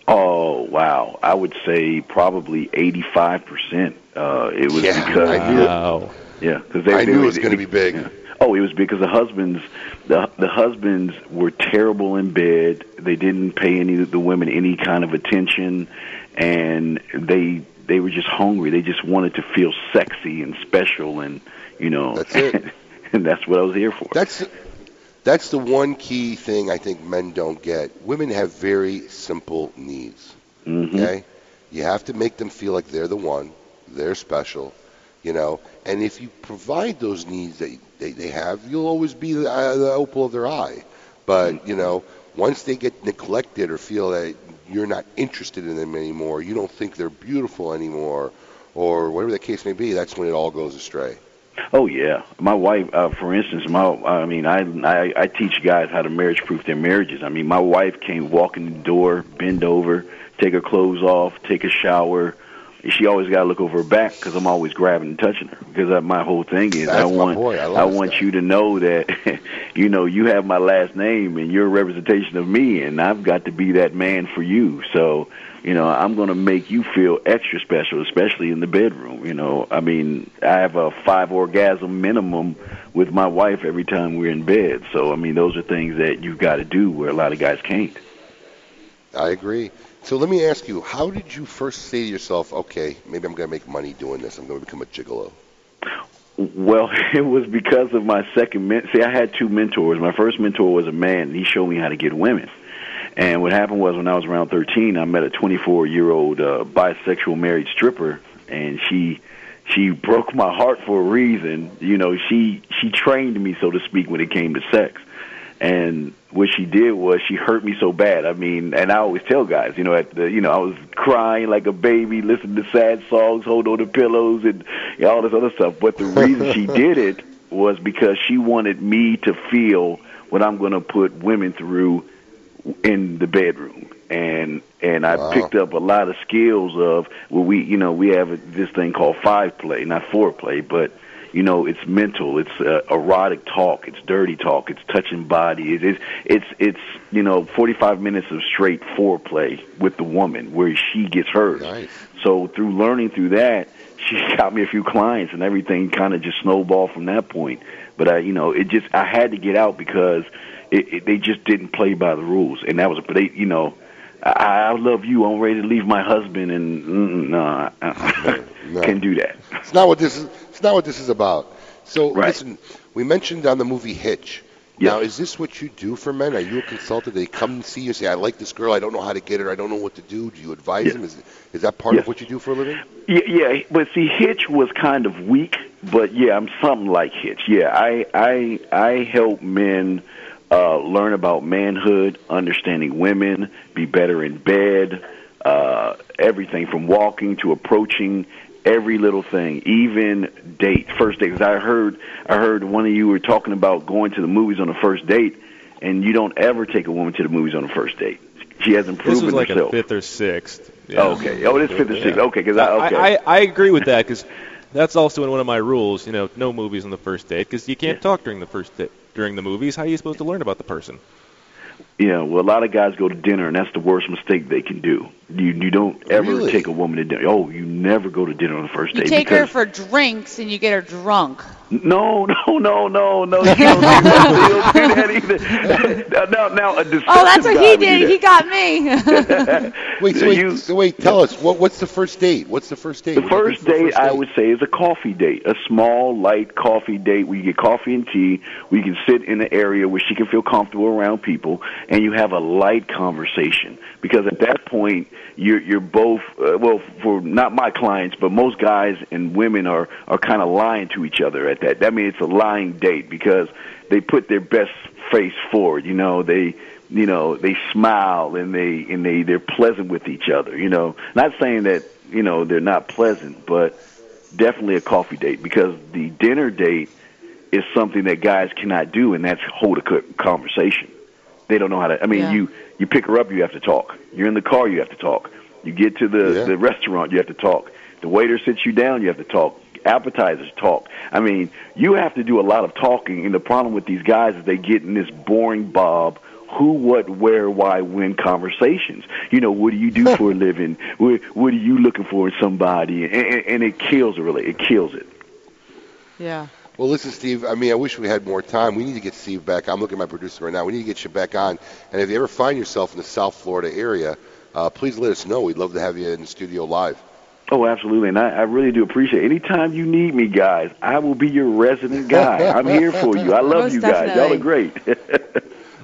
Oh, wow. I would say probably eighty-five percent. Uh, it was yeah, because I knew wow. it. Yeah, because they I knew it was going to be big. Yeah. Oh, it was because the husbands, the, the husbands were terrible in bed. They didn't pay any of the women any kind of attention, and they. They were just hungry. They just wanted to feel sexy and special, and you know, that's it. And that's what I was here for. That's that's the one key thing I think men don't get. Women have very simple needs. Mm-hmm. Okay, you have to make them feel like they're the one, they're special, you know. And if you provide those needs that they, they have, you'll always be the, uh, the opal of their eye. But mm-hmm. you know, once they get neglected or feel that you're not interested in them anymore, you don't think they're beautiful anymore, or whatever the case may be, that's when it all goes astray. Oh, yeah. My wife, uh, for instance, my I mean, I, I, I teach guys how to marriage-proof their marriages. I mean, my wife came walk in the door, bend over, take her clothes off, take a shower, she always got to look over her back because I'm always grabbing and touching her. Because I, my whole thing is That's I want I, I want guy. you to know that, you know, you have my last name and you're a representation of me, and I've got to be that man for you. So, you know, I'm going to make you feel extra special, especially in the bedroom. You know, I mean, I have a five orgasm minimum with my wife every time we're in bed. So, I mean, those are things that you've got to do where a lot of guys can't. I agree. So let me ask you, how did you first say to yourself, okay, maybe I'm going to make money doing this. I'm going to become a gigolo? Well, it was because of my second mentor. See, I had two mentors. My first mentor was a man, and he showed me how to get women. And what happened was when I was around thirteen, I met a twenty-four-year-old uh, bisexual married stripper, and she she broke my heart for a reason. You know, she she trained me, so to speak, when it came to sex. And what she did was she hurt me so bad. I mean, and I always tell guys, you know, at the, you know, I was crying like a baby, listening to sad songs, holding on to pillows, and you know, all this other stuff. But the reason she did it was because she wanted me to feel what I'm going to put women through in the bedroom. And and I wow. picked up a lot of skills of, well, we, you know, we have this thing called five play, not foreplay, but. You know, it's mental, it's uh, erotic talk, it's dirty talk, it's touching body, it's, it's, it's, you know, forty-five minutes of straight foreplay with the woman where she gets hers. Nice. So through learning through that, she got me a few clients and everything kind of just snowballed from that point. But, I, you know, it just, I had to get out because it, it, they just didn't play by the rules. And that was, they, you know, I, I love you, I'm ready to leave my husband, and no, I, I no, no. can't do that. It's not what this is. Not what this is about. So right. Listen, we mentioned on the movie Hitch. Yes. Now, is this what you do for men? Are you a consultant? They come and see you and say, I like this girl, I don't know how to get her, I don't know what to do. Do you advise yes. them? Is, is that part yes. of what you do for a living? Yeah, yeah, but see, Hitch was kind of weak, but yeah, I'm something like Hitch. Yeah, I I, I help men uh, learn about manhood, understanding women, be better in bed, uh, everything from walking to approaching. Every little thing, even date, first date. Because I heard, I heard one of you were talking about going to the movies on the first date, and you don't ever take a woman to the movies on the first date. She hasn't proven herself. This was like herself. a fifth or sixth. Yeah. Oh, okay. Oh, it is fifth or sixth. Yeah. Okay. Because I, okay. I, I, I agree with that because that's also in one of my rules. You know, no movies on the first date because you can't yeah. talk during the first date during the movies. How are you supposed to learn about the person? Yeah, well, a lot of guys go to dinner, and that's the worst mistake they can do. You you don't ever really? take a woman to dinner. Oh, you never go to dinner on the first date. You take her for drinks, and you get her drunk. No, no, no, no, no. You don't do that. You don't do that either. now, now, a oh, that's what he did. He got me. wait, so wait, you, so wait, tell yeah. us, what, what's the first date? What's the first date? The first date, the first date, I would say, is a coffee date, a small, light coffee date where you get coffee and tea, where you can sit in an area where she can feel comfortable around people, and you have a light conversation. Because at that point, you're, you're both, uh, well, for not my clients, but most guys and women are, are kind of lying to each other at that. That means it's a lying date because they put their best face forward. You know, they, you know, they smile and they, and they, they're pleasant with each other. You know, not saying that, you know, they're not pleasant, but definitely a coffee date because the dinner date is something that guys cannot do, and that's hold a conversation. They don't know how to, I mean, yeah. you, you pick her up, you have to talk. You're in the car, you have to talk. You get to the, yeah. the restaurant, you have to talk. The waiter sits you down, you have to talk. Appetizers, talk. I mean, you have to do a lot of talking, and the problem with these guys is they get in this boring Bob who, what, where, why, when conversations. You know, what do you do for a living? What, what are you looking for in somebody? And, and, and it kills a really, it kills it. Yeah. Well, listen, Steve, I mean, I wish we had more time. We need to get Steve back. I'm looking at my producer right now. We need to get you back on. And if you ever find yourself in the South Florida area, uh, please let us know. We'd love to have you in the studio live. Oh, absolutely, and I, I really do appreciate it. Anytime you need me, guys, I will be your resident guy. I'm here for you. I love Most you guys. Definitely. Y'all are great.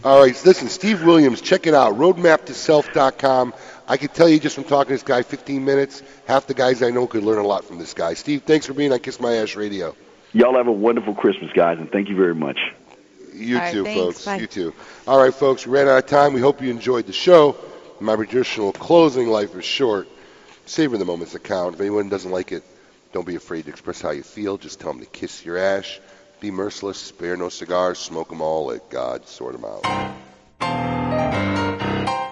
All right, listen, Steve Williams, check it out, roadmap to self dot com. I can tell you just from talking to this guy fifteen minutes, half the guys I know could learn a lot from this guy. Steve, thanks for being on Kiss My Ash Radio. Y'all have a wonderful Christmas, guys, and thank you very much. You right, too, thanks. folks. Bye. You too. All right, folks, we ran out of time. We hope you enjoyed the show. My traditional closing, life is short. Savor the moments that count. If anyone doesn't like it, don't be afraid to express how you feel. Just tell them to kiss your ash. Be merciless. Spare no cigars. Smoke them all. Let God sort them out.